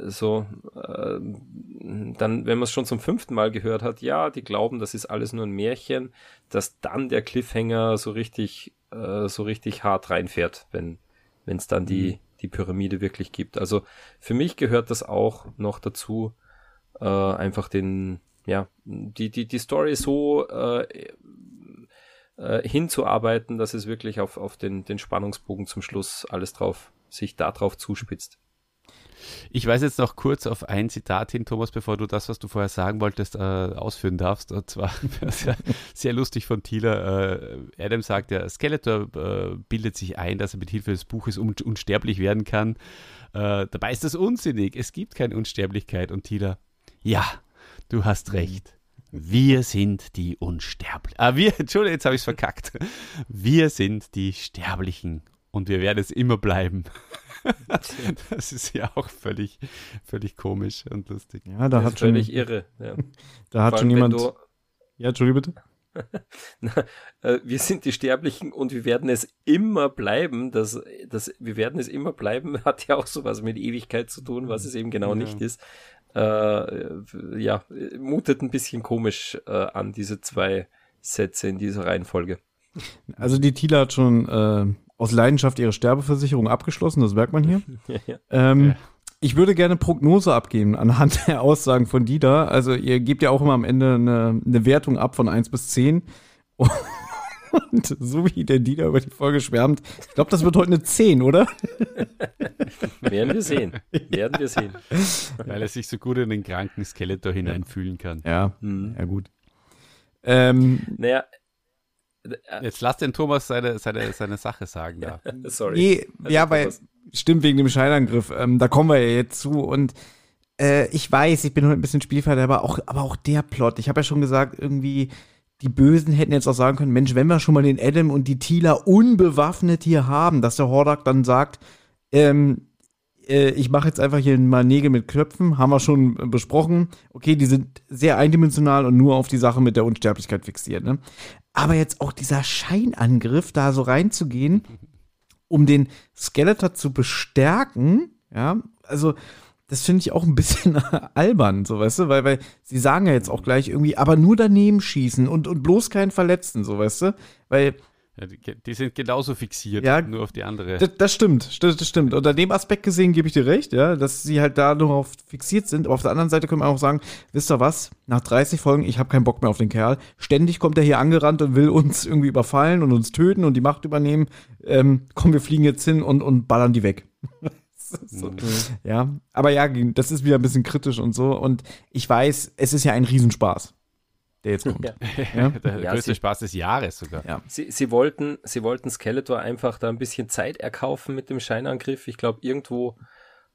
wenn man es schon zum 5. Mal gehört hat, ja, die glauben, das ist alles nur ein Märchen, dass dann der Cliffhanger so richtig hart reinfährt, wenn es dann die Pyramide wirklich gibt. Also für mich gehört das auch noch dazu, einfach die Story so hinzuarbeiten, dass es wirklich auf den Spannungsbogen zum Schluss sich darauf zuspitzt. Ich weise jetzt noch kurz auf ein Zitat hin, Thomas, bevor du das, was du vorher sagen wolltest, ausführen darfst. Und zwar sehr, sehr lustig von Teela. Adam sagt ja, Skeletor bildet sich ein, dass er mit Hilfe des Buches unsterblich werden kann. Dabei ist das unsinnig. Es gibt keine Unsterblichkeit. Und Teela, ja, du hast recht. Wir sind die Unsterblichen. Entschuldigung, jetzt habe ich es verkackt. Wir sind die Sterblichen und wir werden es immer bleiben. Das ist ja auch völlig, völlig komisch und lustig. Ja, da das hat ist schon, völlig irre. Ja. Da hat schon jemand... Ja, Entschuldigung, bitte. Wir sind die Sterblichen und wir werden es immer bleiben. Wir werden es immer bleiben hat ja auch sowas mit Ewigkeit zu tun, was es eben genau nicht ist. Mutet ein bisschen komisch an, diese 2 Sätze in dieser Reihenfolge. Also die Teela hat schon aus Leidenschaft ihre Sterbeversicherung abgeschlossen, das merkt man hier. Ja. Ich würde gerne Prognose abgeben anhand der Aussagen von Teela. Also ihr gebt ja auch immer am Ende eine Wertung ab von 1 bis 10. Und so wie der Teela über die Folge schwärmt, ich glaube, das wird heute eine 10, oder? Werden wir sehen. Weil er sich so gut in den kranken Skeletor hineinfühlen kann. Ja, ja gut. Jetzt lass den Thomas seine Sache sagen. Da. Sorry. Nee, ja, weil, stimmt, wegen dem Scheinangriff, da kommen wir ja jetzt zu und ich weiß, ich bin heute ein bisschen spielverderber, aber auch der Plot, ich habe ja schon gesagt, irgendwie die Bösen hätten jetzt auch sagen können, Mensch, wenn wir schon mal den Adam und die Teela unbewaffnet hier haben, dass der Hordak dann sagt, ich mache jetzt einfach hier mal Nägel mit Köpfen, haben wir schon besprochen. Okay, die sind sehr eindimensional und nur auf die Sache mit der Unsterblichkeit fixiert. Ne? Aber jetzt auch dieser Scheinangriff, da so reinzugehen, um den Skeletor zu bestärken, ja, also das finde ich auch ein bisschen albern, so, weißt du, weil sie sagen ja jetzt auch gleich irgendwie, aber nur daneben schießen und bloß keinen verletzen, so, weißt du, weil... Ja, die sind genauso fixiert, ja, nur auf die andere. Das stimmt. Unter dem Aspekt gesehen gebe ich dir recht, ja, dass sie halt da nur auf fixiert sind, aber auf der anderen Seite können wir auch sagen, wisst ihr was, nach 30 Folgen, ich habe keinen Bock mehr auf den Kerl, ständig kommt er hier angerannt und will uns irgendwie überfallen und uns töten und die Macht übernehmen, komm, wir fliegen jetzt hin und ballern die weg. So. Ja, aber ja, das ist wieder ein bisschen kritisch und so. Und ich weiß, es ist ja ein Riesenspaß, der jetzt kommt. Ja. Ja? Der größte Spaß des Jahres sogar. Ja. Sie wollten Skeletor einfach da ein bisschen Zeit erkaufen mit dem Scheinangriff. Ich glaube, irgendwo,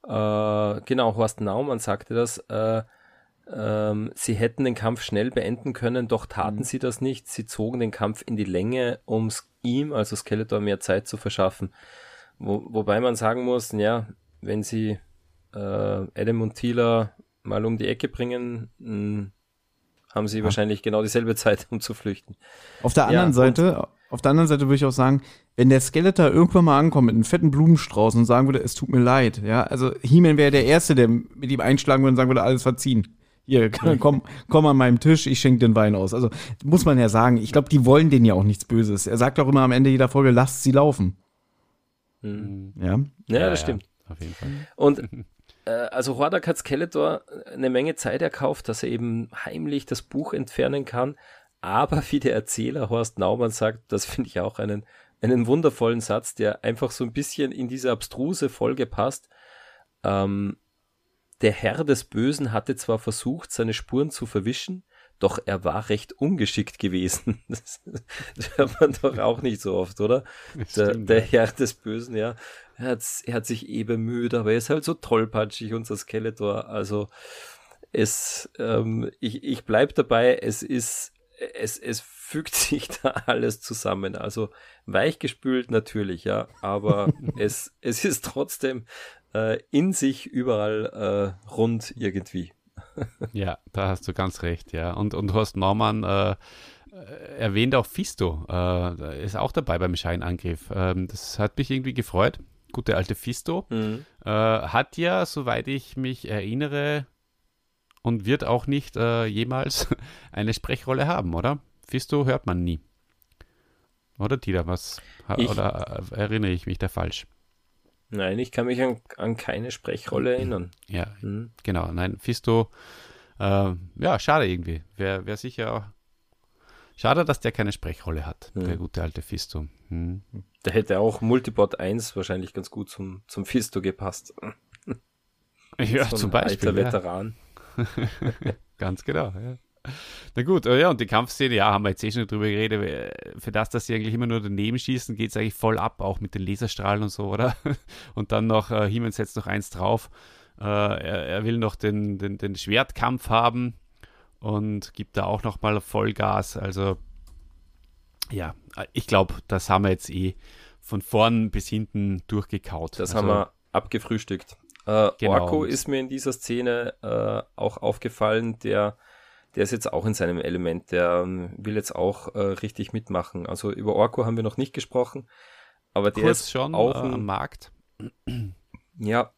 genau, Horst Naumann sagte das, sie hätten den Kampf schnell beenden können, doch taten sie das nicht. Sie zogen den Kampf in die Länge, um ihm, also Skeletor, mehr Zeit zu verschaffen. Wobei man sagen muss, ja, wenn sie Adam und Teela mal um die Ecke bringen, haben sie wahrscheinlich genau dieselbe Zeit, um zu flüchten. Auf der anderen Seite würde ich auch sagen, wenn der Skeletor irgendwann mal ankommt mit einem fetten Blumenstrauß und sagen würde, es tut mir leid, ja, also He-Man wäre der Erste, der mit ihm einschlagen würde und sagen würde, alles verziehen. Hier, komm an meinem Tisch, ich schenke den Wein aus. Also muss man ja sagen, ich glaube, die wollen denen ja auch nichts Böses. Er sagt auch immer am Ende jeder Folge, lasst sie laufen. Mhm. Ja? Ja, das stimmt. Ja, auf jeden Fall. Und also Hordak hat Skeletor eine Menge Zeit erkauft, dass er eben heimlich das Buch entfernen kann. Aber wie der Erzähler Horst Naumann sagt, das finde ich auch einen wundervollen Satz, der einfach so ein bisschen in diese abstruse Folge passt. Der Herr des Bösen hatte zwar versucht, seine Spuren zu verwischen, doch er war recht ungeschickt gewesen. Das hört man doch auch nicht so oft, oder? Der Herr des Bösen, ja. Er hat sich eh bemüht, aber er ist halt so tollpatschig, unser Skeletor. Also ich bleib dabei, es fügt sich da alles zusammen. Also weichgespült natürlich, ja, aber es ist trotzdem in sich überall rund irgendwie. Ja, da hast du ganz recht, ja. Und Horst Naumann erwähnt auch Fisto, ist auch dabei beim Scheinangriff. Das hat mich irgendwie gefreut. Gute alte Fisto. Mhm. Hat ja, soweit ich mich erinnere, und wird auch nicht jemals eine Sprechrolle haben, oder? Fisto hört man nie. Oder Teela, oder erinnere ich mich da falsch? Nein, ich kann mich an keine Sprechrolle erinnern. Ja, genau. Nein, Fisto, ja, schade irgendwie. Wäre sicher schade, dass der keine Sprechrolle hat, der gute alte Fisto. Hm. Der hätte auch Multibot 1 wahrscheinlich ganz gut zum Fisto gepasst. Ja, so zum Beispiel. Alter Veteran. Ganz genau, ja. Na gut, ja, und die Kampfszene, ja, haben wir jetzt eh schon drüber geredet, für das, dass sie eigentlich immer nur daneben schießen, geht es eigentlich voll ab, auch mit den Laserstrahlen und so, oder? Und dann noch, He-Man setzt noch eins drauf, er will noch den Schwertkampf haben und gibt da auch nochmal Vollgas, also ja, ich glaube, das haben wir jetzt eh von vorn bis hinten durchgekaut. Das haben wir abgefrühstückt. Genau. Orko ist mir in dieser Szene auch aufgefallen, der ist jetzt auch in seinem Element, der will jetzt auch richtig mitmachen. Also über Orko haben wir noch nicht gesprochen, aber der kurz ist schon auch am Markt. Ja,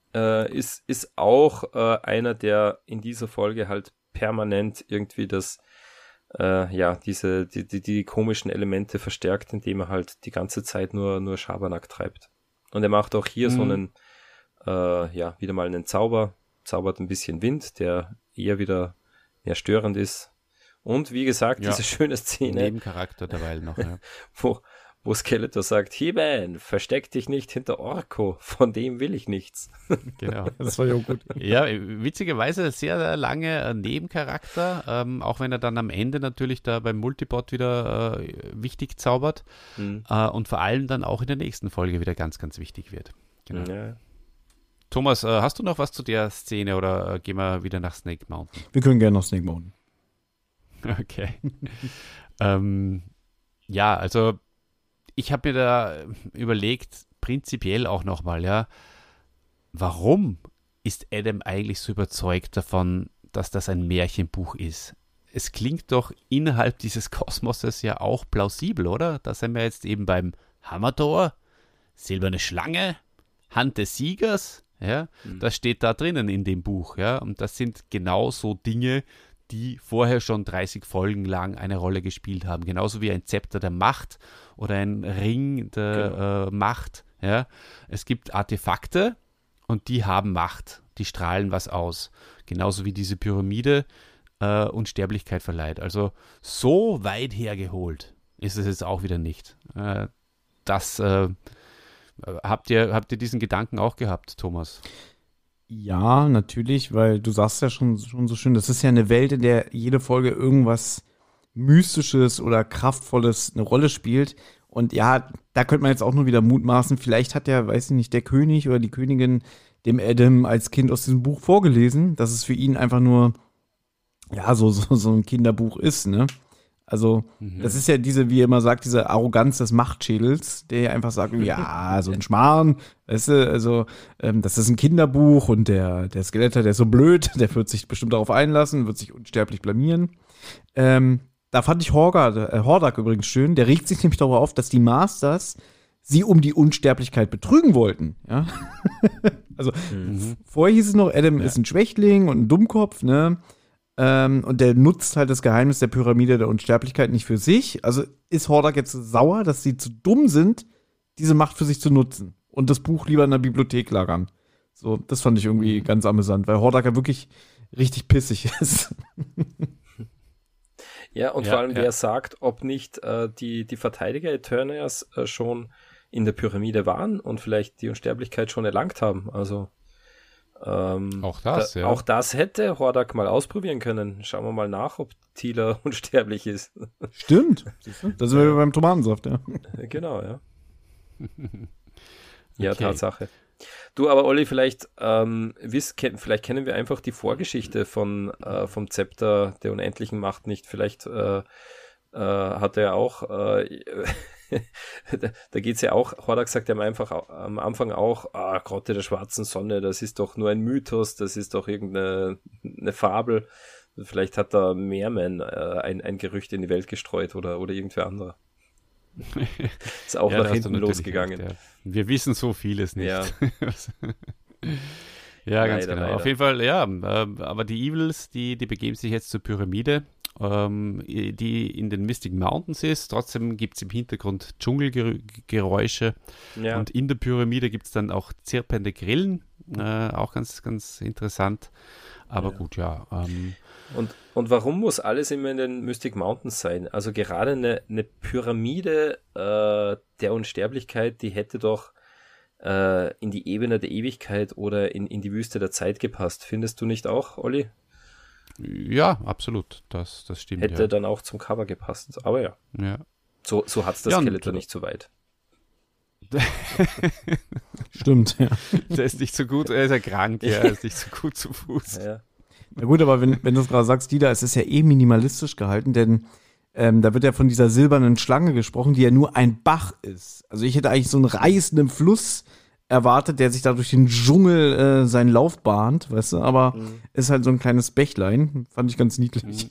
ist auch einer, der in dieser Folge halt permanent irgendwie das, die komischen Elemente verstärkt, indem er halt die ganze Zeit nur Schabernack treibt. Und er macht auch hier so einen wieder mal einen Zauber, zaubert ein bisschen Wind, der eher wieder mehr störend ist. Und wie gesagt, diese schöne Szene. Nebencharakter dabei noch, ja. wo Skeletor sagt, He-Man, versteck dich nicht hinter Orko, von dem will ich nichts. Genau. Das war ja auch gut. Ja, witzigerweise sehr lange Nebencharakter, auch wenn er dann am Ende natürlich da beim Multibot wieder wichtig zaubert und vor allem dann auch in der nächsten Folge wieder ganz, ganz wichtig wird. Genau. Ja. Thomas, hast du noch was zu der Szene oder gehen wir wieder nach Snake Mountain? Wir können gerne nach Snake Mountain. Okay. Ja, also ich habe mir da überlegt, prinzipiell auch nochmal, ja, warum ist Adam eigentlich so überzeugt davon, dass das ein Märchenbuch ist? Es klingt doch innerhalb dieses Kosmoses ja auch plausibel, oder? Da sind wir jetzt eben beim Hammertor, silberne Schlange, Hand des Siegers, ja, das steht da drinnen in dem Buch, ja, und das sind genau so Dinge, die vorher schon 30 Folgen lang eine Rolle gespielt haben, genauso wie ein Zepter der Macht oder ein Ring der Macht, ja, es gibt Artefakte und die haben Macht, die strahlen was aus, genauso wie diese Pyramide Unsterblichkeit verleiht, also so weit hergeholt ist es jetzt auch wieder nicht, Habt ihr diesen Gedanken auch gehabt, Thomas? Ja, natürlich, weil du sagst ja schon so schön, das ist ja eine Welt, in der jede Folge irgendwas Mystisches oder Kraftvolles eine Rolle spielt. Und ja, da könnte man jetzt auch nur wieder mutmaßen, vielleicht hat ja, weiß ich nicht, der König oder die Königin dem Adam als Kind aus diesem Buch vorgelesen, dass es für ihn einfach nur, ja, so ein Kinderbuch ist, ne? Also, das ist ja diese, wie er immer sagt, diese Arroganz des Machtschädels, der ja einfach sagt, ja, so ein Schmarrn, weißt du, also, das ist ein Kinderbuch und der Skeletor, der ist so blöd, der wird sich bestimmt darauf einlassen, wird sich unsterblich blamieren. Da fand ich Hordak übrigens schön, der regt sich nämlich darüber auf, dass die Masters sie um die Unsterblichkeit betrügen wollten, ja. Also, vorher hieß es noch, Adam ist ein Schwächling und ein Dummkopf, ne. Und der nutzt halt das Geheimnis der Pyramide der Unsterblichkeit nicht für sich. Also ist Hordak jetzt sauer, dass sie zu dumm sind, diese Macht für sich zu nutzen. und das Buch lieber in der Bibliothek lagern. So, das fand ich irgendwie ganz amüsant, weil Hordak ja wirklich richtig pissig ist. Ja, und ja, vor allem, wer sagt, ob nicht die Verteidiger Eternias schon in der Pyramide waren und vielleicht die Unsterblichkeit schon erlangt haben. Also auch das hätte Hordak mal ausprobieren können. Schauen wir mal nach, ob Teela unsterblich ist. Stimmt. Da sind wir beim Tomatensaft, ja. Genau, ja. Ja, okay. Tatsache. Du, aber Olli, vielleicht kennen wir einfach die Vorgeschichte vom Zepter der unendlichen Macht nicht. Vielleicht hat er auch, da geht es ja auch, Hordak sagt ja einfach am Anfang auch, Grotte der schwarzen Sonne, das ist doch nur ein Mythos, das ist doch irgendeine Fabel. Vielleicht hat da Merman ein Gerücht in die Welt gestreut oder irgendwer anderer. Ist auch nach hinten losgegangen. Recht, ja. Wir wissen so vieles nicht. Ja, ja, ganz leider, genau. Leider. Auf jeden Fall, ja. Aber die Evils, die begeben sich jetzt zur Pyramide, die in den Mystic Mountains ist. Trotzdem gibt es im Hintergrund Dschungelgeräusche. Ja. Und in der Pyramide gibt es dann auch zirpende Grillen. Auch ganz, ganz interessant. Aber ja. Gut, ja. Und warum muss alles immer in den Mystic Mountains sein? Also gerade eine Pyramide der Unsterblichkeit, die hätte doch in die Ebene der Ewigkeit oder in die Wüste der Zeit gepasst. Findest du nicht auch, Olli? Ja, absolut. Das stimmt. Hätte dann auch zum Cover gepasst. Aber ja. So hat es das Skeletor nicht so weit. Stimmt, ja. Der ist nicht so gut, er ist erkrankt, ja, er ist nicht so gut zu Fuß. Ja. Na gut, aber wenn du es gerade sagst, Dieter, es ist ja eh minimalistisch gehalten, denn da wird ja von dieser silbernen Schlange gesprochen, die ja nur ein Bach ist. Also ich hätte eigentlich so einen reißenden Fluss erwartet, der sich da durch den Dschungel seinen Lauf bahnt, weißt du, aber ist halt so ein kleines Bächlein, fand ich ganz niedlich.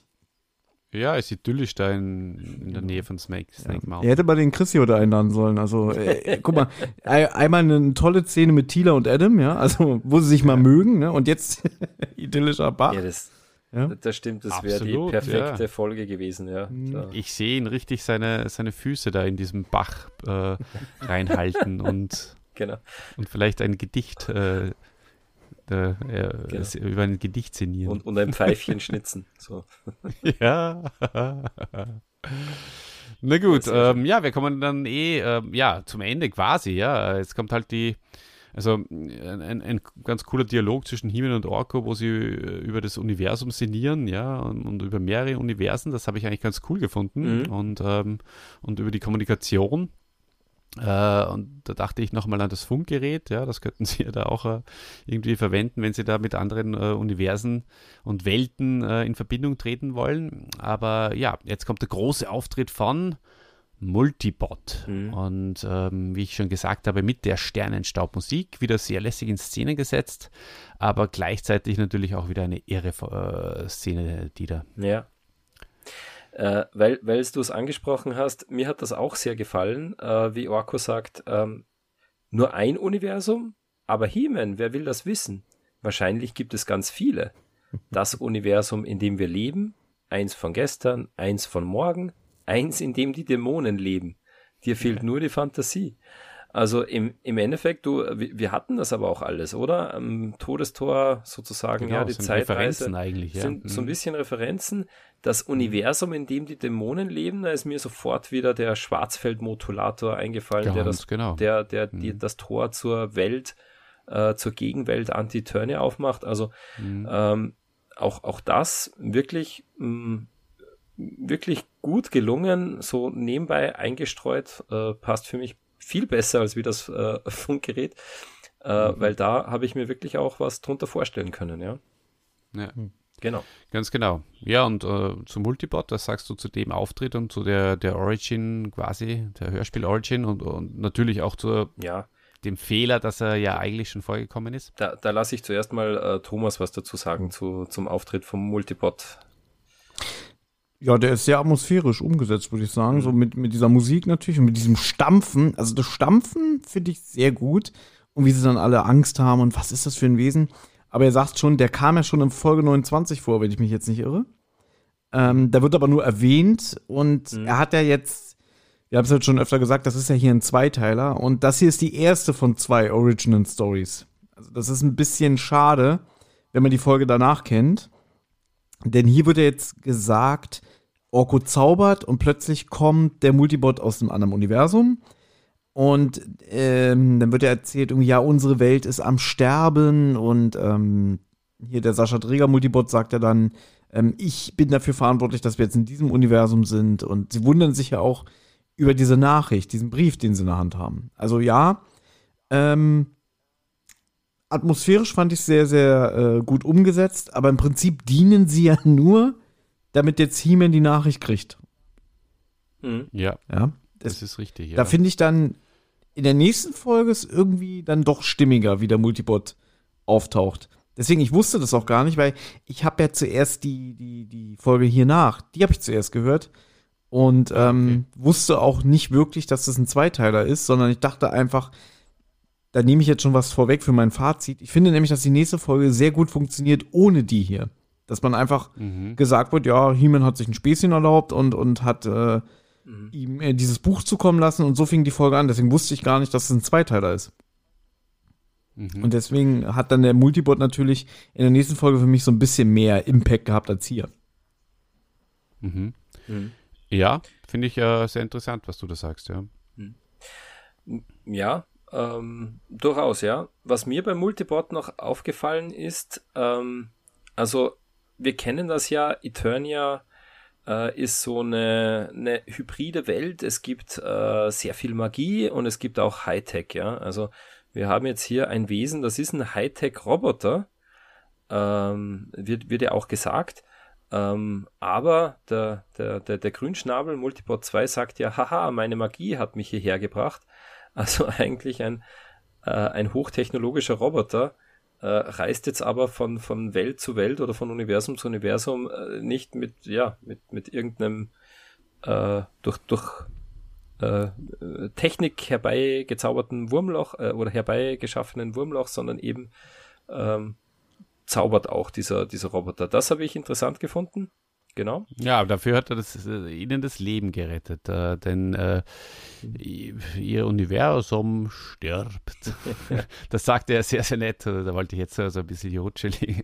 Ja, ist idyllisch da in der Nähe von Snake Mountain. Er hätte mal den Chrissy oder einladen sollen. Also, guck mal, einmal eine tolle Szene mit Teela und Adam, ja, also wo sie sich mal mögen, ne? Und jetzt idyllischer Bach. Ja, das stimmt, das wäre die perfekte Folge gewesen, ja. Klar. Ich sehe ihn richtig seine Füße da in diesem Bach reinhalten und, genau. Und vielleicht ein Gedicht über ein Gedicht sinnieren. Und ein Pfeifchen schnitzen. So. Ja. Na gut, wir kommen dann zum Ende quasi, ja. Jetzt kommt halt ein ganz cooler Dialog zwischen He-Man und Orko, wo sie über das Universum sinnieren, ja, und über mehrere Universen. Das habe ich eigentlich ganz cool gefunden. Und über die Kommunikation. Und da dachte ich nochmal an das Funkgerät, ja, das könnten sie ja da auch irgendwie verwenden, wenn sie da mit anderen Universen und Welten in Verbindung treten wollen. Aber ja, jetzt kommt der große Auftritt von Multibot. Und wie ich schon gesagt habe, mit der Sternenstaubmusik wieder sehr lässig in Szene gesetzt, aber gleichzeitig natürlich auch wieder eine irre Szene, die da... Ja. Weil du es angesprochen hast, mir hat das auch sehr gefallen, wie Orko sagt, nur ein Universum, aber He-Man, wer will das wissen? Wahrscheinlich gibt es ganz viele. Das Universum, in dem wir leben, eins von gestern, eins von morgen, eins, in dem die Dämonen leben. Dir fehlt nur die Fantasie. Also im Endeffekt, wir hatten das aber auch alles, oder? Am Todestor sozusagen, genau, ja, die Zeitreise. Referenzen eigentlich, ja. Sind so ein bisschen Referenzen. Das Universum, in dem die Dämonen leben, da ist mir sofort wieder der Schwarzfeld-Modulator eingefallen, ganz der das, genau. Das Tor zur Welt, zur Gegenwelt Anti-Eternia aufmacht. Also auch das wirklich... wirklich gut gelungen, so nebenbei eingestreut, passt für mich viel besser als wie das Funkgerät, weil da habe ich mir wirklich auch was drunter vorstellen können, ja. Ja. Genau. Ganz genau. Ja, und zum Multibot, was sagst du zu dem Auftritt und zu der Origin quasi, der Hörspiel-Origin und natürlich auch zu dem Fehler, dass er ja eigentlich schon vorgekommen ist? Da lasse ich zuerst mal Thomas was dazu sagen zum Auftritt vom Multibot. Ja, der ist sehr atmosphärisch umgesetzt, würde ich sagen. So mit dieser Musik natürlich und mit diesem Stampfen. Also das Stampfen finde ich sehr gut. Und wie sie dann alle Angst haben und was ist das für ein Wesen. Aber ihr sagt schon, der kam ja schon in Folge 29 vor, wenn ich mich jetzt nicht irre. Da wird aber nur erwähnt. Und er hat ja jetzt Wir haben es jetzt schon öfter gesagt, das ist ja hier ein Zweiteiler. Und das hier ist die erste von 2 Original Stories. Also das ist ein bisschen schade, wenn man die Folge danach kennt. Denn hier wird ja jetzt gesagt, Orko zaubert und plötzlich kommt der Multibot aus einem anderen Universum. Und dann wird ja erzählt, irgendwie, ja, unsere Welt ist am Sterben. Und hier der Sascha Dräger Multibot sagt ja dann, ich bin dafür verantwortlich, dass wir jetzt in diesem Universum sind. Und sie wundern sich ja auch über diese Nachricht, diesen Brief, den sie in der Hand haben. Also ja, atmosphärisch fand ich sehr, sehr gut umgesetzt. Aber im Prinzip dienen sie ja nur, damit jetzt He-Man die Nachricht kriegt. Mhm. Ja. Das ist richtig, ja. Da finde ich dann, in der nächsten Folge ist irgendwie dann doch stimmiger, wie der Multibot auftaucht. Deswegen, ich wusste das auch gar nicht, weil ich habe ja zuerst die Folge hier nach, die habe ich zuerst gehört und wusste auch nicht wirklich, dass das ein Zweiteiler ist, sondern ich dachte einfach, da nehme ich jetzt schon was vorweg für mein Fazit. Ich finde nämlich, dass die nächste Folge sehr gut funktioniert ohne die hier. Dass man einfach gesagt wird, ja, He-Man hat sich ein Späßchen erlaubt und hat ihm dieses Buch zukommen lassen und so fing die Folge an. Deswegen wusste ich gar nicht, dass es ein Zweiteiler ist. Mhm. Und deswegen hat dann der Multibot natürlich in der nächsten Folge für mich so ein bisschen mehr Impact gehabt als hier. Mhm. Mhm. Ja, finde ich sehr interessant, was du da sagst, ja. Ja, durchaus, ja. Was mir beim Multibot noch aufgefallen ist, also wir kennen das ja, Eternia ist so eine hybride Welt. Es gibt sehr viel Magie und es gibt auch Hightech. Ja? Also wir haben jetzt hier ein Wesen, das ist ein Hightech-Roboter, wird ja auch gesagt. Aber der Grünschnabel Multibot 2 sagt ja, haha, meine Magie hat mich hierher gebracht. Also eigentlich ein hochtechnologischer Roboter, reist jetzt aber von Welt zu Welt oder von Universum zu Universum nicht mit irgendeinem durch Technik herbeigezauberten Wurmloch oder herbeigeschaffenen Wurmloch, sondern eben zaubert auch dieser Roboter. Das habe ich interessant gefunden, genau. Ja, dafür hat er ihnen das Leben gerettet, denn ihr Universum stirbt. Das sagte er sehr, sehr nett. Da wollte ich jetzt so also ein bisschen die Rutsche legen.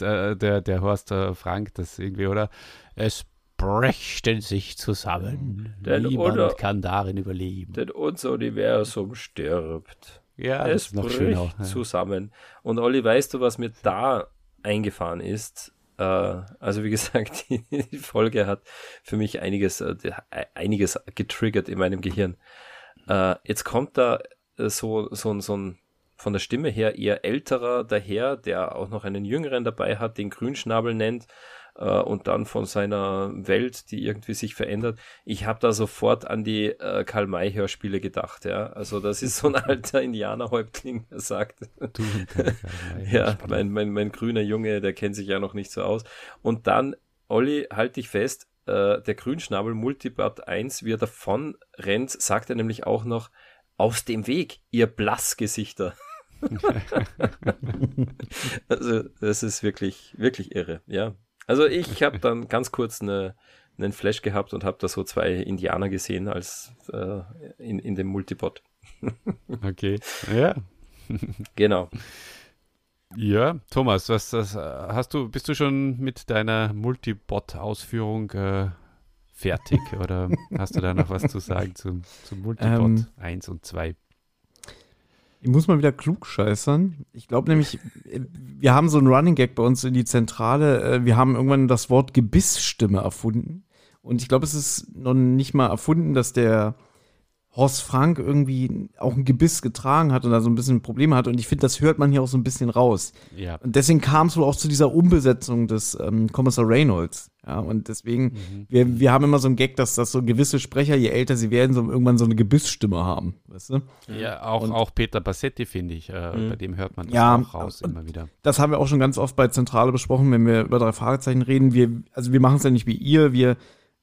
Der Horst Frank, das irgendwie, oder? Es brächten sich zusammen. Niemand kann darin überleben. Denn unser Universum stirbt. Ja, es ist noch schön auch, ja. Zusammen. Und Olli, weißt du, was mir da eingefahren ist? Also wie gesagt, die Folge hat für mich einiges getriggert in meinem Gehirn. Jetzt kommt da so ein von der Stimme her eher älterer daher, der auch noch einen Jüngeren dabei hat, den Grünschnabel nennt und dann von seiner Welt, die irgendwie sich verändert. Ich habe da sofort an die Karl-May-Hörspiele gedacht. Ja? Also das ist so ein alter Indianerhäuptling, der sagt, ja, mein grüner Junge, der kennt sich ja noch nicht so aus. Und dann, Olli, halt dich fest, der Grünschnabel Multibot 1, wie er davon rennt, sagt er nämlich auch noch, aus dem Weg, ihr Blassgesichter. Also das ist wirklich, wirklich irre, ja. Also ich habe dann ganz kurz einen Flash gehabt und habe da so 2 Indianer gesehen als in dem Multibot. Okay, ja. Genau. Ja, Thomas, bist du schon mit deiner Multibot-Ausführung fertig oder hast du da noch was zu sagen zum Multibot 1 und 2? Ich muss mal wieder klugscheißern. Ich glaube nämlich, wir haben so einen Running Gag bei uns in die Zentrale. Wir haben irgendwann das Wort Gebissstimme erfunden. Und ich glaube, es ist noch nicht mal erfunden, dass der Horst Frank irgendwie auch ein Gebiss getragen hat und da so ein bisschen Probleme hat. Und ich finde, das hört man hier auch so ein bisschen raus. Ja. Und deswegen kam es wohl auch zu dieser Umbesetzung des Kommissar Reynolds. Ja, und deswegen, wir haben immer so einen Gag, dass so gewisse Sprecher, je älter sie werden, so irgendwann so eine Gebissstimme haben. Weißt du? Ja, auch Peter Bassetti, finde ich. Bei dem hört man das auch raus immer wieder. Das haben wir auch schon ganz oft bei Zentrale besprochen, wenn wir über 3 Fragezeichen reden. Wir machen es ja nicht wie ihr. Wir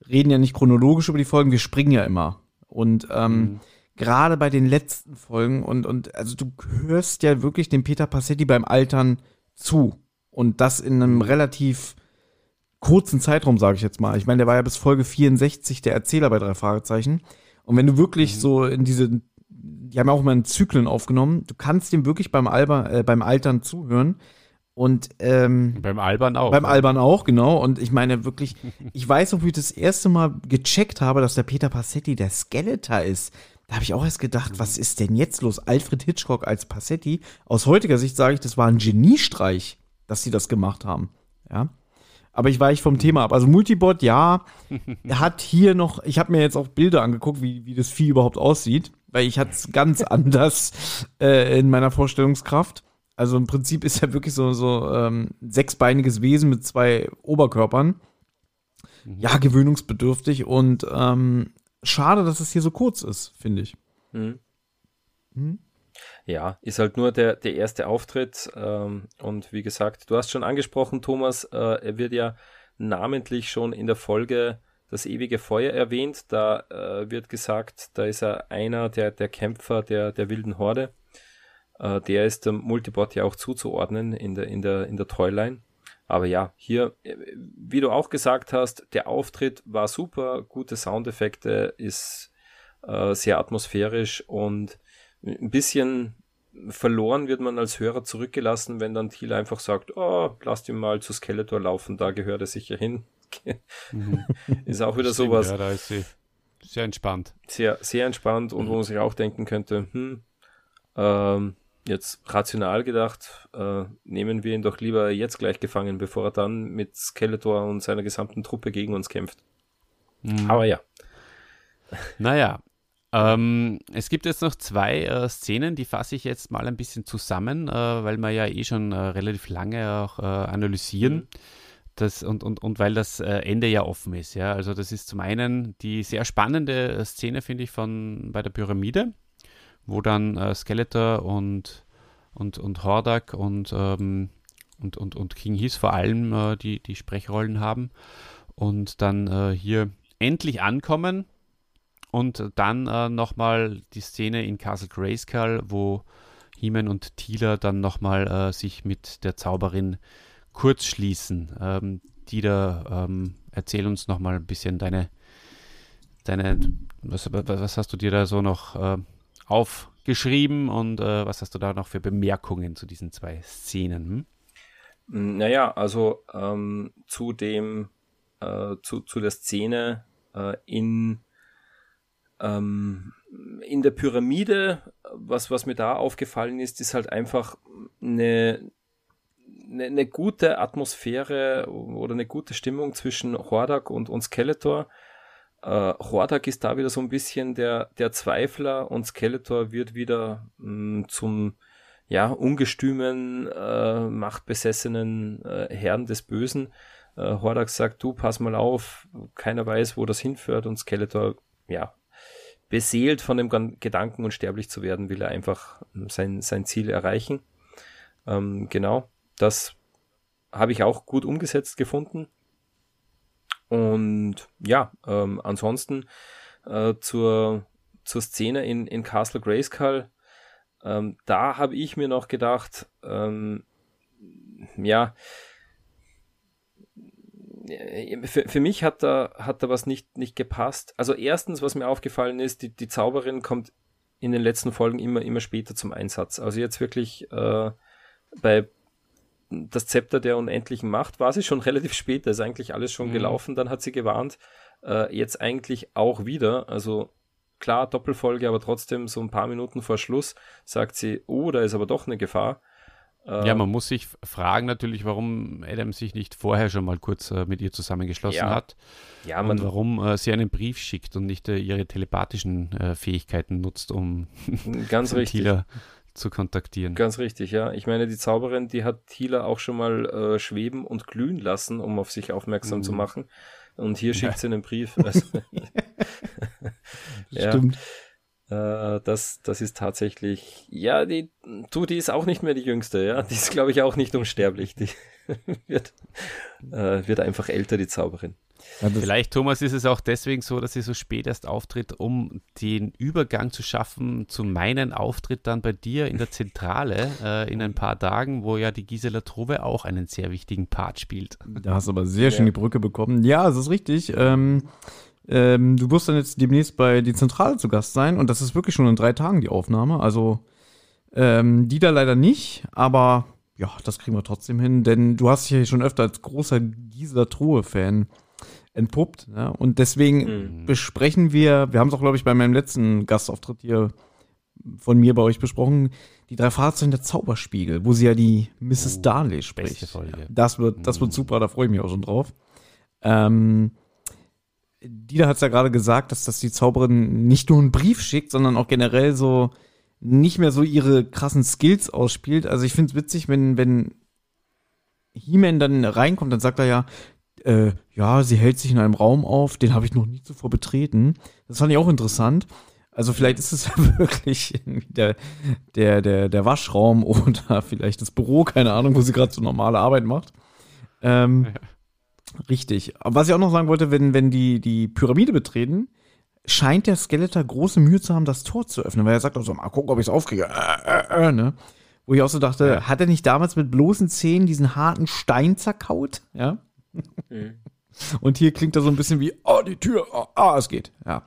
reden ja nicht chronologisch über die Folgen. Wir springen ja immer. Und gerade bei den letzten Folgen also du hörst ja wirklich dem Peter Passetti beim Altern zu und das in einem relativ kurzen Zeitraum, sage ich jetzt mal. Ich meine, der war ja bis Folge 64 der Erzähler bei 3 Fragezeichen Und wenn du wirklich so in diese, die haben ja auch mal in Zyklen aufgenommen, du kannst dem wirklich beim Altern zuhören. Und beim Albern auch. Beim Albern auch, genau. Und ich meine wirklich, ich weiß noch, wie ich das erste Mal gecheckt habe, dass der Peter Passetti der Skeletor ist. Da habe ich auch erst gedacht, was ist denn jetzt los? Alfred Hitchcock als Passetti. Aus heutiger Sicht sage ich, das war ein Geniestreich, dass sie das gemacht haben. Ja. Aber ich weiche vom Thema ab. Also Multibot, ja, hat hier noch, ich habe mir jetzt auch Bilder angeguckt, wie das Vieh überhaupt aussieht, weil ich hatte es ganz anders in meiner Vorstellungskraft. Also im Prinzip ist er wirklich so sechsbeiniges Wesen mit zwei Oberkörpern. Ja, gewöhnungsbedürftig und schade, dass es hier so kurz ist, finde ich. Ja, ist halt nur der erste Auftritt. Und wie gesagt, du hast schon angesprochen, Thomas, er wird ja namentlich schon in der Folge Das ewige Feuer erwähnt. Da wird gesagt, da ist er einer der Kämpfer der wilden Horde. Der ist dem Multibot ja auch zuzuordnen in der Toyline. Aber ja, hier, wie du auch gesagt hast, der Auftritt war super, gute Soundeffekte, ist sehr atmosphärisch und ein bisschen verloren wird man als Hörer zurückgelassen, wenn dann Thiel einfach sagt, oh, lasst ihn mal zu Skeletor laufen, da gehört er sicher hin. Ist auch wieder sowas. Ja, da ist sie sehr entspannt. Sehr, sehr entspannt und wo man sich auch denken könnte, jetzt rational gedacht, nehmen wir ihn doch lieber jetzt gleich gefangen, bevor er dann mit Skeletor und seiner gesamten Truppe gegen uns kämpft. Aber ja. Naja. Es gibt jetzt noch zwei Szenen, die fasse ich jetzt mal ein bisschen zusammen, weil wir ja schon relativ lange auch analysieren das und weil das Ende ja offen ist. Ja? Also das ist zum einen die sehr spannende Szene, finde ich, bei der Pyramide, wo dann Skeletor und Hordak und King Hiss vor allem die Sprechrollen haben und dann hier endlich ankommen. Und dann nochmal die Szene in Castle Grayskull, wo He-Man und Teela dann nochmal sich mit der Zauberin kurz schließen. Teela, erzähl uns nochmal ein bisschen deine was hast du dir da so noch aufgeschrieben und was hast du da noch für Bemerkungen zu diesen zwei Szenen? Naja, also zu der Szene in der Pyramide, was mir da aufgefallen ist halt einfach eine gute Atmosphäre oder eine gute Stimmung zwischen Hordak und Skeletor. Hordak ist da wieder so ein bisschen der Zweifler und Skeletor wird wieder zum ungestümen, machtbesessenen Herrn des Bösen. Hordak sagt, du, pass mal auf, keiner weiß, wo das hinführt und Skeletor, beseelt von dem Gedanken, unsterblich zu werden, will er einfach sein Ziel erreichen. Genau, das habe ich auch gut umgesetzt gefunden. Und ansonsten zur Szene in Castle Grayskull, da habe ich mir noch gedacht, für mich hat da was nicht gepasst. Also erstens, was mir aufgefallen ist, die Zauberin kommt in den letzten Folgen immer später zum Einsatz. Also jetzt wirklich bei das Zepter der unendlichen Macht war sie schon relativ spät, da ist eigentlich alles schon gelaufen, dann hat sie gewarnt. Jetzt eigentlich auch wieder, also klar, Doppelfolge, aber trotzdem so ein paar Minuten vor Schluss sagt sie, oh, da ist aber doch eine Gefahr. Ja, man muss sich fragen natürlich, warum Adam sich nicht vorher schon mal kurz mit ihr zusammengeschlossen hat und warum sie einen Brief schickt und nicht ihre telepathischen Fähigkeiten nutzt, um Teela zu kontaktieren. Ganz richtig, ja. Ich meine, die Zauberin, die hat Teela auch schon mal schweben und glühen lassen, um auf sich aufmerksam zu machen. Und hier schickt sie einen Brief. Also, stimmt. Das ist tatsächlich, die ist auch nicht mehr die Jüngste, die ist, glaube ich, auch nicht unsterblich, die wird einfach älter, die Zauberin. Vielleicht, Thomas, ist es auch deswegen so, dass sie so spät erst auftritt, um den Übergang zu schaffen zu meinem Auftritt dann bei dir in der Zentrale in ein paar Tagen, wo ja die Gisela Trobe auch einen sehr wichtigen Part spielt. Da hast du aber sehr schön die Brücke bekommen. Ja, das ist richtig, Du wirst dann jetzt demnächst bei Die Zentrale zu Gast sein und das ist wirklich schon in 3 Tagen die Aufnahme. Also die da leider nicht, aber ja, das kriegen wir trotzdem hin, denn du hast dich ja schon öfter als großer Gisela Trohe-Fan entpuppt. Ja? Und deswegen besprechen wir haben es auch, glaube ich, bei meinem letzten Gastauftritt hier von mir bei euch besprochen, die 3 Fahrzeuge der Zauberspiegel, wo sie ja die Mrs. Darley spricht. Beste Folge. Das wird super, da freue ich mich auch schon drauf. Dieter hat es ja gerade gesagt, dass die Zauberin nicht nur einen Brief schickt, sondern auch generell so nicht mehr so ihre krassen Skills ausspielt. Also ich finde es witzig, wenn He-Man dann reinkommt, dann sagt er ja, sie hält sich in einem Raum auf, den habe ich noch nie zuvor betreten. Das fand ich auch interessant. Also vielleicht ist es ja wirklich der Waschraum oder vielleicht das Büro, keine Ahnung, wo sie gerade so normale Arbeit macht. Ja. Richtig. Aber was ich auch noch sagen wollte, wenn die Pyramide betreten, scheint der Skeletor große Mühe zu haben, das Tor zu öffnen, weil er sagt auch so, mal gucken, ob ich es aufkriege. Ne? Wo ich auch so dachte, ja. Hat er nicht damals mit bloßen Zähnen diesen harten Stein zerkaut? Ja. Mhm. Und hier klingt er so ein bisschen wie, die Tür, es geht. Ja.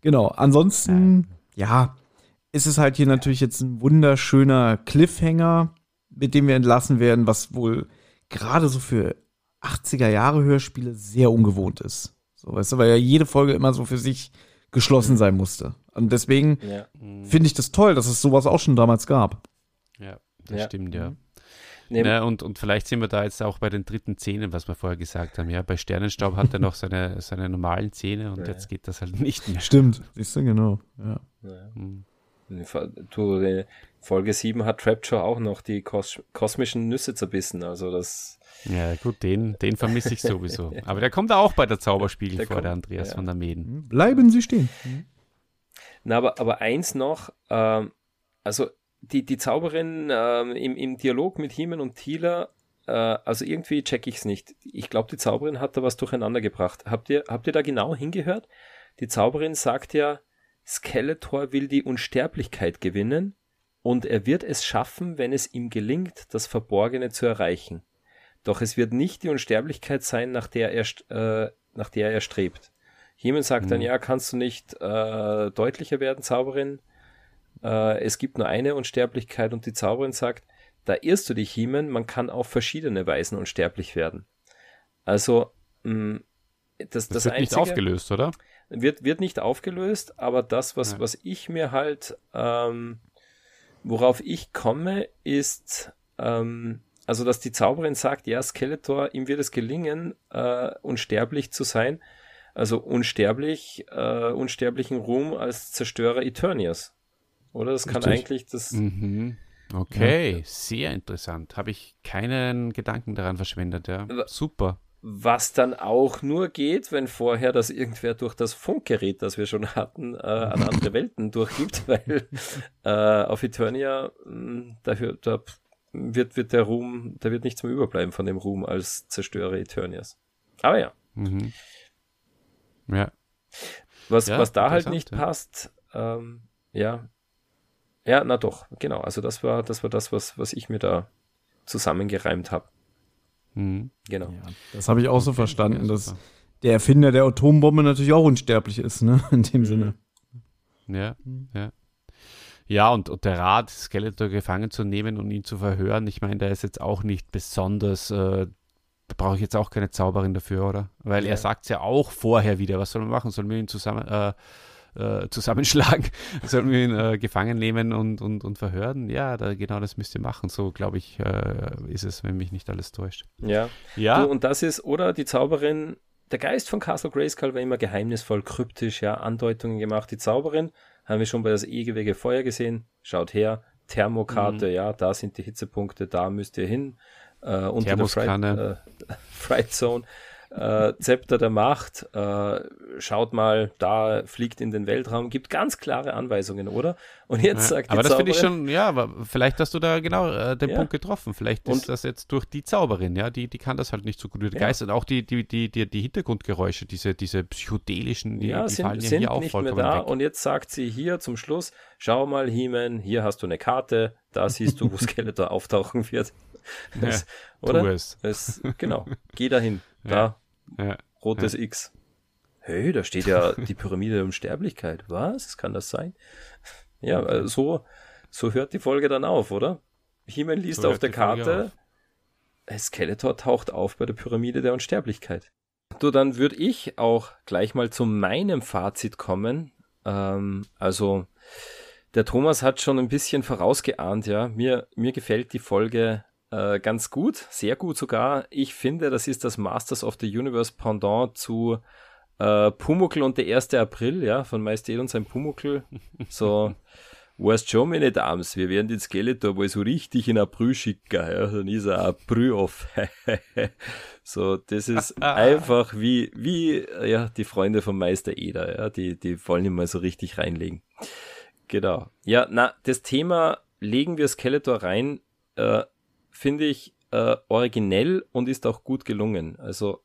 Genau. Ansonsten, ja, ist es halt hier natürlich jetzt ein wunderschöner Cliffhanger, mit dem wir entlassen werden, was wohl gerade so für 80er-Jahre-Hörspiele sehr ungewohnt ist. So, weißt du, weil ja jede Folge immer so für sich geschlossen sein musste. Und deswegen finde ich das toll, dass es sowas auch schon damals gab. Ja, das stimmt, ja. Na, und vielleicht sind wir da jetzt auch bei den dritten Zähnen, was wir vorher gesagt haben. Ja, bei Sternenstaub hat er noch seine normalen Zähne und jetzt geht das halt nicht mehr. Stimmt, siehst du, genau. Ja. Ja. Mhm. Folge 7 hat Trapjaw auch noch die kosmischen Nüsse zerbissen, also das... Ja, gut, den vermisse ich sowieso. Aber der kommt da auch bei der Zauberspiegel der Andreas von der Meden. Bleiben Sie stehen. Na, aber eins noch, also die Zauberin im Dialog mit He-Man und Teela, also irgendwie checke ich es nicht. Ich glaube, die Zauberin hat da was durcheinander gebracht. Habt ihr da genau hingehört? Die Zauberin sagt ja, Skeletor will die Unsterblichkeit gewinnen und er wird es schaffen, wenn es ihm gelingt, das Verborgene zu erreichen. Doch es wird nicht die Unsterblichkeit sein, nach der er strebt. He-Man sagt dann, kannst du nicht deutlicher werden, Zauberin? Es gibt nur eine Unsterblichkeit und die Zauberin sagt, da irrst du dich, He-Man, man kann auf verschiedene Weisen unsterblich werden. Also, das wird nicht aufgelöst, oder? Wird nicht aufgelöst, aber das, was ich mir halt, worauf ich komme, ist... Also, dass die Zauberin sagt, ja, Skeletor, ihm wird es gelingen, unsterblich zu sein. Also unsterblich, unsterblichen Ruhm als Zerstörer Eternias. Oder? Das kann eigentlich das... Mhm. Okay, sehr interessant. Habe ich keinen Gedanken daran verschwendet, ja. Super. Was dann auch nur geht, wenn vorher das irgendwer durch das Funkgerät, das wir schon hatten, an andere Welten durchgibt, weil auf Eternia da wird der Ruhm, da wird nichts mehr überbleiben von dem Ruhm als Zerstörer Eternias. Aber ja. Mhm. Ja. Was da halt nicht passt, ja. Ja, na doch, genau. Also das war das, was ich mir da zusammengereimt habe. Mhm. Genau. Ja, das habe ich auch so verstanden, dass der Erfinder der Atombombe natürlich auch unsterblich ist, ne? In dem Sinne. Ja, ja. Ja, und der Rat, Skeletor gefangen zu nehmen und ihn zu verhören, ich meine, der ist jetzt auch nicht besonders, da brauche ich jetzt auch keine Zauberin dafür, oder? Weil er sagt es ja auch vorher wieder, was soll man machen? Sollen wir ihn zusammenschlagen? Sollen wir ihn gefangen nehmen und verhören? Ja, genau das müsst ihr machen. So, glaube ich, ist es, wenn mich nicht alles täuscht. Ja, ja. Du, und das ist, oder die Zauberin, der Geist von Castle Grayskull war immer geheimnisvoll, kryptisch, ja, Andeutungen gemacht, die Zauberin. Haben wir schon bei das ewige Feuer gesehen. Schaut her, Thermokarte, da sind die Hitzepunkte, da müsst ihr hin. Unter der Fright Zone. Zepter der Macht, schaut mal, da fliegt in den Weltraum, gibt ganz klare Anweisungen, oder? Und jetzt sagt die Zauberin... Aber das finde ich schon, aber vielleicht hast du da genau den Punkt getroffen. Vielleicht ist das jetzt durch die Zauberin, ja, die kann das halt nicht so gut wie der Geist. Und auch die Hintergrundgeräusche, diese psychedelischen, die fallen ja hier auch vollkommen weg. Und jetzt sagt sie hier zum Schluss, schau mal, He-Man, hier hast du eine Karte, da siehst du, wo Skeletor auftauchen wird. Das, ja, oder? Tu es. Genau, geh dahin, da. Ja, rotes X. hey, da steht ja die Pyramide der Unsterblichkeit. Was? Kann das sein? Ja, okay. so hört die Folge dann auf, oder? He-Man liest so auf der Karte, Skeletor taucht auf bei der Pyramide der Unsterblichkeit. So, dann würde ich auch gleich mal zu meinem Fazit kommen. Also, der Thomas hat schon ein bisschen vorausgeahnt, ja. Mir gefällt die Folge ganz gut, sehr gut sogar. Ich finde, das ist das Masters of the Universe Pendant zu Pumuckl und der 1. April, ja, von Majestät und sein Pumuckl. So, weißt schon, Man-at-Arms, wir werden den Skeletor wohl so richtig in April schicken, ja, dann ist er April-off. So, das ist einfach wie ja, die Freunde von Meister Eder, ja, die wollen ihn mal so richtig reinlegen. Genau. Ja, na, das Thema legen wir Skeletor rein, finde ich originell und ist auch gut gelungen. Also,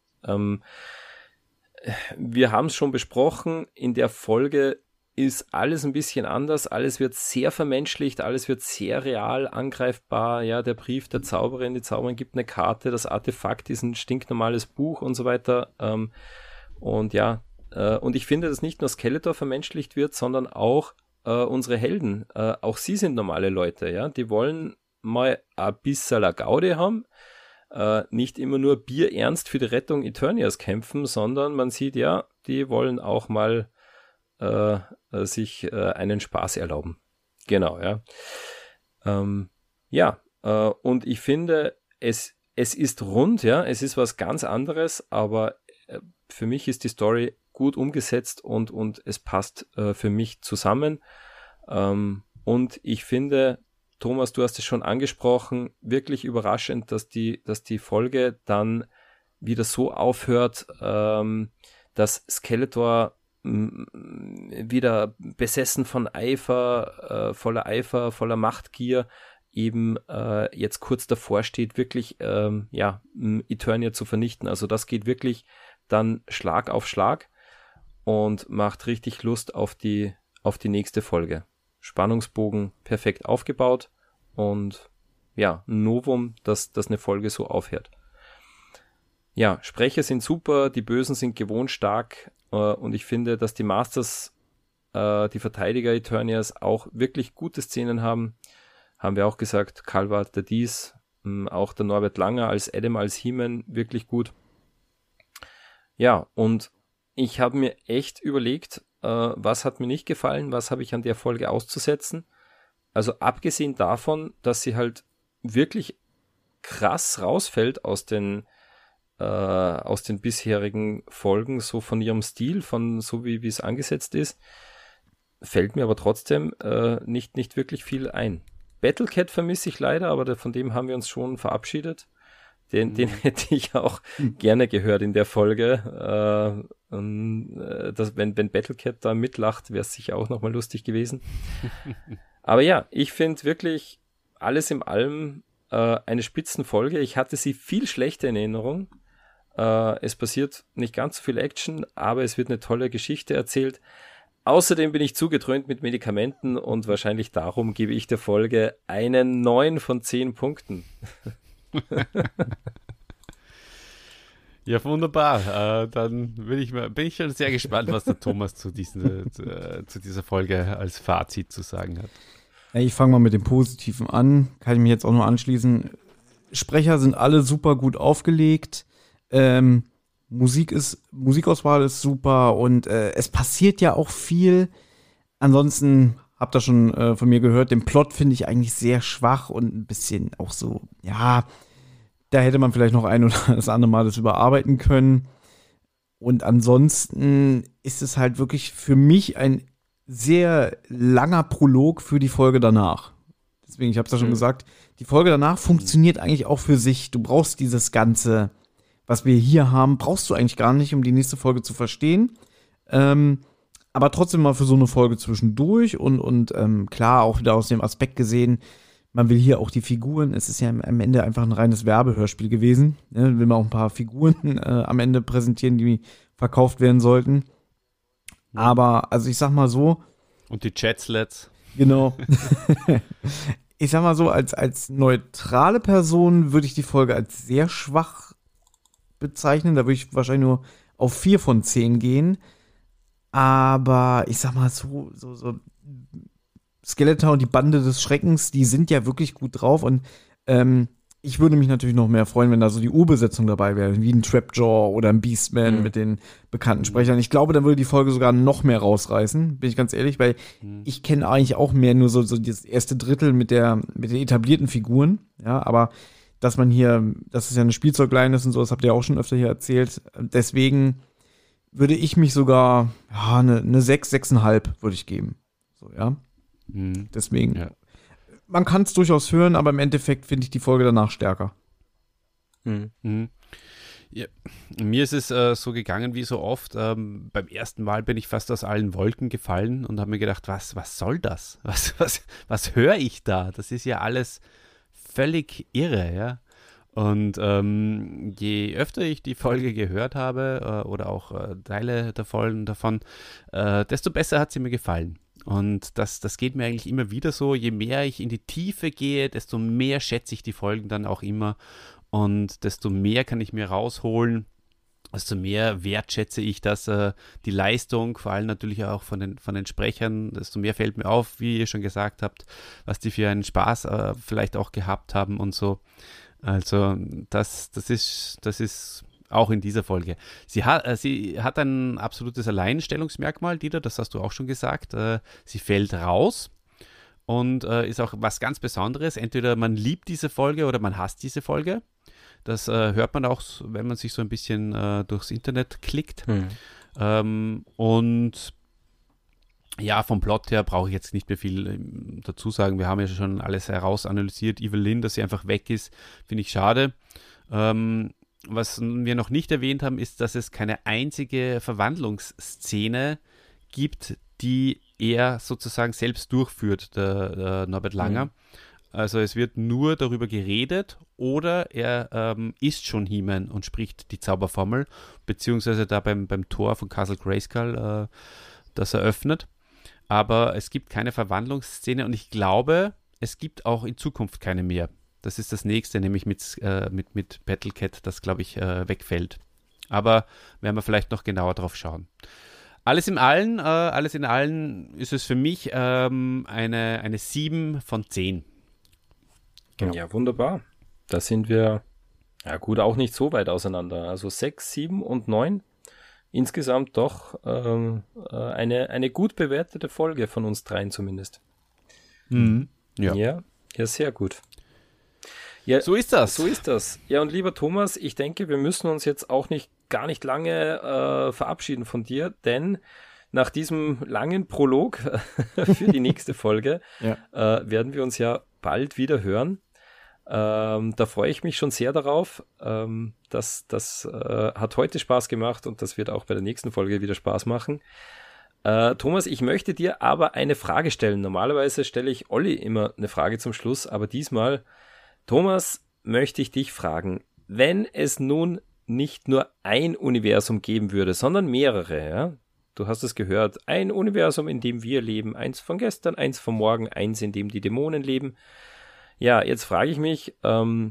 wir haben es schon besprochen, in der Folge ist alles ein bisschen anders, alles wird sehr vermenschlicht, alles wird sehr real angreifbar, ja, der Brief der Zauberin, die Zauberin gibt eine Karte, das Artefakt ist ein stinknormales Buch und so weiter, und ja, und ich finde, dass nicht nur Skeletor vermenschlicht wird, sondern auch unsere Helden, auch sie sind normale Leute, ja, die wollen mal ein bisschen Gaude haben, nicht immer nur bierernst für die Rettung Eternias kämpfen, sondern man sieht ja, die wollen auch mal sich einen Spaß erlauben. Genau, ja. Und ich finde, es ist rund, ja, es ist was ganz anderes, aber für mich ist die Story gut umgesetzt und es passt für mich zusammen. Und ich finde, Thomas, du hast es schon angesprochen, wirklich überraschend, dass die Folge dann wieder so aufhört, dass Skeletor wieder besessen von Eifer, voller Machtgier, eben jetzt kurz davor steht, wirklich Eternia zu vernichten. Also das geht wirklich dann Schlag auf Schlag und macht richtig Lust auf die nächste Folge. Spannungsbogen perfekt aufgebaut und ja, ein Novum, dass eine Folge so aufhört. Ja, Sprecher sind super, die Bösen sind gewohnt stark und ich finde, dass die Masters, die Verteidiger Eternias, auch wirklich gute Szenen haben. Haben wir auch gesagt, Calvert, der Dies, auch der Norbert Langer als Adam, als He-Man, wirklich gut. Ja, und ich habe mir echt überlegt, was hat mir nicht gefallen, was habe ich an der Folge auszusetzen. Also abgesehen davon, dass sie halt wirklich krass rausfällt aus den bisherigen Folgen, so von ihrem Stil, von so wie es angesetzt ist, fällt mir aber trotzdem nicht wirklich viel ein. Battlecat vermisse ich leider, aber von dem haben wir uns schon verabschiedet. Den hätte ich auch gerne gehört in der Folge. Wenn Battlecat da mitlacht, wäre es sicher auch nochmal lustig gewesen. Aber ja, ich finde wirklich alles in allem eine Spitzenfolge. Ich hatte sie viel schlechter in Erinnerung. Es passiert nicht ganz so viel Action, aber es wird eine tolle Geschichte erzählt. Außerdem bin ich zugedröhnt mit Medikamenten und wahrscheinlich darum gebe ich der Folge einen 9 von 10 Punkten. Ja, wunderbar. Dann bin ich schon sehr gespannt, was der Thomas zu dieser Folge als Fazit zu sagen hat. Ich fange mal mit dem Positiven an. Kann ich mich jetzt auch nur anschließen. Sprecher sind alle super gut aufgelegt. Musikauswahl ist super und es passiert ja auch viel. Ansonsten habt ihr schon von mir gehört, den Plot finde ich eigentlich sehr schwach und ein bisschen auch so, ja, da hätte man vielleicht noch ein oder das andere Mal das überarbeiten können. Und ansonsten ist es halt wirklich für mich ein sehr langer Prolog für die Folge danach. Deswegen, ich habe es ja schon gesagt, die Folge danach funktioniert eigentlich auch für sich. Du brauchst dieses Ganze, was wir hier haben, brauchst du eigentlich gar nicht, um die nächste Folge zu verstehen. Aber trotzdem mal für so eine Folge zwischendurch und klar, auch wieder aus dem Aspekt gesehen, man will hier auch die Figuren, es ist ja am Ende einfach ein reines Werbehörspiel gewesen, ne? Will man auch ein paar Figuren am Ende präsentieren, die verkauft werden sollten. Ja. Aber, also ich sag mal so. Und die Chatslets. Genau. Ich sag mal so, als neutrale Person würde ich die Folge als sehr schwach bezeichnen, da würde ich wahrscheinlich nur auf 4 von 10 gehen. Aber ich sag mal so Skeletor und die Bande des Schreckens, die sind ja wirklich gut drauf. Und ich würde mich natürlich noch mehr freuen, wenn da so die Urbesetzung dabei wäre, wie ein Trapjaw oder ein Beastman mit den bekannten Sprechern. Ich glaube, dann würde die Folge sogar noch mehr rausreißen, bin ich ganz ehrlich, weil ich kenne eigentlich auch mehr nur so das erste Drittel mit den etablierten Figuren. Ja, aber dass man hier, dass es ja eine Spielzeugline ist und so, das habt ihr auch schon öfter hier erzählt. Deswegen würde ich mich sogar eine 6, 6,5 würde ich geben. So, ja. Deswegen. Ja. Man kann es durchaus hören, aber im Endeffekt finde ich die Folge danach stärker. Ja. Mir ist es so gegangen wie so oft. Beim ersten Mal bin ich fast aus allen Wolken gefallen und habe mir gedacht, was soll das? Was höre ich da? Das ist ja alles völlig irre, ja. Und je öfter ich die Folge gehört habe oder auch Teile davon, desto besser hat sie mir gefallen. Und das geht mir eigentlich immer wieder so, je mehr ich in die Tiefe gehe, desto mehr schätze ich die Folgen dann auch immer und desto mehr kann ich mir rausholen, desto mehr wertschätze ich das, die Leistung, vor allem natürlich auch von den Sprechern, desto mehr fällt mir auf, wie ihr schon gesagt habt, was die für einen Spaß vielleicht auch gehabt haben und so. Also das ist auch in dieser Folge. Sie hat ein absolutes Alleinstellungsmerkmal, Dieter, das hast du auch schon gesagt. Sie fällt raus und ist auch was ganz Besonderes. Entweder man liebt diese Folge oder man hasst diese Folge. Das hört man auch, wenn man sich so ein bisschen durchs Internet klickt. Und ja, vom Plot her brauche ich jetzt nicht mehr viel dazu sagen. Wir haben ja schon alles herausanalysiert. Evil-Lyn, dass sie einfach weg ist, finde ich schade. Was wir noch nicht erwähnt haben, ist, dass es keine einzige Verwandlungsszene gibt, die er sozusagen selbst durchführt, der Norbert Langer. Also es wird nur darüber geredet oder er ist schon He-Man und spricht die Zauberformel, beziehungsweise da beim Tor von Castle Grayskull das eröffnet. Aber es gibt keine Verwandlungsszene und ich glaube, es gibt auch in Zukunft keine mehr. Das ist das nächste, nämlich mit Battlecat, das, glaube ich, wegfällt. Aber werden wir vielleicht noch genauer drauf schauen. Alles in allem ist es für mich eine 7 von 10. Genau. Ja, wunderbar. Da sind wir, ja gut, auch nicht so weit auseinander. Also 6, 7 und 9. Insgesamt doch eine gut bewertete Folge von uns dreien zumindest. Ja, sehr gut. Ja, so ist das. Ja, und lieber Thomas, ich denke, wir müssen uns jetzt auch gar nicht lange verabschieden von dir, denn nach diesem langen Prolog für die nächste Folge werden wir uns ja bald wieder hören. Da freue ich mich schon sehr darauf. Das hat heute Spaß gemacht und das wird auch bei der nächsten Folge wieder Spaß machen. Thomas, ich möchte dir aber eine Frage stellen. Normalerweise stelle ich Olli immer eine Frage zum Schluss, aber diesmal... Thomas, möchte ich dich fragen, wenn es nun nicht nur ein Universum geben würde, sondern mehrere, ja? Du hast es gehört, ein Universum, in dem wir leben, eins von gestern, eins von morgen, eins, in dem die Dämonen leben. Ja, jetzt frage ich mich, wie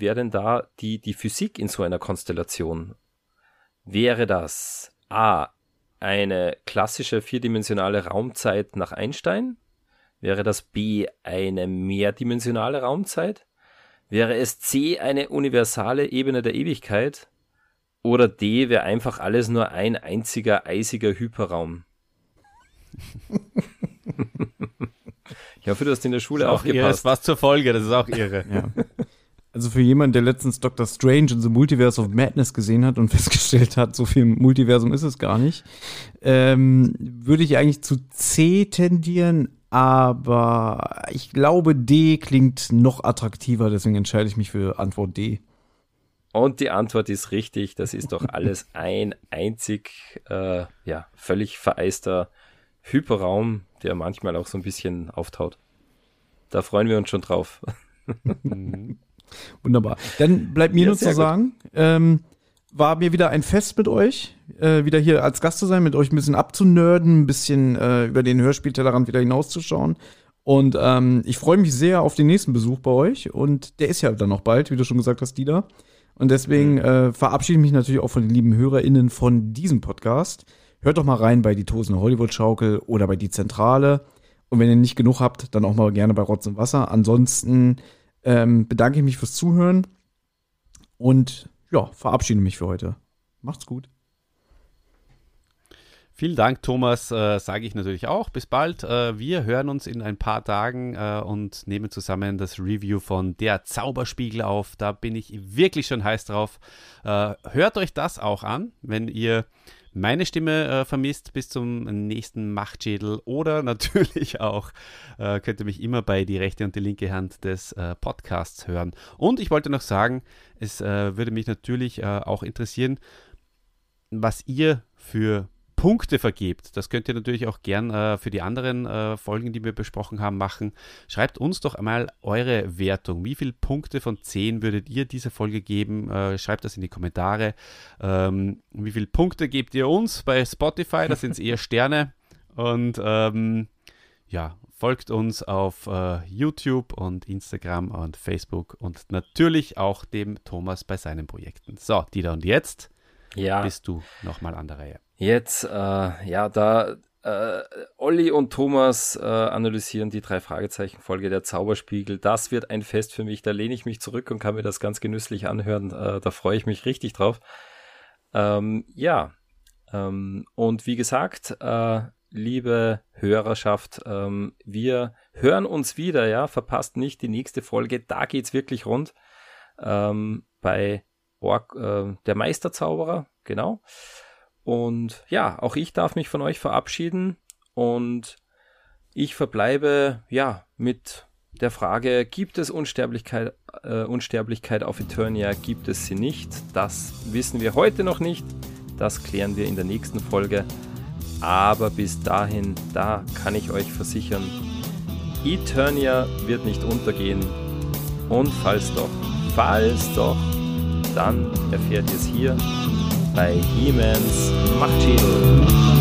wäre denn da die Physik in so einer Konstellation? Wäre das A, eine klassische vierdimensionale Raumzeit nach Einstein? Wäre das B, eine mehrdimensionale Raumzeit? Wäre es C, eine universale Ebene der Ewigkeit? Oder D, wäre einfach alles nur ein einziger eisiger Hyperraum? Ich hoffe, du hast in der Schule das ist auch aufgepasst. Irre, das war's zur Folge, das ist auch irre. Ja. Also für jemanden, der letztens Dr. Strange in The Multiverse of Madness gesehen hat und festgestellt hat, so viel Multiversum ist es gar nicht, würde ich eigentlich zu C tendieren, aber ich glaube, D klingt noch attraktiver, deswegen entscheide ich mich für Antwort D. Und die Antwort ist richtig, das ist doch alles ein einzig, völlig vereister Hyperraum, der manchmal auch so ein bisschen auftaut. Da freuen wir uns schon drauf. Wunderbar. Dann bleibt mir nur zu sagen, war mir wieder ein Fest mit euch, wieder hier als Gast zu sein, mit euch ein bisschen abzunörden, ein bisschen über den Hörspieltellerrand wieder hinauszuschauen. Und ich freue mich sehr auf den nächsten Besuch bei euch. Und der ist ja dann noch bald, wie du schon gesagt hast, Dieter. Und deswegen verabschiede ich mich natürlich auch von den lieben HörerInnen von diesem Podcast. Hört doch mal rein bei Die tosende Hollywood-Schaukel oder bei Die Zentrale. Und wenn ihr nicht genug habt, dann auch mal gerne bei Rotz und Wasser. Ansonsten bedanke ich mich fürs Zuhören und ja, verabschiede mich für heute. Macht's gut. Vielen Dank, Thomas, sage ich natürlich auch. Bis bald. Wir hören uns in ein paar Tagen und nehmen zusammen das Review von Der Zauberspiegel auf. Da bin ich wirklich schon heiß drauf. Hört euch das auch an, wenn ihr meine Stimme vermisst bis zum nächsten Machtschädel. Oder natürlich auch könnt ihr mich immer bei die rechte und die linke Hand des Podcasts hören. Und ich wollte noch sagen, es würde mich natürlich auch interessieren, was ihr für Punkte vergebt. Das könnt ihr natürlich auch gern für die anderen Folgen, die wir besprochen haben, machen. Schreibt uns doch einmal eure Wertung. Wie viele Punkte von 10 würdet ihr dieser Folge geben? Schreibt das in die Kommentare. Wie viele Punkte gebt ihr uns bei Spotify? Das sind eher Sterne. Und ja, folgt uns auf YouTube und Instagram und Facebook und natürlich auch dem Thomas bei seinen Projekten. So, Dieter, und jetzt bist du nochmal an der Reihe. Jetzt, da Olli und Thomas analysieren die 3-Fragezeichen-Folge Der Zauberspiegel. Das wird ein Fest für mich. Da lehne ich mich zurück und kann mir das ganz genüsslich anhören. Da freue ich mich richtig drauf. Und wie gesagt, liebe Hörerschaft, wir hören uns wieder. Ja, verpasst nicht die nächste Folge. Da geht's wirklich rund bei der Meisterzauberer. Genau. Und ja, auch ich darf mich von euch verabschieden und ich verbleibe mit der Frage, gibt es Unsterblichkeit, auf Eternia, gibt es sie nicht? Das wissen wir heute noch nicht, das klären wir in der nächsten Folge, aber bis dahin, da kann ich euch versichern, Eternia wird nicht untergehen und falls doch, dann erfährt ihr es hier bei He-Mans Machtschädel.